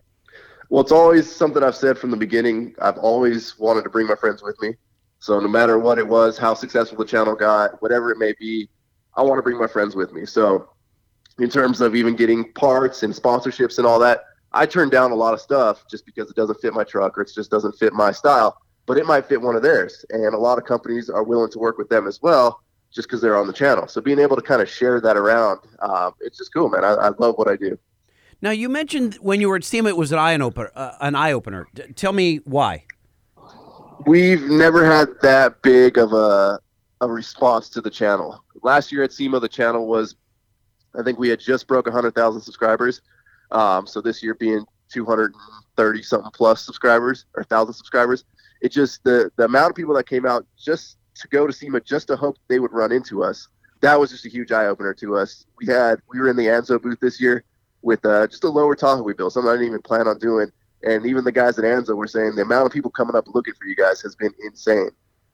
Well, it's always something I've said from the beginning. I've always wanted to bring my friends with me. So no matter what it was, how successful the channel got, whatever it may be, I want to bring my friends with me. So in terms of even getting parts and sponsorships and all that, I turn down a lot of stuff just because it doesn't fit my truck or it just doesn't fit my style, but it might fit one of theirs. And a lot of companies are willing to work with them as well just because they're on the channel. So being able to kind of share that around, it's just cool, man. I love what I do. Now, you mentioned when you were at SEMA, it was an eye-opener. Tell me why. We've never had that big of a response to the channel. Last year at SEMA, the channel was, I think we had just broke 100,000 subscribers. So this year being 230-something plus subscribers or 1,000 subscribers, it just the amount of people that came out just to go to SEMA just to hope they would run into us, that was just a huge eye-opener to us. We were in the Anzo booth this year with just a lower Tahoe we built, something I didn't even plan on doing. And even the guys at Anzo were saying the amount of people coming up looking for you guys has been insane.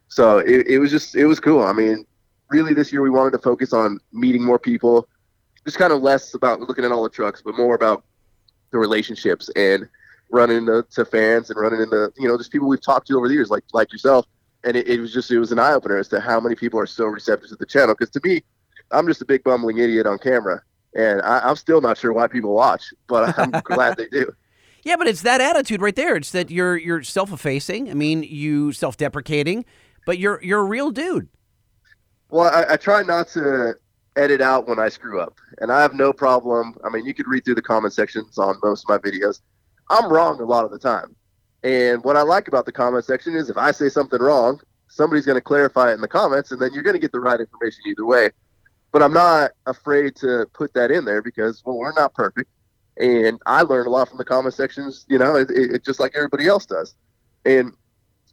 So it was cool. I mean, really this year we wanted to focus on meeting more people, just kind of less about looking at all the trucks, but more about the relationships and running into fans and running into, just people we've talked to over the years, like yourself. And it was an eye opener as to how many people are so receptive to the channel. Cause to me, I'm just a big bumbling idiot on camera. And I'm still not sure why people watch, but I'm glad they do. Yeah, but it's that attitude right there. It's that you're self-effacing. I mean, you self-deprecating, but you're a real dude. Well, I try not to edit out when I screw up, and I have no problem. I mean, you could read through the comment sections on most of my videos. I'm wrong a lot of the time, and what I like about the comment section is if I say something wrong, somebody's going to clarify it in the comments, and then you're going to get the right information either way. But I'm not afraid to put that in there because, well, we're not perfect. And I learned a lot from the comment sections, it just like everybody else does. And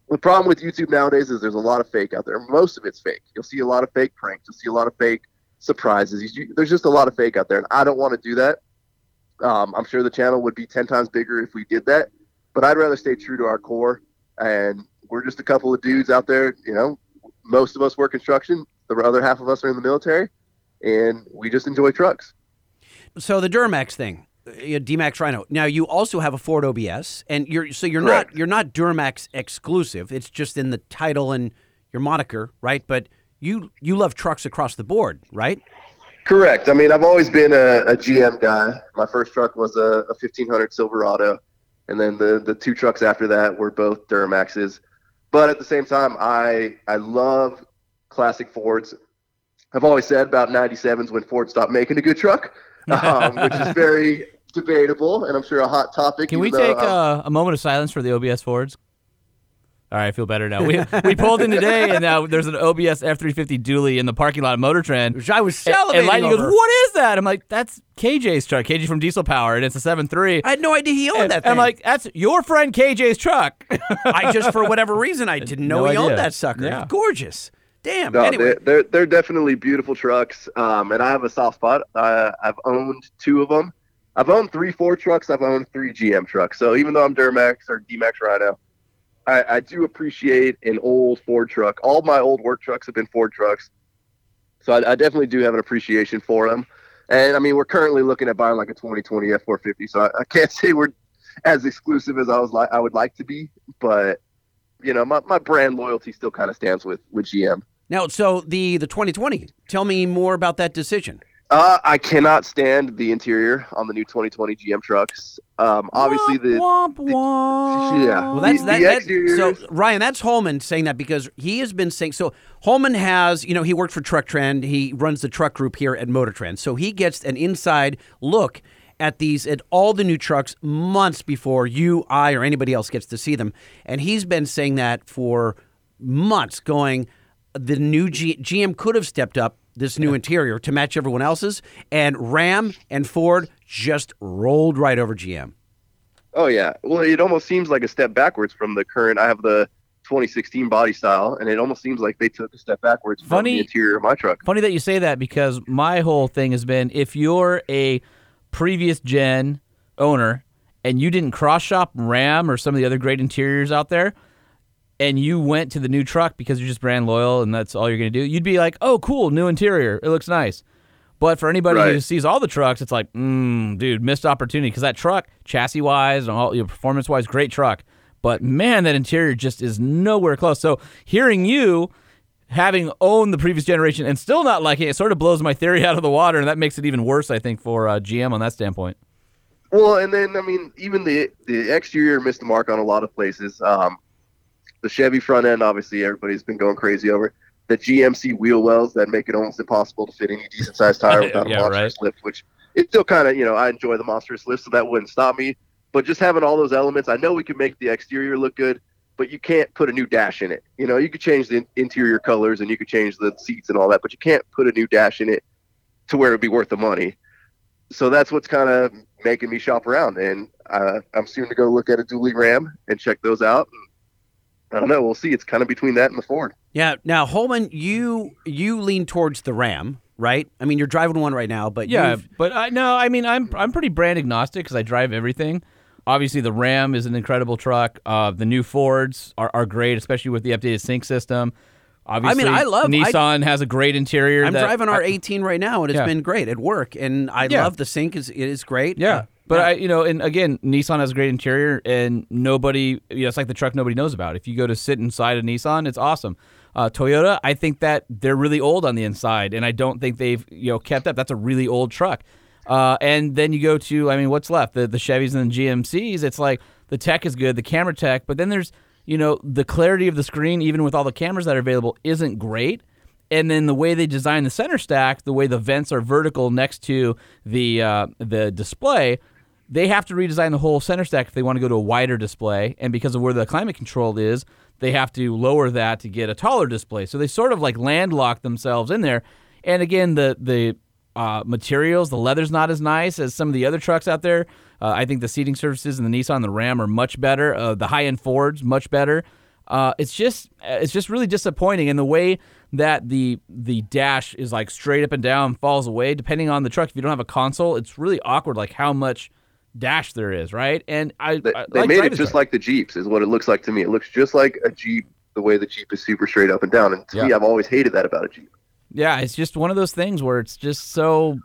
the problem with YouTube nowadays is there's a lot of fake out there. Most of it's fake. You'll see a lot of fake pranks. You'll see a lot of fake surprises. There's just a lot of fake out there. And I don't want to do that. I'm sure the channel would be 10 times bigger if we did that. But I'd rather stay true to our core. And we're just a couple of dudes out there. Most of us work construction. The other half of us are in the military. And we just enjoy trucks. So the Duramax thing, D-Max Rhino. Now you also have a Ford OBS, and you're correct. you're not Duramax exclusive. It's just in the title and your moniker, right? But you love trucks across the board, right? Correct. I mean, I've always been a GM guy. My first truck was a 1500 Silverado, and then the two trucks after that were both Duramaxes. But at the same time, I love classic Fords. I've always said about 97s when Ford stopped making a good truck, which is very debatable and I'm sure a hot topic. Can we take a moment of silence for the OBS Fords? All right, I feel better now. We pulled in today and now there's an OBS F350 dually in the parking lot of Motor Trend, which I was salivating over. And Lightning goes, "What is that?" I'm like, "That's KJ's truck, KJ from Diesel Power, and it's a 7.3. I had no idea he owned that thing. I'm like, "That's your friend KJ's truck." I just, for whatever reason, I didn't know he owned that sucker. Yeah. It's gorgeous. Damn. No, anyway. They're definitely beautiful trucks, and I have a soft spot. I've owned two of them. I've owned three Ford trucks. I've owned three GM trucks. So even though I'm Duramax or D-Max Rhino, I do appreciate an old Ford truck. All my old work trucks have been Ford trucks, so I definitely do have an appreciation for them. And, I mean, we're currently looking at buying like a 2020 F450, so I can't say we're as exclusive as I would like to be, but... my brand loyalty still kind of stands with GM. Now, so the 2020, tell me more about that decision. I cannot stand the interior on the new 2020 GM trucks. Obviously, womp, the womp. Yeah. Well, that's the exteriors. So, Ryan, that's Holman saying that because he has been saying, so Holman has, he worked for Truck Trend. He runs the truck group here at Motor Trend. So he gets an inside look at all the new trucks months before you, I, or anybody else gets to see them. And he's been saying that for months, going, the new GM could have stepped up this new interior to match everyone else's, and Ram and Ford just rolled right over GM. Oh, yeah. Well, it almost seems like a step backwards from the current. I have the 2016 body style, and it almost seems like they took a step backwards from the interior of my truck. Funny that you say that, because my whole thing has been, if you're a previous gen owner and you didn't cross shop Ram or some of the other great interiors out there, and you went to the new truck because you're just brand loyal and that's all you're going to do, you'd be like, oh, cool, new interior. It looks nice. But for anybody who sees all the trucks, it's like, dude, missed opportunity. Because that truck, chassis-wise and all, you know, performance-wise, great truck. But, man, that interior just is nowhere close. So hearing you having owned the previous generation and still not liking it, it sort of blows my theory out of the water, and that makes it even worse, I think, for GM on that standpoint. Well, and then, I mean, even the exterior missed the mark on a lot of places. The Chevy front end, obviously, everybody's been going crazy over. The GMC wheel wells that make it almost impossible to fit any decent-sized tire without a monstrous lift, which it's still kind of, you know, I enjoy the monstrous lift, so that wouldn't stop me. But just having all those elements, I know we can make the exterior look good, but you can't put a new dash in it. You know, you could change the interior colors and you could change the seats and all that, but you can't put a new dash in it to where it would be worth the money. So that's what's kind of making me shop around. And I'm soon to go look at a dually Ram and check those out. I don't know. We'll see. It's kind of between that and the Ford. Yeah. Now, Holman, you lean towards the Ram, right? I mean, you're driving one right now, but yeah. But I'm pretty brand agnostic because I drive everything. Obviously, the Ram is an incredible truck. The new Fords are great, especially with the updated sync system. Obviously, I mean, Nissan has a great interior. I'm driving R18 right now, and it's been great at work, and I love the sync. It is great. Yeah. But, I, you know, and again, Nissan has a great interior, and nobody, you know, it's like the truck nobody knows about. If you go to sit inside a Nissan, it's awesome. Toyota, I think that they're really old on the inside, and I don't think they've, you know, kept up. That's a really old truck. And then you go to, I mean, what's left? The Chevys and the GMCs. It's like the tech is good, the camera tech, but then there's, you know, the clarity of the screen, even with all the cameras that are available, isn't great. And then the way they design the center stack, the way the vents are vertical next to the display, they have to redesign the whole center stack if they want to go to a wider display. And because of where the climate control is, they have to lower that to get a taller display. So they sort of like landlock themselves in there. And again, the materials, the leather's not as nice as some of the other trucks out there. I think the seating surfaces in the Nissan, the Ram are much better. The high-end Fords, much better. It's just really disappointing. And the way that the dash is like straight up and down, falls away, depending on the truck. If you don't have a console, it's really awkward, like how much dash there is, right? And they made it just like the Jeeps is what it looks like to me. It looks just like a Jeep, the way the Jeep is super straight up and down. And to me, I've always hated that about a Jeep. Yeah, it's just one of those things where it's just so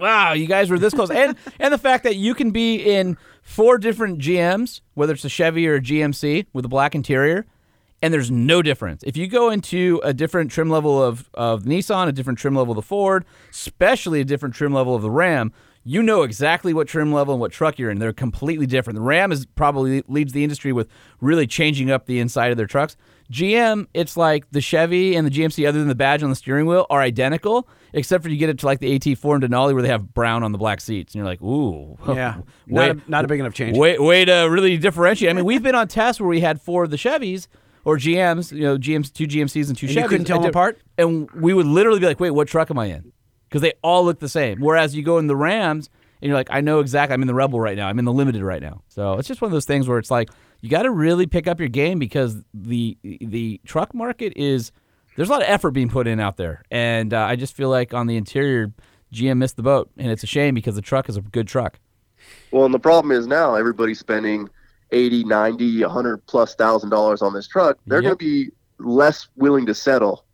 wow, you guys were this close. and the fact that you can be in 4 different GMs, whether it's a Chevy or a GMC with a black interior, and there's no difference. If you go into a different trim level of Nissan, a different trim level of the Ford, especially a different trim level of the Ram, you know exactly what trim level and what truck you're in. They're completely different. The Ram is probably leads the industry with really changing up the inside of their trucks. GM, it's like the Chevy and the GMC, other than the badge on the steering wheel, are identical, except for you get it to like the AT4 and Denali where they have brown on the black seats. And you're like, ooh. Yeah, not a big enough change. Way to really differentiate. I mean, we've been on tests where we had 4 of the Chevys or GMs, you know, 2 GMCs and 2 Chevys. You couldn't tell them apart? And we would literally be like, wait, what truck am I in? Because they all look the same. Whereas you go in the Rams and you're like, I know exactly. I'm in the Rebel right now. I'm in the Limited right now. So it's just one of those things where it's like, you got to really pick up your game because the truck market is – there's a lot of effort being put in out there. And I just feel like on the interior, GM missed the boat. And it's a shame because the truck is a good truck. Well, and the problem is now everybody's spending $80,000, $90,000, $100,000+ on this truck. They're going to be less willing to settle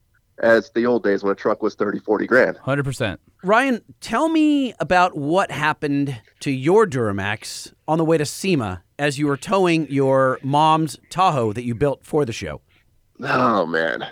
as the old days when a truck was $30,000-$40,000. 100%. Ryan, tell me about what happened to your Duramax on the way to SEMA as you were towing your mom's Tahoe that you built for the show. Oh, man.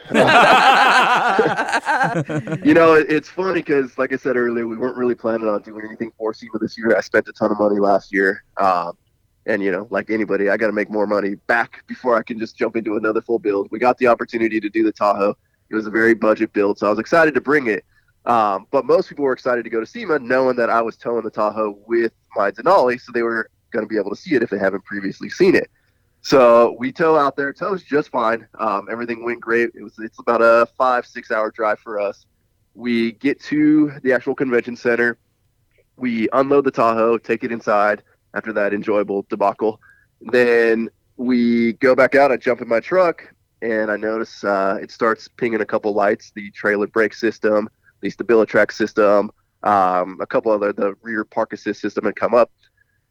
You know, it's funny because, like I said earlier, we weren't really planning on doing anything for SEMA this year. I spent a ton of money last year. And, you know, like anybody, I got to make more money back before I can just jump into another full build. We got the opportunity to do the Tahoe. It was a very budget build, so I was excited to bring it. But most people were excited to go to SEMA knowing that I was towing the Tahoe with my Denali, so they were going to be able to see it if they haven't previously seen it. So we tow out there. Tow's just fine. Everything went great. It's about a 5-6 hour drive for us. We get to the actual convention center. We unload the Tahoe, take it inside after that enjoyable debacle. Then we go back out. I jump in my truck. And I notice it starts pinging a couple lights, the trailer brake system, the Stabilitrack system, a couple other, the rear park assist system had come up.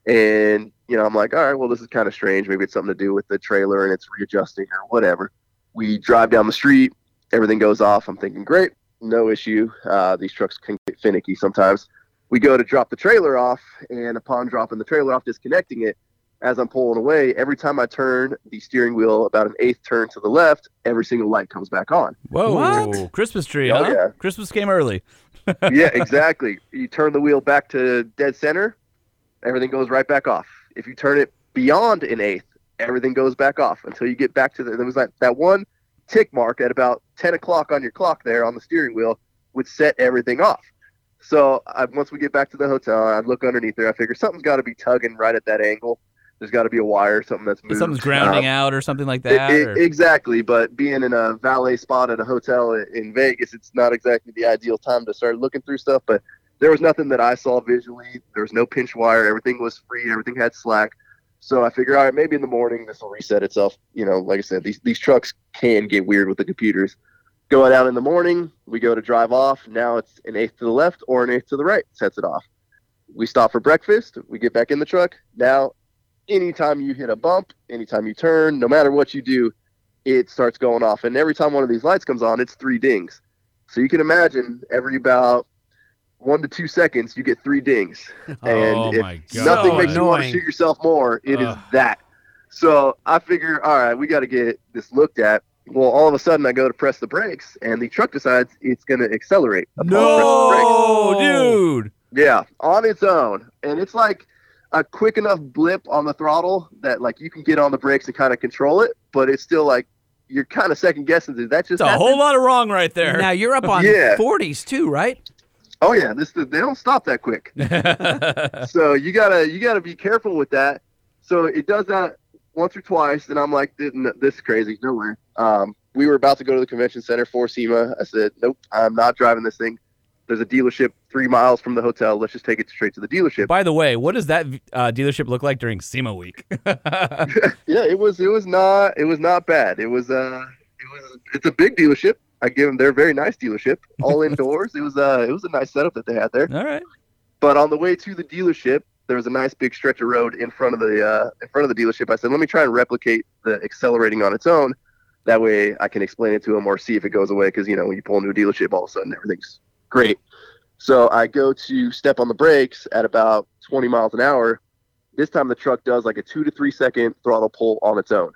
And, you know, I'm like, all right, well, this is kind of strange. Maybe it's something to do with the trailer and it's readjusting or whatever. We drive down the street. Everything goes off. I'm thinking, great, no issue. These trucks can get finicky sometimes. We go to drop the trailer off, and upon dropping the trailer off, disconnecting it, as I'm pulling away, every time I turn the steering wheel about an eighth turn to the left, every single light comes back on. Whoa. What? Christmas tree, oh, huh? Yeah. Christmas came early. Yeah, exactly. You turn the wheel back to dead center, everything goes right back off. If you turn it beyond an eighth, everything goes back off until you get back to the... There was like that one tick mark at about 10 o'clock on your clock there on the steering wheel would set everything off. So once we get back to the hotel, I look underneath there. I figure something's got to be tugging right at that angle. There's got to be a wire, something that's moving. Something's grounding out or something like that. Exactly. But being in a valet spot at a hotel in Vegas, it's not exactly the ideal time to start looking through stuff. But there was nothing that I saw visually. There was no pinch wire. Everything was free. Everything had slack. So I figure, all right, maybe in the morning this will reset itself. You know, like I said, these trucks can get weird with the computers. Going out in the morning, we go to drive off. Now it's an eighth to the left or an eighth to the right. Sets it off. We stop for breakfast. We get back in the truck. Now, anytime you hit a bump, anytime you turn, no matter what you do, it starts going off. And every time one of these lights comes on, it's three dings. So you can imagine every about 1 to 2 seconds, you get three dings. And if nothing makes you want to shoot yourself more, it is that. So I figure, all right, we got to get this looked at. Well, all of a sudden, I go to press the brakes, and the truck decides it's going to accelerate. No, dude. Yeah, on its own. And it's like a quick enough blip on the throttle that, like, you can get on the brakes and kind of control it, but it's still, like, you're kind of second-guessing. That just a whole lot of wrong right there. Now, you're up on 40s, too, right? Oh, yeah. They don't stop that quick. So you gotta be careful with that. So it does that once or twice, and I'm like, this is crazy. No way. We were about to go to the convention center for SEMA. I said, nope, I'm not driving this thing. There's a dealership 3 miles from the hotel. Let's just take it straight to the dealership. By the way, what does that dealership look like during SEMA week? Yeah, it was not bad. It's a big dealership. I give them, they're a very nice dealership, all indoors. It was a nice setup that they had there. All right. But on the way to the dealership, there was a nice big stretch of road in front of the dealership. I said, let me try and replicate the accelerating on its own. That way I can explain it to them or see if it goes away. Because, you know, when you pull into a dealership, all of a sudden everything's great. So I go to step on the brakes at about 20 miles an hour. This time the truck does like a 2 to 3 second throttle pull on its own.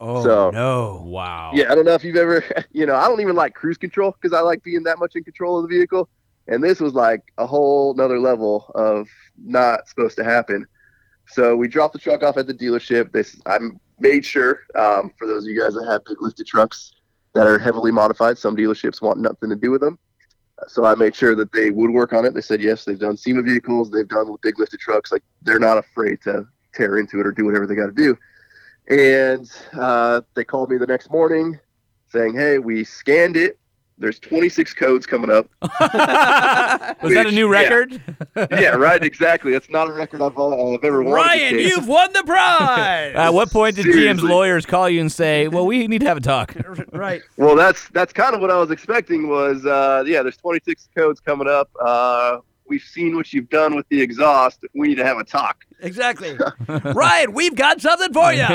Oh, so, no. Wow. Yeah, I don't know if you've ever, you know, I don't even like cruise control because I like being that much in control of the vehicle. And this was like a whole nother level of not supposed to happen. So we dropped the truck off at the dealership. I made sure, for those of you guys that have big lifted trucks that are heavily modified, some dealerships want nothing to do with them. So I made sure that they would work on it. They said, yes, they've done SEMA vehicles. They've done big lifted trucks. Like, they're not afraid to tear into it or do whatever they got to do. And they called me the next morning saying, hey, we scanned it. There's 26 codes coming up. Was that a new record? Yeah, right, exactly. That's not a record I've ever won. Ryan, you've won the prize! At what point did TM's lawyers call you and say, well, we need to have a talk? Right. Well, that's kind of what I was expecting was, there's 26 codes coming up. We've seen what you've done with the exhaust. We need to have a talk. Exactly. Ryan, we've got something for you.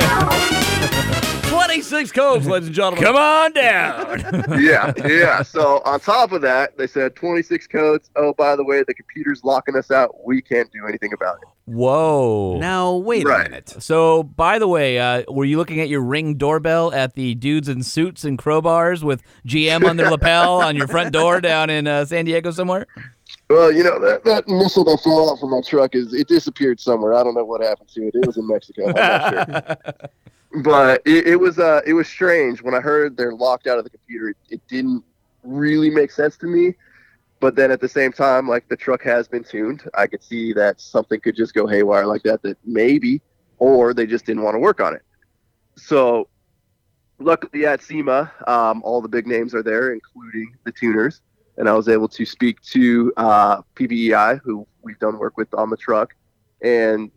26 codes, ladies and gentlemen. Come on down. Yeah. So on top of that, they said 26 codes. Oh, by the way, the computer's locking us out. We can't do anything about it. Whoa. Now, wait a minute. So, by the way, were you looking at your Ring doorbell at the dudes in suits and crowbars with GM on their lapel on your front door down in San Diego somewhere? Well, you know, that missile that fell out from my truck, it disappeared somewhere. I don't know what happened to it. It was in Mexico. I'm not sure. But it was strange. When I heard they're locked out of the computer, it didn't really make sense to me. But then at the same time, like, the truck has been tuned. I could see that something could just go haywire like that maybe, or they just didn't want to work on it. So luckily at SEMA, all the big names are there, including the tuners. And I was able to speak to PBEI, who we've done work with on the truck. And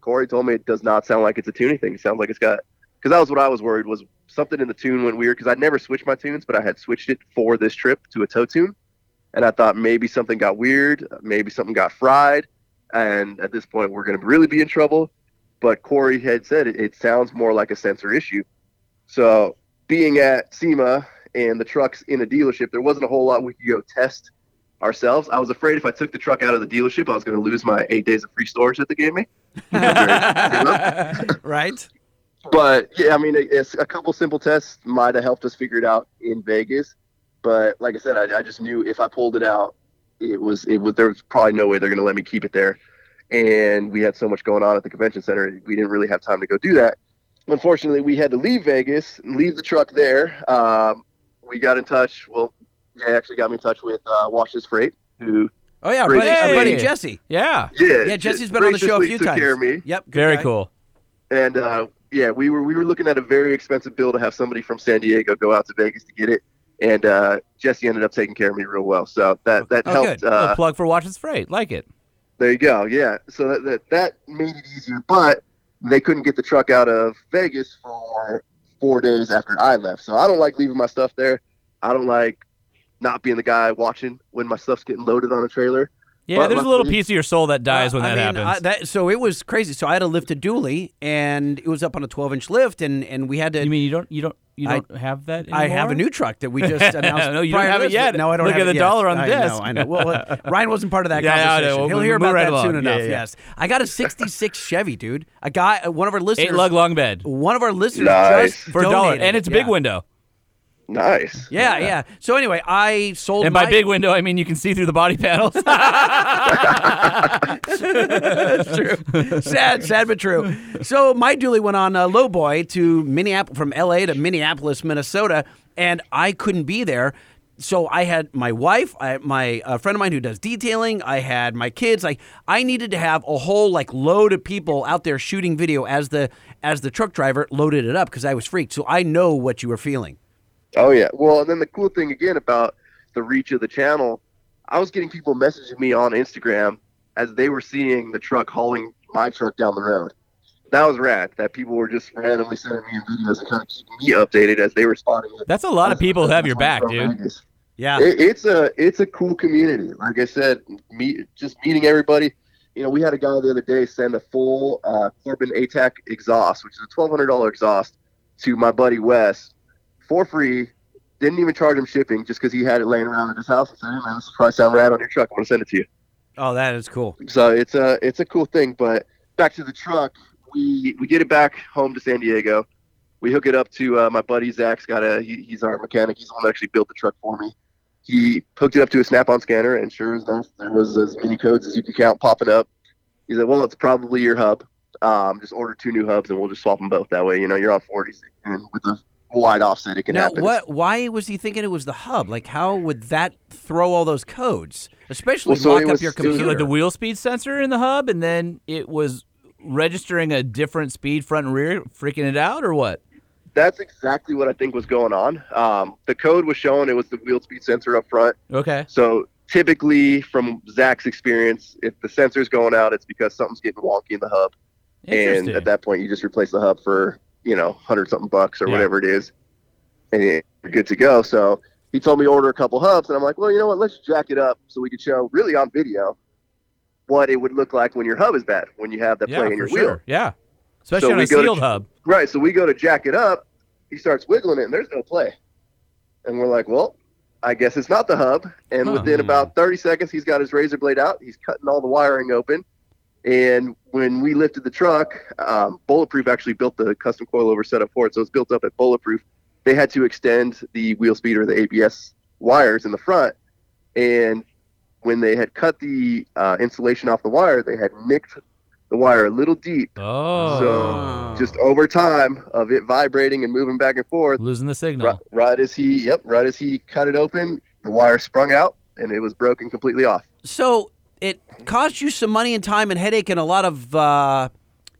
Corey told me it does not sound like it's a tuning thing. It sounds like it's got, because that was what I was worried, was something in the tune went weird, because I'd never switched my tunes, but I had switched it for this trip to a tow tune. And I thought maybe something got weird, maybe something got fried. And at this point, we're going to really be in trouble. But Corey had said it sounds more like a sensor issue. So being at SEMA and the trucks in a dealership, there wasn't a whole lot we could go test ourselves. I was afraid if I took the truck out of the dealership, I was going to lose my 8 days of free storage that they gave me. Right. But, yeah, I mean, it's a couple simple tests might have helped us figure it out in Vegas. But, like I said, I just knew if I pulled it out, it was there was probably no way they're going to let me keep it there. And we had so much going on at the convention center, we didn't really have time to go do that. Unfortunately, we had to leave Vegas and leave the truck there. We got in touch. Well, they actually got me in touch with Wash's Freight, who... Oh, yeah, our buddy Jesse. Yeah. Yeah, Jesse's been on the show a few times. Took care of me. Yep, very cool. And... yeah, we were looking at a very expensive bill to have somebody from San Diego go out to Vegas to get it, and Jesse ended up taking care of me real well. So that helped. Good. A plug for Watches Freight, like it. There you go. Yeah, so that made it easier, but they couldn't get the truck out of Vegas for 4 days after I left. So I don't like leaving my stuff there. I don't like not being the guy watching when my stuff's getting loaded on a trailer. Yeah, but there's a little piece of your soul that dies when happens. So it was crazy. So I had to lift a dually, and it was up on a 12-inch lift, and we had to. You mean you don't have that anymore? I have a new truck that we just announced. No, you don't have it yet. No, I don't. Look have at it the yet. Dollar on the desk. I know. Well, Ryan wasn't part of that conversation. He'll hear about that soon enough. Yeah. Yes, I got a '66 Chevy, dude. A guy, one of our listeners, 8-lug long bed. One of our listeners just for $1, and it's a big window. Nice. Yeah. So anyway, I sold my... And by big window, I mean you can see through the body panels. That's true. Sad but true. So my dually went on Lowboy to Minneapolis, from L.A. to Minneapolis, Minnesota, and I couldn't be there. So I had my wife, a friend of mine who does detailing, I had my kids. Like I needed to have a whole load of people out there shooting video as the truck driver loaded it up because I was freaked. So I know what you were feeling. Oh, yeah. Well, and then the cool thing, again, about the reach of the channel, I was getting people messaging me on Instagram as they were seeing the truck hauling my truck down the road. That was rad, that people were just randomly sending me videos and kind of keeping me updated as they were spotting it. That's a lot of people who have your back, dude. Vegas. Yeah. It's a cool community. Like I said, meeting everybody. You know, we had a guy the other day send a full Corbin ATAC exhaust, which is a $1,200 exhaust, to my buddy Wes, for free, didn't even charge him shipping just because he had it laying around at his house and said, hey man, this will probably sound rad on your truck. I'm going to send it to you. Oh, that is cool. So it's a cool thing, but back to the truck, we get it back home to San Diego. We hook it up to my buddy Zach's he's our mechanic. He's the one that actually built the truck for me. He hooked it up to a Snap-on scanner and sure as enough, there was as many codes as you could count popping up. He said, well, it's probably your hub. Just order 2 new hubs and we'll just swap them both. That way, you know, you're on 40s and with the wide offset it can happen. Why was he thinking it was the hub? Like how would that throw all those codes? Especially lock up your computer. Like the wheel speed sensor in the hub and then it was registering a different speed front and rear, freaking it out or what? That's exactly what I think was going on. The code was showing it was the wheel speed sensor up front. Okay. So typically from Zach's experience, if the sensor's going out, it's because something's getting wonky in the hub. And at that point you just replace the hub for $100 something bucks or whatever it is, and you're good to go. So he told me order a couple hubs, and I'm like, well, you know what? Let's jack it up so we could show really on video what it would look like when your hub is bad, when you have that play in your wheel. Yeah, especially on a sealed hub. Right, so we go to jack it up. He starts wiggling it, and there's no play. And we're like, well, I guess it's not the hub. And within about 30 seconds, he's got his razor blade out. He's cutting all the wiring open. And when we lifted the truck, Bulletproof actually built the custom coilover setup for it, so it's built up at Bulletproof. They had to extend the wheel speed or the ABS wires in the front, and when they had cut the insulation off the wire, they had nicked the wire a little deep. Oh. So just over time of it vibrating and moving back and forth. Losing the signal. Right as he cut it open, the wire sprung out, and it was broken completely off. So... it cost you some money and time and headache and a lot of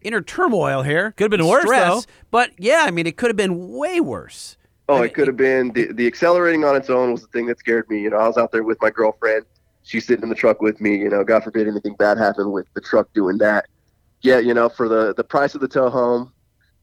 inner turmoil here. Could have been worse, though. But, yeah, I mean, it could have been way worse. Oh, it could have been. The accelerating on its own was the thing that scared me. You know, I was out there with my girlfriend. She's sitting in the truck with me. You know, God forbid anything bad happened with the truck doing that. Yeah, you know, for the price of the tow home,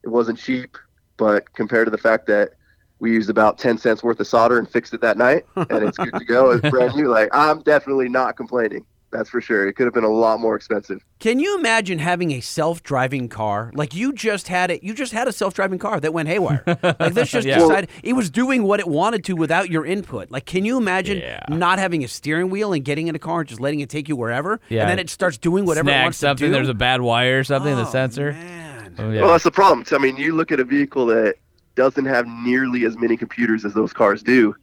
it wasn't cheap. But compared to the fact that we used about 10 cents worth of solder and fixed it that night, and it's good to go. It's brand new. Like, I'm definitely not complaining. That's for sure. It could have been a lot more expensive. Can you imagine having a self-driving car? Like, you just had it. You just had a self-driving car that went haywire. Like, this just decided. It was doing what it wanted to without your input. Like, can you imagine not having a steering wheel and getting in a car and just letting it take you wherever? Yeah. And then it starts doing whatever it wants to do? There's a bad wire or something, the sensor. Man. Oh, yeah. Well, that's the problem. I mean, you look at a vehicle that doesn't have nearly as many computers as those cars do.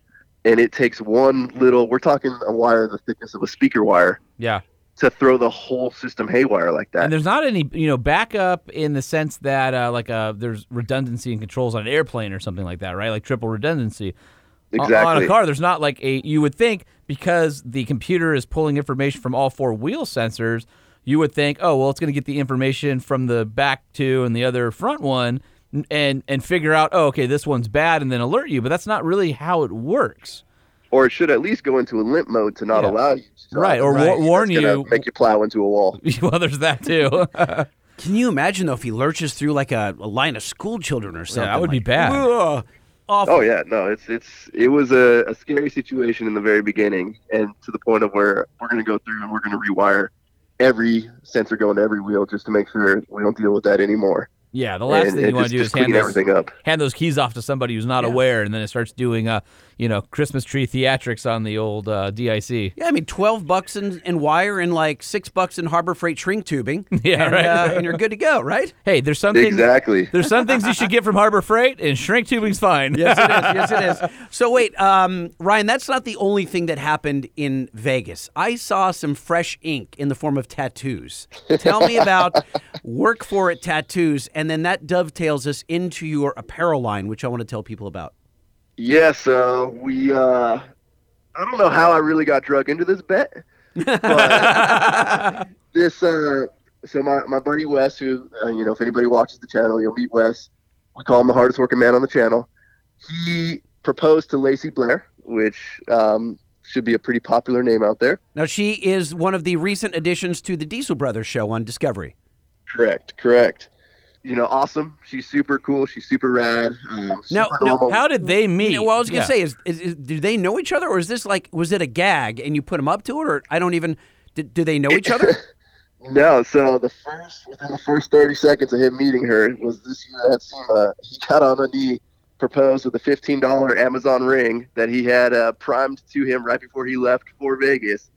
And it takes one little, we're talking a wire the thickness of a speaker wire. Yeah. To throw the whole system haywire like that. And there's not any, you know, backup in the sense that there's redundancy in controls on an airplane or something like that, right? Like triple redundancy. Exactly. On a car, there's not like a, you would think because the computer is pulling information from all four wheel sensors, you would think, oh, well, it's going to get the information from the back two and the other front one. And figure out, oh, okay, this one's bad, and then alert you. But that's not really how it works. Or it should at least go into a limp mode to not allow you. Warn you. Make you plow into a wall. Well, there's that too. Can you imagine, though, if he lurches through like a line of school children or something? Yeah, that would be bad. Ugh, awful. Oh, yeah. No, it was a scary situation in the very beginning, and to the point of where we're going to go through and we're going to rewire every sensor going to every wheel just to make sure we don't deal with that anymore. Yeah, the last thing you want to do is hand those keys off to somebody who's not aware, and then it starts doing, Christmas tree theatrics on the old DIC. Yeah, I mean, $12 in wire and like $6 in Harbor Freight shrink tubing. Yeah, and, right. And you're good to go, right? Hey, there's some There's some things you should get from Harbor Freight, and shrink tubing's fine. Yes, it is. So wait, Ryan, that's not the only thing that happened in Vegas. I saw some fresh ink in the form of tattoos. Tell me about WorkForIt tattoos. And then that dovetails us into your apparel line, which I want to tell people about. Yeah, so I don't know how I really got drug into this bet. But so my buddy Wes, who, if anybody watches the channel, you'll meet Wes. We call him the hardest working man on the channel. He proposed to Lacey Blair, which should be a pretty popular name out there. Now, she is one of the recent additions to the Diesel Brothers show on Discovery. Correct. Awesome. She's super cool. She's super rad. Now, how did they meet? Well, I was going to say, do they know each other, or is this like, was it a gag and you put them up to it, or I don't even, do they know each other? No. So within the first 30 seconds of him meeting her was this year at SEMA. He got on a knee, proposed with a $15 Amazon ring that he had primed to him right before he left for Vegas,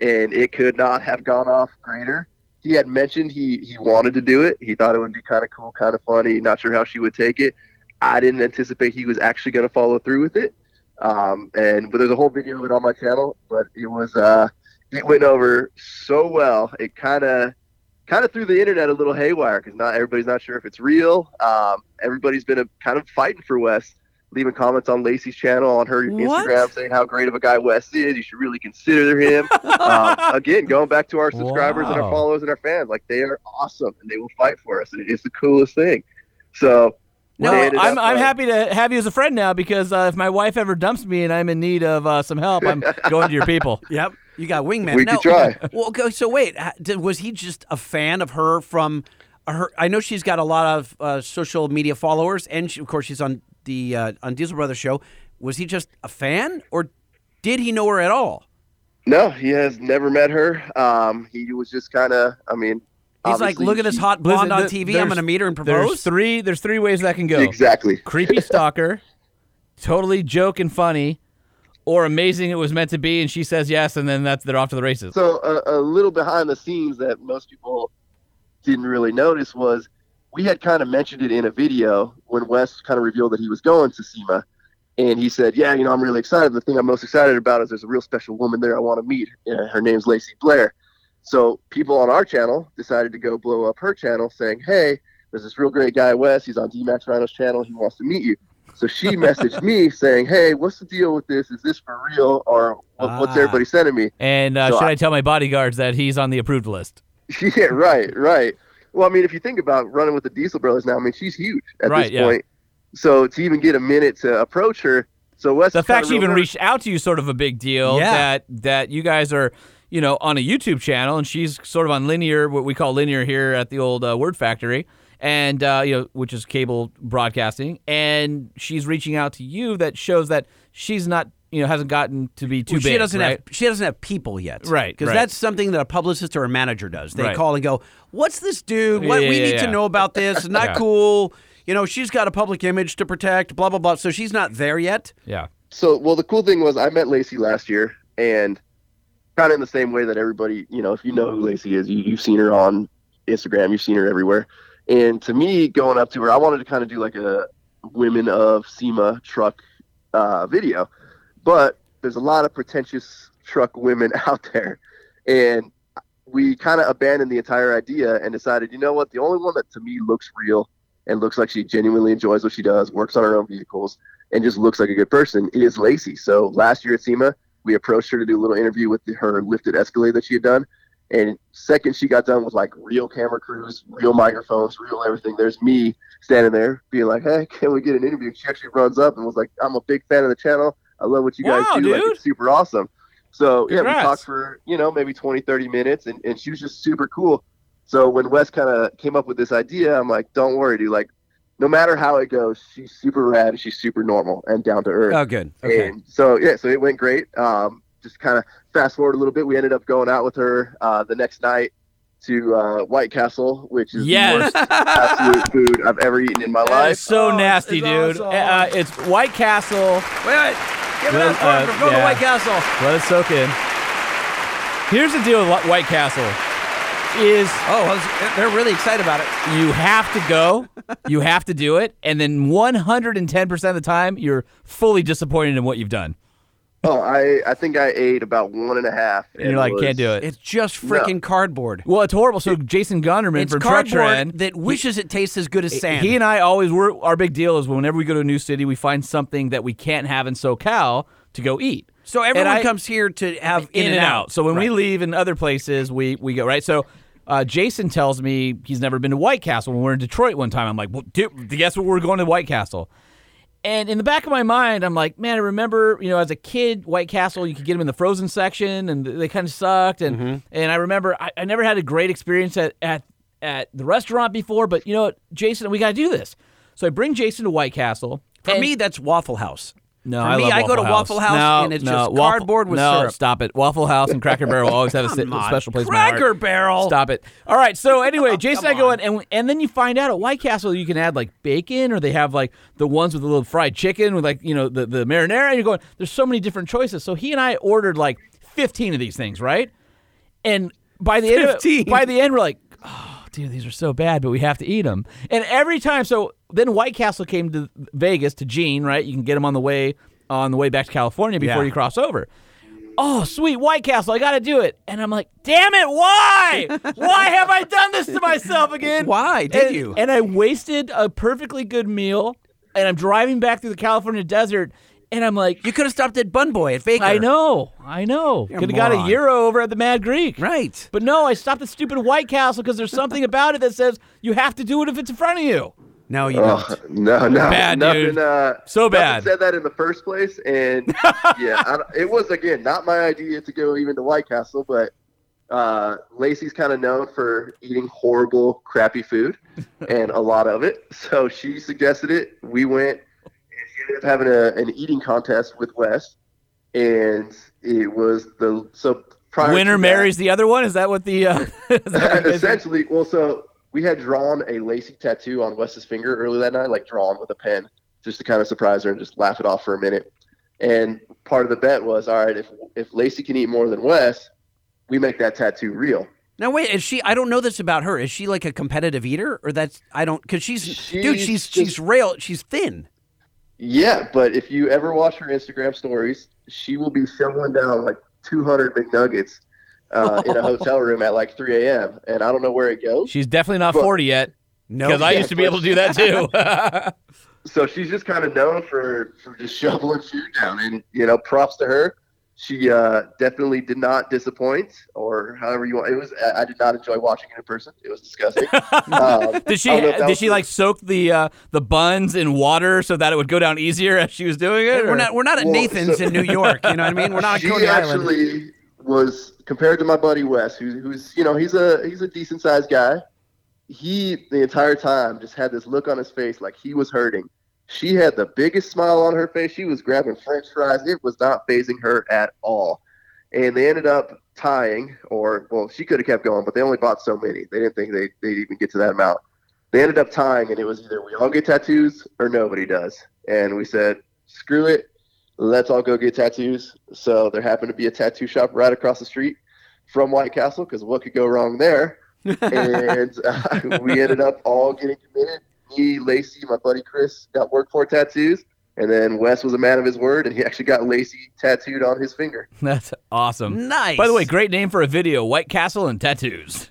and it could not have gone off greater. He had mentioned he wanted to do it. He thought it would be kind of cool, kind of funny. Not sure how she would take it. I didn't anticipate he was actually going to follow through with it. But there's a whole video of it on my channel. But it was it went over so well. It kind of threw the internet a little haywire because not everybody's not sure if it's real. Everybody's been kind of fighting for Wes, leaving comments on Lacey's channel on her Instagram saying how great of a guy Wes is. You should really consider him. Again, going back to our subscribers and our followers and our fans, like they are awesome and they will fight for us. It's the coolest thing. So I'm happy to have you as a friend now because if my wife ever dumps me and I'm in need of some help, I'm going to your people. Yep. You got wingman. We could try. Well, okay, so wait, was he just a fan of her from her? I know she's got a lot of social media followers and she, of course she's on Diesel Brothers show. Was he just a fan, or did he know her at all? No, he has never met her. He was just kind of, he's like, look at this hot blonde on TV. I'm going to meet her and propose. There's three ways that can go. Exactly. Creepy stalker, totally joke and funny, or amazing it was meant to be, and she says yes, and then they're off to the races. So a little behind the scenes that most people didn't really notice was, we had kind of mentioned it in a video when Wes kind of revealed that he was going to SEMA, and he said, I'm really excited. The thing I'm most excited about is there's a real special woman there I want to meet. Her name's Lacey Blair. So people on our channel decided to go blow up her channel saying, hey, there's this real great guy, Wes. He's on DMAX Rhino's channel. He wants to meet you. So she messaged me saying, hey, what's the deal with this? Is this for real? Or what's everybody sending me? And so should I tell my bodyguards that he's on the approved list? Yeah, right. Well, if you think about running with the Diesel Brothers now, she's huge at this point. So to even get a minute to approach her, so Wes. The fact she even reached out to you is sort of a big deal. Yeah. That you guys are, on a YouTube channel, and she's sort of on linear, what we call linear here at the old Word Factory, and which is cable broadcasting, and she's reaching out to you. That shows that she's not you know, hasn't gotten to be too big. She doesn't have people yet, right? Because that's something that a publicist or a manager does. They call and go, "What's this dude? What we need to know about this? It's not cool." You know, she's got a public image to protect. Blah blah blah. So she's not there yet. Yeah. So well, the cool thing was I met Lacey last year, and kind of in the same way that everybody, you know, if you know who Lacey is, you've seen her on Instagram, you've seen her everywhere. And to me, going up to her, I wanted to kind of do like a Women of SEMA truck video, but there's a lot of pretentious truck women out there, and we kind of abandoned the entire idea and decided, you know what, the only one that to me looks real and looks like she genuinely enjoys what she does, works on her own vehicles, and just looks like a good person is Lacey. So last year at SEMA, we approached her to do a little interview with her lifted Escalade that she had done. And second she got done with like real camera crews, real microphones, real everything, there's me standing there being like, "Hey, can we get an interview?" She actually runs up and was like, "I'm a big fan of the channel. I love what you guys do. Like, it's super awesome." So Congrats. Yeah, we talked for, you know, maybe 20, 30 minutes and she was just super cool. So when Wes kind of came up with this idea, I'm like, "Don't worry, dude. Like, no matter how it goes, she's super rad and she's super normal and down to earth." Oh, good. Okay. And so, yeah, so it went great. Just kind of fast forward a little bit. We ended up going out with her the next night to White Castle, which is the worst absolute food I've ever eaten in my life. It's so nasty, dude. Awesome. It's White Castle. Wait. Give it up for him. Go to White Castle. Let it soak in. Here's the deal with White Castle. They're really excited about it. You have to go, you have to do it, and then 110% of the time, you're fully disappointed in what you've done. Oh, I think I ate about one and a half. And you're like, can't do it. It's just freaking cardboard. Well, it's horrible. So Jason Gunderman from Truck Trend that wishes it tastes as good as sand. He and I always, our big deal is whenever we go to a new city, we find something that we can't have in SoCal to go eat. So everyone comes here to have In-N-Out. So when we leave in other places, we go, right? So Jason tells me he's never been to White Castle. When we were in Detroit one time, I'm like, "Well, dude, guess what? We're going to White Castle." And in the back of my mind, I'm like, man, I remember, you know, as a kid, White Castle, you could get them in the frozen section, and they kind of sucked. And and I remember I never had a great experience at the restaurant before, but, you know, Jason, we got to do this. So I bring Jason to White Castle. For me, that's Waffle House. No, for me, I go to Waffle House and it's just cardboard with syrup. No, stop it. Waffle House and Cracker Barrel always have a special place in my heart. Cracker Barrel. Stop it. All right. So anyway, Jason and I go in, and then you find out at White Castle you can add like bacon, or they have like the ones with a little fried chicken with like, you know, the marinara. And you're going, there's so many different choices. So he and I ordered like 15 of these things, right? And by the end, we're like, oh, dude, these are so bad, but we have to eat them. And every time, so. Then White Castle came to Vegas, to Gene, right? You can get them on the way back to California before you cross over. Oh, sweet, White Castle, I got to do it. And I'm like, damn it, why? Why have I done this to myself again? Why did you? And I wasted a perfectly good meal, and I'm driving back through the California desert, and I'm like... You could have stopped at Bun Boy at Baker. I know. Could have got a gyro over at the Mad Greek. Right. But no, I stopped at stupid White Castle because there's something about it that says you have to do it if it's in front of you. No, you don't. No. Bad, nothing, dude. So bad. Said that in the first place, and it was, again, not my idea to go even to White Castle, but Lacey's kind of known for eating horrible, crappy food, and a lot of it. So she suggested it. We went, and she ended up having an eating contest with Wes, and it was the... so prior winner marries the other one? Is that what the... essentially, well, so... We had drawn a Lacey tattoo on Wes's finger early that night, like drawn with a pen, just to kind of surprise her and just laugh it off for a minute. And part of the bet was, all right, if Lacey can eat more than Wes, we make that tattoo real. Now wait, is she? I don't know this about her. Is she like a competitive eater, or that's because she's real. She's thin. Yeah, but if you ever watch her Instagram stories, she will be shoveling down like 200 McNuggets. In a hotel room at like 3 a.m. and I don't know where it goes. She's definitely not 40 yet. No, because I used to be able to do that too. So she's just kind of known for just shoveling food down, and you know, props to her. She definitely did not disappoint, or however you want. It was I did not enjoy watching it in person. It was disgusting. Did she like soak the buns in water so that it would go down easier as she was doing it? We're not at Nathan's in New York. You know what I mean? We're not at Coney Island. Was compared to my buddy Wes, who's you know, he's a decent sized guy. He the entire time just had this look on his face like he was hurting, She had the biggest smile on her face. She was grabbing French fries. It was not phasing her at all. And they ended up tying, or, well, she could have kept going, but they only bought so many. They didn't think they'd even get to that amount. They ended up tying, and it was either we all get tattoos or nobody does. And we said, screw it. Let's all go get tattoos. So there happened to be a tattoo shop right across the street from White Castle, because what could go wrong there? And we ended up all getting committed. Me, Lacey, my buddy Chris got WorkForIt tattoos, and then Wes was a man of his word, and he actually got Lacey tattooed on his finger. That's awesome. Nice. By the way, great name for a video, White Castle and Tattoos.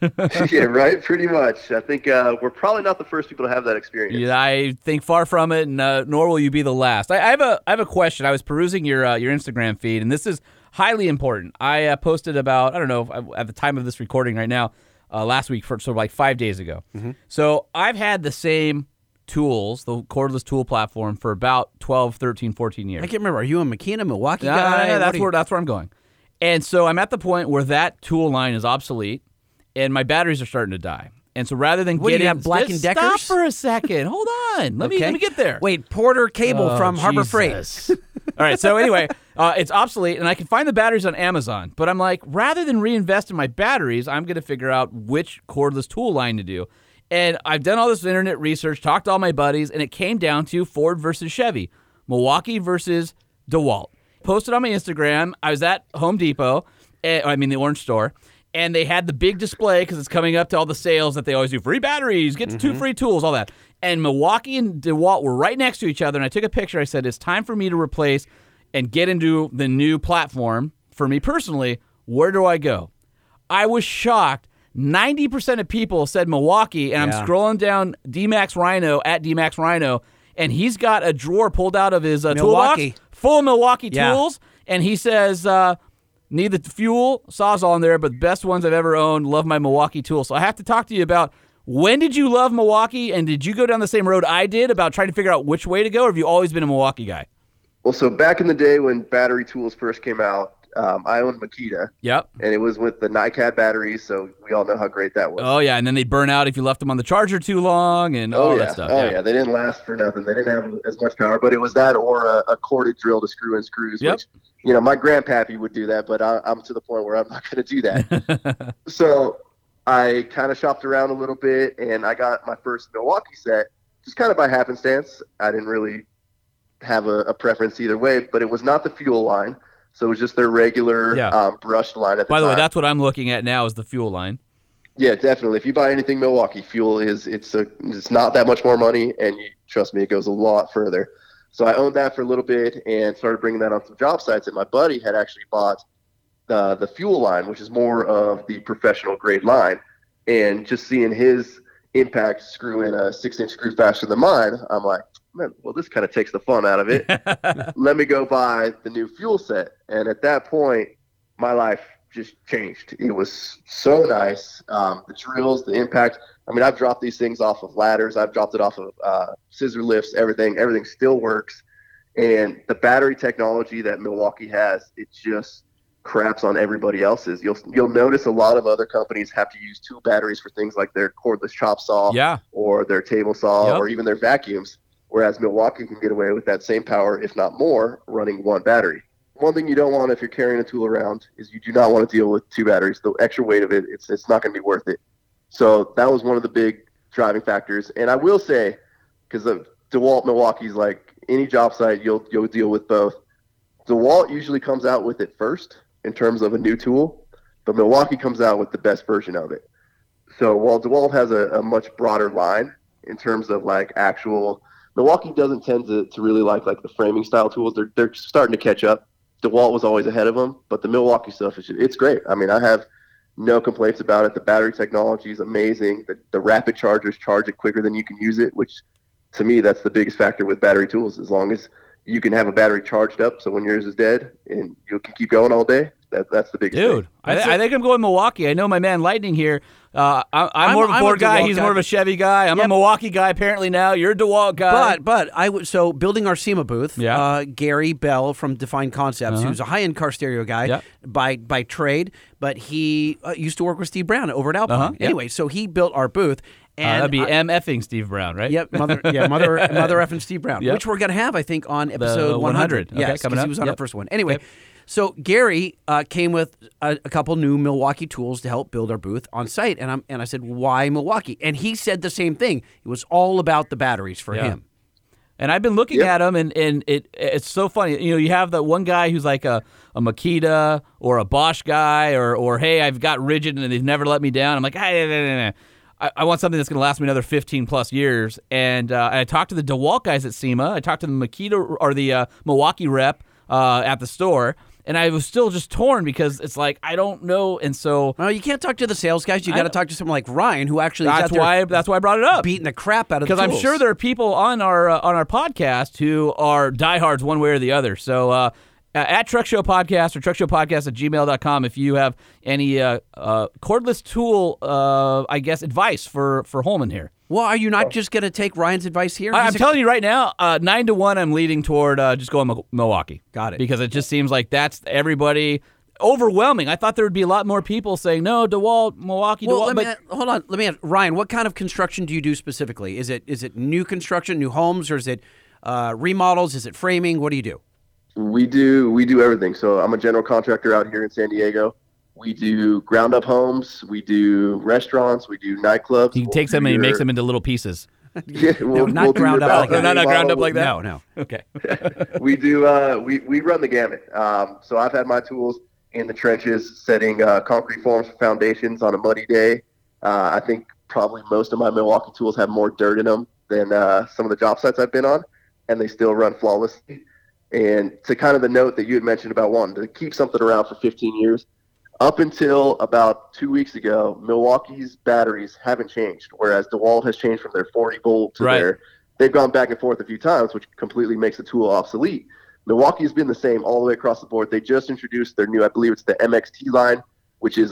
Yeah, right? Pretty much. I think we're probably not the first people to have that experience. Yeah, I think far from it, and nor will you be the last. I have a question. I was perusing your Instagram feed, and this is highly important. I posted about, I don't know, at the time of this recording right now, last week, so like 5 days ago. Mm-hmm. So I've had the same tools, the cordless tool platform, for about 12, 13, 14 years. I can't remember. Are you a McKenna, Milwaukee guy? No, that's where I'm going. And so I'm at the point where that tool line is obsolete, and my batteries are starting to die. And so rather than getting... Black & Deckers? Stop for a second. Hold on. Let me get there. Wait, Porter Cable from Harbor Freight. All right, so anyway, it's obsolete, and I can find the batteries on Amazon. But I'm like, rather than reinvest in my batteries, I'm going to figure out which cordless tool line to do. And I've done all this internet research, talked to all my buddies, and it came down to Ford versus Chevy, Milwaukee versus DeWalt. Posted on my Instagram. I was at Home Depot, the Orange Store. And they had the big display because it's coming up to all the sales that they always do. Free batteries, get two free tools, all that. And Milwaukee and DeWalt were right next to each other. And I took a picture. I said, it's time for me to replace and get into the new platform. For me personally, where do I go? I was shocked. 90% of people said Milwaukee. And I'm scrolling down DMAX Rhino, at DMAX Rhino. And he's got a drawer pulled out of his toolbox full of Milwaukee tools. And he says... need the fuel, Sawzall in there, but best ones I've ever owned. Love my Milwaukee tool. So I have to talk to you about, when did you love Milwaukee, and did you go down the same road I did about trying to figure out which way to go, or have you always been a Milwaukee guy? Well, so back in the day when battery tools first came out, I owned Makita. Yep. And it was with the NiCad batteries, so we all know how great that was. Oh, yeah, and then they'd burn out if you left them on the charger too long and all that stuff. Oh, yeah, they didn't last for nothing. They didn't have as much power, but it was that or a corded drill to screw in screws, which... You know, my grandpappy would do that, but I'm to the point where I'm not going to do that. So I kind of shopped around a little bit, and I got my first Milwaukee set just kind of by happenstance. I didn't really have a preference either way, but it was not the fuel line. So it was just their regular brushed line at the time. By the way, that's what I'm looking at now is the fuel line. Yeah, definitely. If you buy anything Milwaukee, fuel is it's not that much more money, and trust me, it goes a lot further. So I owned that for a little bit and started bringing that on some job sites. And my buddy had actually bought the fuel line, which is more of the professional grade line. And just seeing his impact screw in a 6-inch screw faster than mine, I'm like, man, well, this kind of takes the fun out of it. Let me go buy the new fuel set. And at that point, my life just changed. It was so nice. The drills, the impact. I mean, I've dropped these things off of ladders. I've dropped it off of scissor lifts, everything. Everything still works. And the battery technology that Milwaukee has, it just craps on everybody else's. You'll notice a lot of other companies have to use two batteries for things like their cordless chop saw or their table saw or even their vacuums, whereas Milwaukee can get away with that same power, if not more, running one battery. One thing you don't want if you're carrying a tool around is you do not want to deal with two batteries. The extra weight of it, it's not going to be worth it. So that was one of the big driving factors. And I will say, because DeWalt Milwaukee's like any job site, you'll deal with both. DeWalt usually comes out with it first in terms of a new tool, but Milwaukee comes out with the best version of it. So while DeWalt has a much broader line in terms of like actual, Milwaukee doesn't tend to really like the framing style tools. They're starting to catch up. DeWalt was always ahead of them, but the Milwaukee stuff, it's great. I mean, I have no complaints about it. The battery technology is amazing. The rapid chargers charge it quicker than you can use it, which to me, that's the biggest factor with battery tools. As long as you can have a battery charged up, so when yours is dead and you can keep going all day, That's the biggest thing. Dude, I think I'm going Milwaukee. I know my man Lightning here. I'm more of a Ford guy. He's more of a Chevy guy. I'm a Milwaukee guy apparently now. You're a DeWalt guy. But I would so building our SEMA booth. Yeah. Gary Bell from Defined Concepts, who's a high-end car stereo guy by trade, but he used to work with Steve Brown over at Alpine. Anyway, so he built our booth. And that'd be effing Steve Brown, right? Yep, mother effing Steve Brown, which we're gonna have, I think, on episode the 100. Okay, yes, because he was on our first one. Anyway, so Gary came with a couple new Milwaukee tools to help build our booth on site, and I said, why Milwaukee? And he said the same thing. It was all about the batteries for him. And I've been looking at them, and it's so funny. You know, you have that one guy who's like a Makita or a Bosch guy, or hey, I've got Rigid and they've never let me down. I'm like, I want something that's going to last me another 15 plus years. And I talked to the DeWalt guys at SEMA. I talked to the Makita or the Milwaukee rep at the store. And I was still just torn because it's like, I don't know. And so... Well, you can't talk to the sales guys. You got to talk to someone like Ryan who actually... That's why I brought it up. Beating the crap out of the tools. Because I'm sure there are people on our podcast who are diehards one way or the other. So... at Truck Show Podcast or truckshowpodcast@gmail.com if you have any cordless tool, I guess, advice for Holman here. Well, are you not just going to take Ryan's advice here? I'm telling you right now, 9-1, I'm leading toward just going Milwaukee. Got it. Because it just seems like that's everybody... Overwhelming. I thought there would be a lot more people saying, no, DeWalt, Milwaukee, well, DeWalt. Hold on. Let me ask, Ryan, what kind of construction do you do specifically? Is it new construction, new homes, or is it remodels? Is it framing? What do you do? We do everything. So I'm a general contractor out here in San Diego. We do ground up homes. We do restaurants. We do nightclubs. He takes them and he makes them into little pieces. Yeah, not ground up like that. No. Okay. We do. We run the gamut. So I've had my tools in the trenches, setting concrete forms for foundations on a muddy day. I think probably most of my Milwaukee tools have more dirt in them than some of the job sites I've been on, and they still run flawlessly. And to kind of the note that you had mentioned about wanting to keep something around for 15 years, up until about 2 weeks ago, Milwaukee's batteries haven't changed, whereas DeWalt has changed from their 40 volt to their – they've gone back and forth a few times, which completely makes the tool obsolete. Milwaukee's been the same all the way across the board. They just introduced their new – I believe it's the MXT line, which is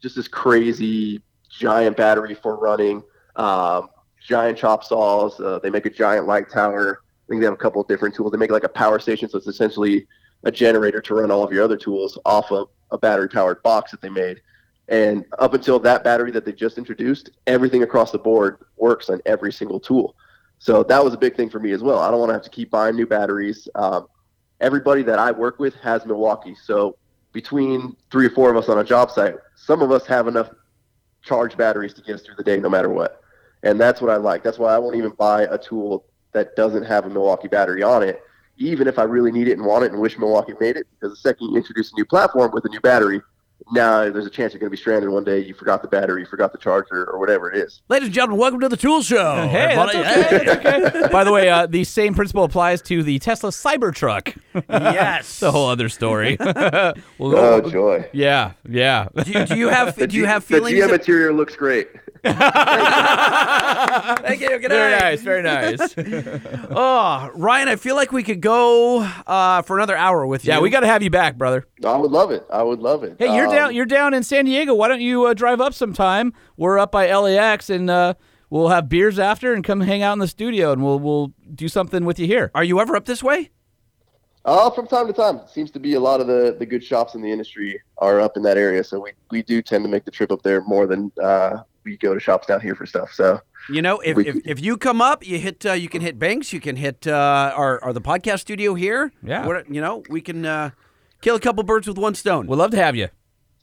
just this crazy giant battery for running, giant chop saws. They make a giant light tower. I think they have a couple of different tools. They make like a power station, so it's essentially a generator to run all of your other tools off of a battery-powered box that they made. And up until that battery that they just introduced, everything across the board works on every single tool. So that was a big thing for me as well. I don't want to have to keep buying new batteries. Everybody that I work with has Milwaukee. So between 3 or 4 of us on a job site, some of us have enough charged batteries to get us through the day no matter what. And that's what I like. That's why I won't even buy a tool that doesn't have a Milwaukee battery on it, even if I really need it and want it and wish Milwaukee made it, because the second you introduce a new platform with a new battery, now there's a chance you're going to be stranded one day. You forgot the battery, you forgot the charger, or whatever it is. Ladies and gentlemen, welcome to the Tool Show. Hey, that's okay. By the way, the same principle applies to the Tesla Cybertruck. Yes. The whole other story. Joy. Yeah. Do you have feelings? The GM interior looks great. Thank you. Good night. Very nice. Oh, Ryan, I feel like we could go for another hour with you. Yeah, we got to have you back, brother. I would love it. Hey, you're down. You're down in San Diego. Why don't you drive up sometime? We're up by LAX, and we'll have beers after, and come hang out in the studio, and we'll do something with you here. Are you ever up this way? From time to time. It seems to be a lot of the good shops in the industry are up in that area, so we do tend to make the trip up there more than we go to shops down here for stuff. So you know, if you come up, you hit you can hit Banks, you can hit our the podcast studio here. Yeah, we can kill a couple birds with one stone. We'd love to have you.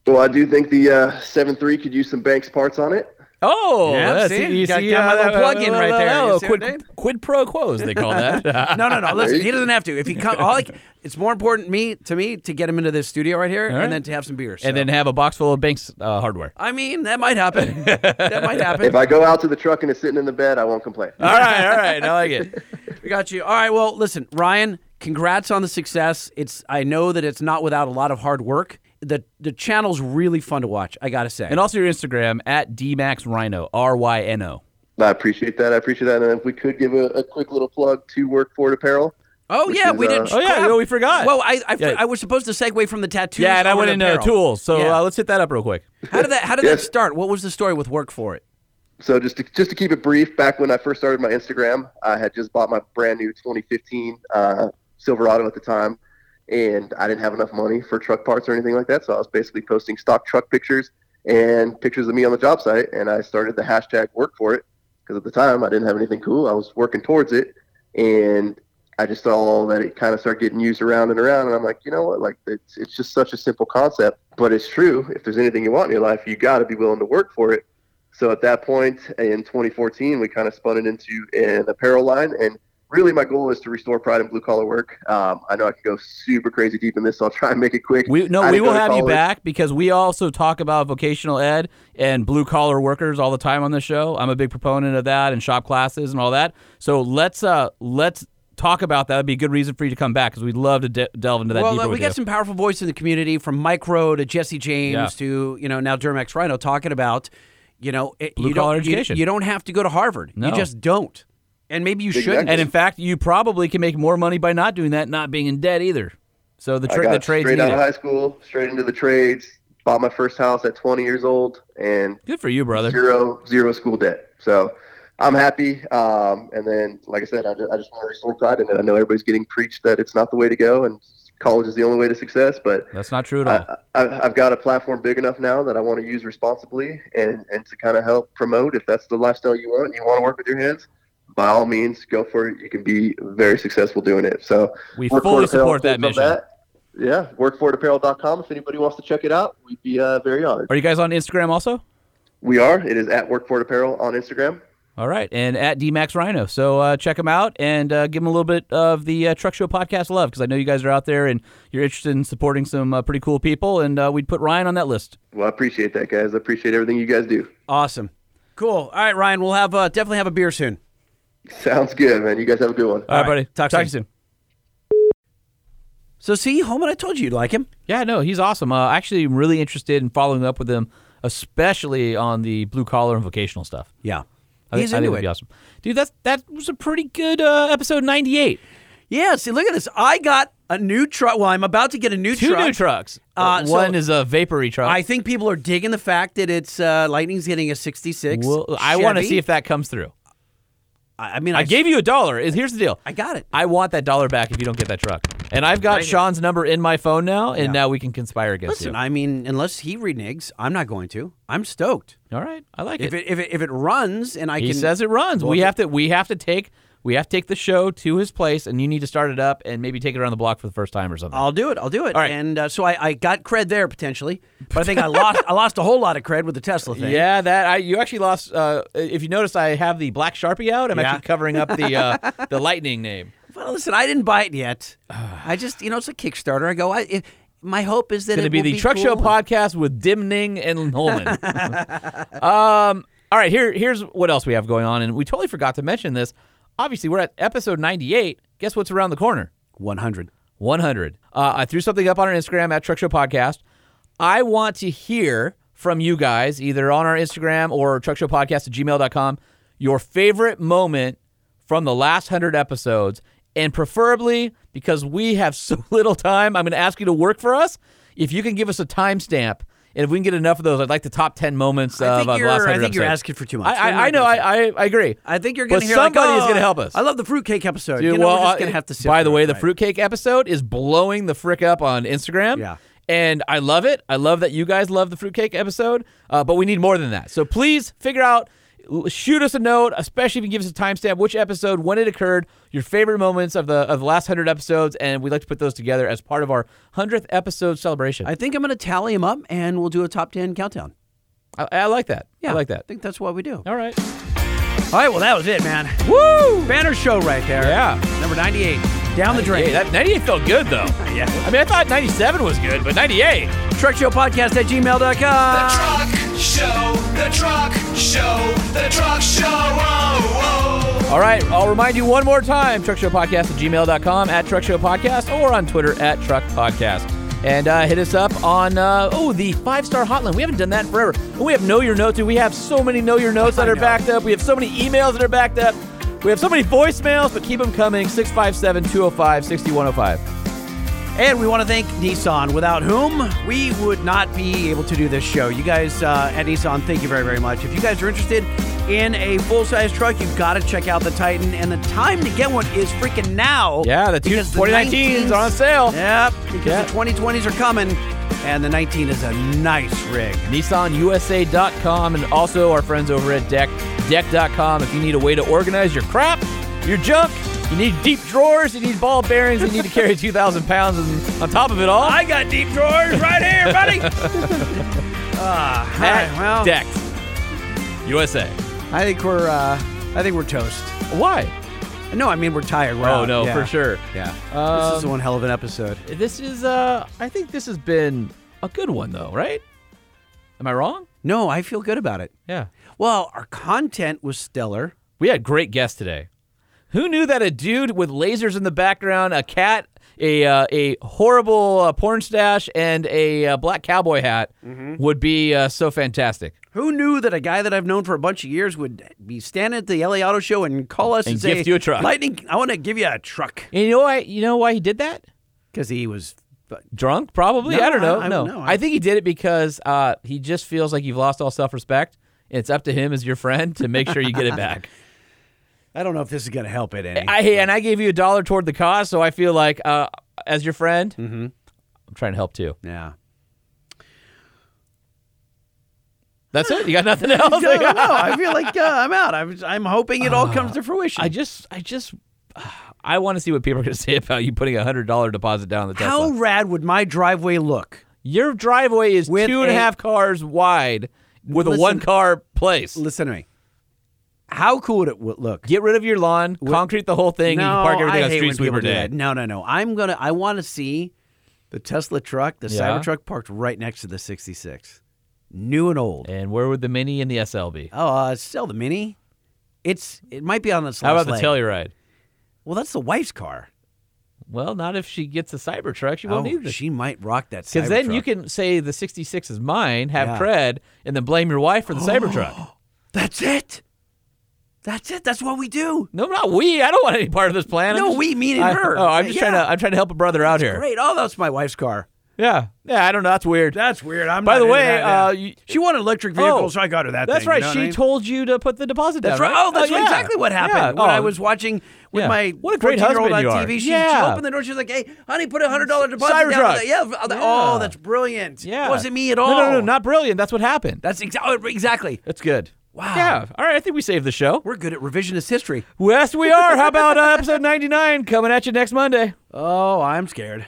Well, I do think the 7.3 could use some Banks parts on it. Oh, yeah, see, you got my little plug-in right there. Quid pro quo, as they call that. No. Listen, he doesn't have to. If he comes, it's more important to get him into this studio right here, and then to have some beers, and then have a box full of Banks hardware. I mean, that might happen. If I go out to the truck and it's sitting in the bed, I won't complain. All right, I like it. We got you. All right, well, listen, Ryan, congrats on the success. I know that it's not without a lot of hard work. The channel's really fun to watch, I gotta say. And also your Instagram, @DMaxRhino, RYNO. I appreciate that. And if we could give a quick little plug to WorkForIt Apparel, Oh yeah, we didn't. Oh yeah, we forgot. Well, I was supposed to segue from the tattoos. Yeah, and I went into tools. So let's hit that up real quick. How did that start? What was the story with WorkForIt? So just to keep it brief, back when I first started my Instagram, I had just bought my brand new 2015 Silverado at the time, and I didn't have enough money for truck parts or anything like that. So I was basically posting stock truck pictures and pictures of me on the job site, and I started the hashtag WorkForIt because at the time I didn't have anything cool. I was working towards it, and I just saw that it kind of started getting used around and around, and I'm like, you know what? Like, it's just such a simple concept, but it's true. If there's anything you want in your life, you got to be willing to work for it. So at that point in 2014, we kind of spun it into an apparel line, and really my goal is to restore pride in blue-collar work. I know I could go super crazy deep in this, so I'll try and make it quick. We will have you back because we also talk about vocational ed and blue-collar workers all the time on this show. I'm a big proponent of that and shop classes and all that. So let's talk about that. That'd be a good reason for you to come back because we'd love to delve into that deeper. Well, we got some powerful voices in the community, from Mike Rowe to Jesse James to now Duramax Rhino, talking about blue-collar education. You don't have to go to Harvard. No. You just don't, and maybe you shouldn't. And in fact, you probably can make more money by not doing that, not being in debt either. So the trades. Straight out of high school, straight into the trades. Bought my first house at 20 years old, and good for you, brother. Zero school debt. So I'm happy, and then, like I said, I just want to restore pride in it. I know everybody's getting preached that it's not the way to go, and college is the only way to success, but that's not true at all. I've got a platform big enough now that I want to use responsibly and to kind of help promote. If that's the lifestyle you want, and you want to work with your hands, by all means, go for it. You can be very successful doing it. So we fully support that mission. Yeah, WorkForItApparel.com. If anybody wants to check it out, we'd be very honored. Are you guys on Instagram also? We are. It is at WorkForItApparel on Instagram. All right, and at DMax Rhino. So check them out and give them a little bit of the Truck Show podcast love, because I know you guys are out there and you're interested in supporting some pretty cool people, and we'd put Ryan on that list. Well, I appreciate that, guys. I appreciate everything you guys do. Awesome. Cool. All right, Ryan, we'll have definitely have a beer soon. Sounds good, man. You guys have a good one. All right, buddy. Talk to you soon. So see, Holman, I told you you'd like him. Yeah, no, he's awesome. Actually, I'm really interested in following up with him, especially on the blue-collar and vocational stuff. Yeah. I think it would be awesome. Dude, that was a pretty good episode 98. Yeah, see, look at this. I got a new truck. Well, I'm about to get a new truck. Two new trucks. One is a vapory truck. I think people are digging the fact that it's Lightning's getting a 66 Chevy. I want to see if that comes through. I mean, I gave you $1. Here's the deal. I got it. I want that $1 back if you don't get that truck. And I've got Sean's number in my phone now, and now we can conspire against you. Listen, I mean, unless he reneges, I'm not going to. I'm stoked. All right, I like it. If it runs, and he says it runs. Well, we have to take the show to his place, and you need to start it up and maybe take it around the block for the first time or something. I'll do it. All right. And so I got cred there potentially, but I think I lost a whole lot of cred with the Tesla thing. Yeah, you actually lost. If you notice, I have the black Sharpie out. I'm actually covering up the Lightning name. Well, listen, I didn't buy it yet. I just, it's a Kickstarter. I go, my hope is that it will be the Truck Show podcast with Dimning and Holman. All right, here's what else we have going on, and we totally forgot to mention this. Obviously, we're at episode 98. Guess what's around the corner? 100. I threw something up on our Instagram at Truck Show Podcast. I want to hear from you guys, either on our Instagram or truckshowpodcast@gmail.com, your favorite moment from the last 100 episodes. And preferably, because we have so little time, I'm going to ask you to work for us. If you can give us a timestamp, and if we can get enough of those, I'd like the top 10 moments of the last 100 episodes. I think you're asking for too much. I agree. I think you're going to hear somebody is going to help us. I love the fruitcake episode. Dude, we're just going to have to sit. By the way, the fruitcake episode is blowing the frick up on Instagram. Yeah. And I love it. I love that you guys love the fruitcake episode, but we need more than that. So please figure out. Shoot us a note, especially if you give us a timestamp, which episode, when it occurred, your favorite moments of the last 100 episodes, and we'd like to put those together as part of our 100th episode celebration. I think I'm going to tally them up, and we'll do a top 10 countdown. I like that. Yeah, I like that. I think that's what we do. All right. All right, well, that was it, man. Woo! Banner show right there. Yeah. Number 98. Down the drain. That 98 felt good, though. Yeah. I mean, I thought 97 was good, but 98. TruckShowPodcast@gmail.com. The Truck Show. Oh. All right, I'll remind you one more time. TruckShowPodcast@gmail.com, at TruckShowPodcast, or on Twitter at TruckPodcast. And hit us up on, the 5-star hotline. We haven't done that in forever. We have Know Your Notes, dude. We have so many Know Your Notes that are backed up. We have so many emails that are backed up. We have so many voicemails, but keep them coming. 657-205-6105. And we want to thank Nissan, without whom we would not be able to do this show. You guys at Nissan, thank you very, very much. If you guys are interested in a full-size truck, you've got to check out the Titan. And the time to get one is freaking now. Yeah, the 2019 is on sale. Yep, because the 2020s are coming. And the 19 is a nice rig. NissanUSA.com, and also our friends over at Decked, Decked.com. If you need a way to organize your crap, your junk, you need deep drawers, you need ball bearings, you need to carry 2,000 pounds on top of it all. I got deep drawers right here, buddy. All right, well. Decked. USA. I think we're toast. Why? No, I mean, we're tired. For sure. Yeah. This is one hell of an episode. This is, I think this has been a good one, though, right? Am I wrong? No, I feel good about it. Yeah. Well, our content was stellar. We had great guests today. Who knew that a dude with lasers in the background, a cat, a horrible porn stash, and a black cowboy hat would be so fantastic? Who knew that a guy that I've known for a bunch of years would be standing at the LA Auto Show and call us and say, gift you a truck. Lightning, I want to give you a truck. And you know why he did that? Because he was drunk, probably? No, I don't know. I think he did it because he just feels like you've lost all self-respect. It's up to him as your friend to make sure you get it back. I don't know if this is going to help it any. I gave you $1 toward the cause, so I feel like, as your friend, I'm trying to help too. Yeah. That's it? You got nothing else? No, no, I feel like I'm out. I'm hoping it all comes to fruition. I want to see what people are going to say about you putting a $100 deposit down on the Tesla. How rad would my driveway look? Your driveway is two and a half cars wide with a one-car place. Listen to me. How cool would it look? Get rid of your lawn, concrete the whole thing, and you can park everything on street sweeper day. No. I want to see the Tesla truck, the Cybertruck, parked right next to the 66. New and old. And where would the Mini and the SL be? Oh, sell the Mini. It might be on this last leg. How about the Telluride? Well, that's the wife's car. Well, not if she gets a Cybertruck. She won't need it. She might rock that Cybertruck. Because then you can say the 66 is mine, have cred, and then blame your wife for the Cybertruck. That's it. That's what we do. No, not we. I don't want any part of this plan. No, we meaning her. I'm trying to help a brother out here. Great. Oh, that's my wife's car. Yeah. Yeah, I don't know. That's weird. I'm not. By the way, she wanted an electric vehicle, so I got her that. That's thing, right. You know she told you to put the deposit down. That's right. Oh, that's exactly what happened. When I was watching with my 14-year-old on TV, she opened the door. She was like, "Hey, honey, put a $100 deposit down." Yeah. Oh, that's brilliant. Yeah. Wasn't me at all. No, not brilliant. That's what happened. That's exactly. That's good. Wow. Yeah. All right. I think we saved the show. We're good at revisionist history. Yes, we are. How about episode 99 coming at you next Monday? Oh, I'm scared.